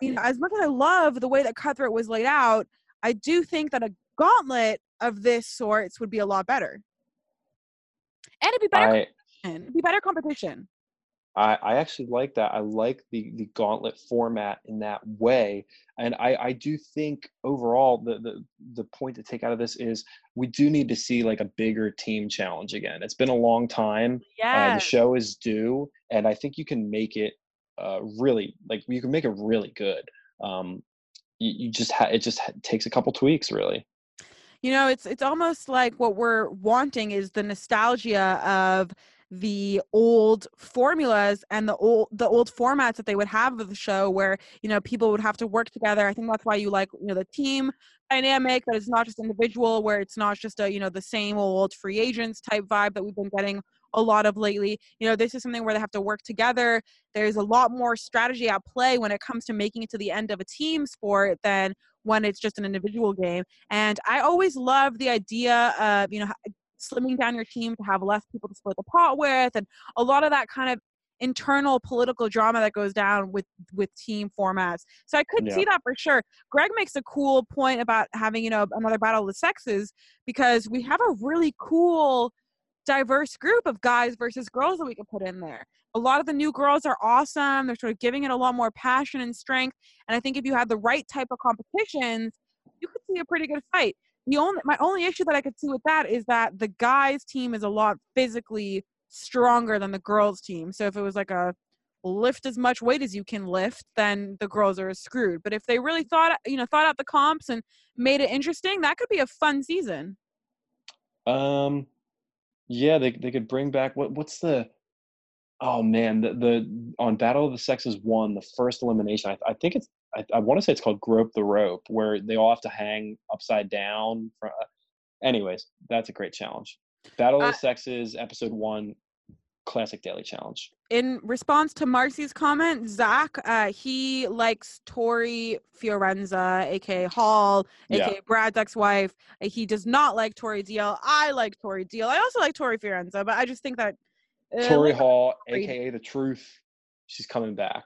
you know, as much as I love the way that Cutthroat was laid out, I do think that a gauntlet of this sorts would be a lot better. And it'd be better I... competition. It'd be better competition. I, I actually like that. I like the, the gauntlet format in that way. And I, I do think overall the, the the point to take out of this is we do need to see like a bigger team challenge again. It's been a long time. Yeah. Uh, the show is due. And I think you can make it uh, really, like you can make it really good. Um, you, you just ha- It just ha- takes a couple tweaks really. You know, it's it's almost like what we're wanting is the nostalgia of the old formulas and the old the old formats that they would have of the show, where, you know, people would have to work together. I think that's why you like, you know, the team dynamic, that it's not just individual, where it's not just a, you know, the same old free agents type vibe that we've been getting a lot of lately. You know, this is something where they have to work together. There's a lot more strategy at play when it comes to making it to the end of a team sport than when it's just an individual game. And I always love the idea of, you know, slimming down your team to have less people to split the pot with, and a lot of that kind of internal political drama that goes down with with team formats. So I could yeah. see that for sure. Greg makes a cool point about having, you know, another battle of the sexes, because we have a really cool diverse group of guys versus girls that we can put in there. A lot of the new girls are awesome. They're sort of giving it a lot more passion and strength, and I think if you had the right type of competitions, you could see a pretty good fight. The only, my only issue that I could see with that is that the guys' team is a lot physically stronger than the girls' team. So if it was like a lift as much weight as you can lift, then the girls are screwed. But if they really thought, you know, thought out the comps and made it interesting, that could be a fun season. Um, yeah, they they could bring back what what's the oh man the the on Battle of the Sexes one, the first elimination. I, I think it's. I, I want to say it's called Grope the Rope, where they all have to hang upside down. From, uh, anyways, that's a great challenge. Battle uh, of the Sexes, episode one, classic daily challenge. In response to Marcy's comment, Zach, uh, he likes Tori Fiorenza, a k a. Hall, a k a. Yeah. Brad's ex-wife. He does not like Tori Deal. I like Tori Deal. I also like Tori Fiorenza, but I just think that... Uh, Tori Hall, a k a. The Truth, she's coming back.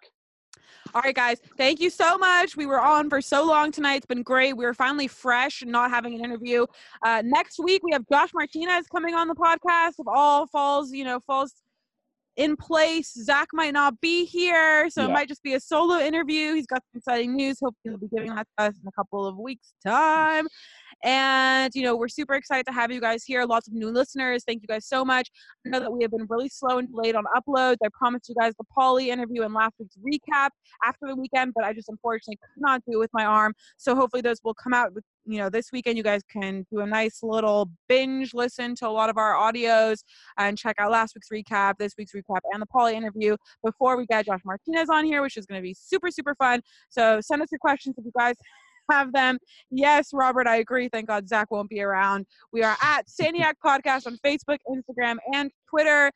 All right, guys, thank you so much. We were on for so long tonight. It's been great. We were finally fresh and not having an interview. Uh, next week, we have Josh Martinez coming on the podcast. If all falls, you know, falls in place, Zach might not be here, so yeah. it might just be a solo interview. He's got some exciting news. Hopefully, he'll be giving that to us in a couple of weeks' time. And, you know, we're super excited to have you guys here. Lots of new listeners. Thank you guys so much. I know that we have been really slow and delayed on uploads. I promised you guys the Pauly interview and last week's recap after the weekend, but I just unfortunately could not do it with my arm. So hopefully those will come out, with, you know, this weekend. You guys can do a nice little binge listen to a lot of our audios and check out last week's recap, this week's recap, and the Pauly interview before we get Josh Martinez on here, which is going to be super, super fun. So send us your questions if you guys have them. Yes, Robert, I agree. Thank God Zach won't be around. We are at Saniac Podcast on Facebook, Instagram, and Twitter.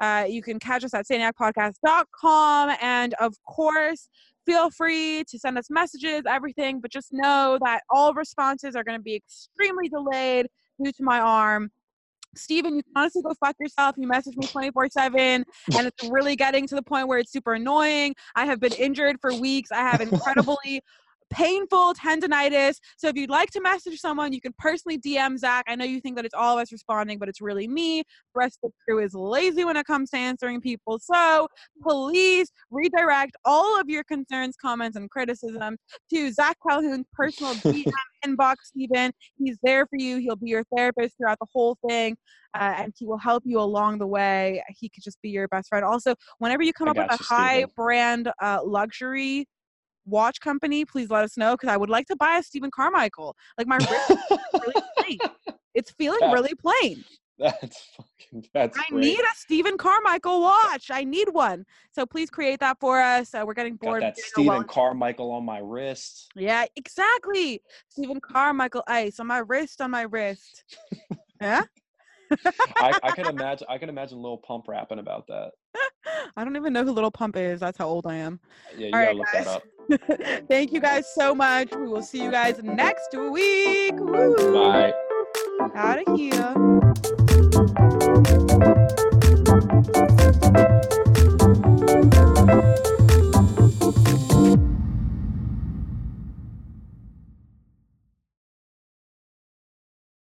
Uh, you can catch us at saniac podcast dot com. And of course, feel free to send us messages, everything, but just know that all responses are going to be extremely delayed due to my arm. Steven, you can honestly go fuck yourself. You message me twenty-four seven, and it's really getting to the point where it's super annoying. I have been injured for weeks. I have incredibly painful tendonitis. So if you'd like to message someone, you can personally D M Zach. I know you think that it's all of us responding, but it's really me. The rest of the crew is lazy when it comes to answering people. So please redirect all of your concerns, comments, and criticism to Zach Calhoun's personal D M inbox, Steven. He's there for you. He'll be your therapist throughout the whole thing, uh, and he will help you along the way. He could just be your best friend. Also, whenever you come I up with you, a high Steven. brand uh, luxury watch company, please let us know, because I would like to buy a Steven Carmichael. Like, my wrist is really plain. It's feeling that's, really plain. That's fucking that's I great. need a Steven Carmichael watch. I need one. So please create that for us. Uh, we're getting bored. Got that Steven Carmichael on my wrist. Yeah, exactly. Steven Carmichael ice on my wrist, on my wrist. Yeah. I, I can imagine. I can imagine Lil Pump rapping about that. I don't even know who Lil Pump is. That's how old I am. Yeah, you All gotta right, look guys. that up. Thank you guys so much. We will see you guys next week. Woo. Bye. Out of here.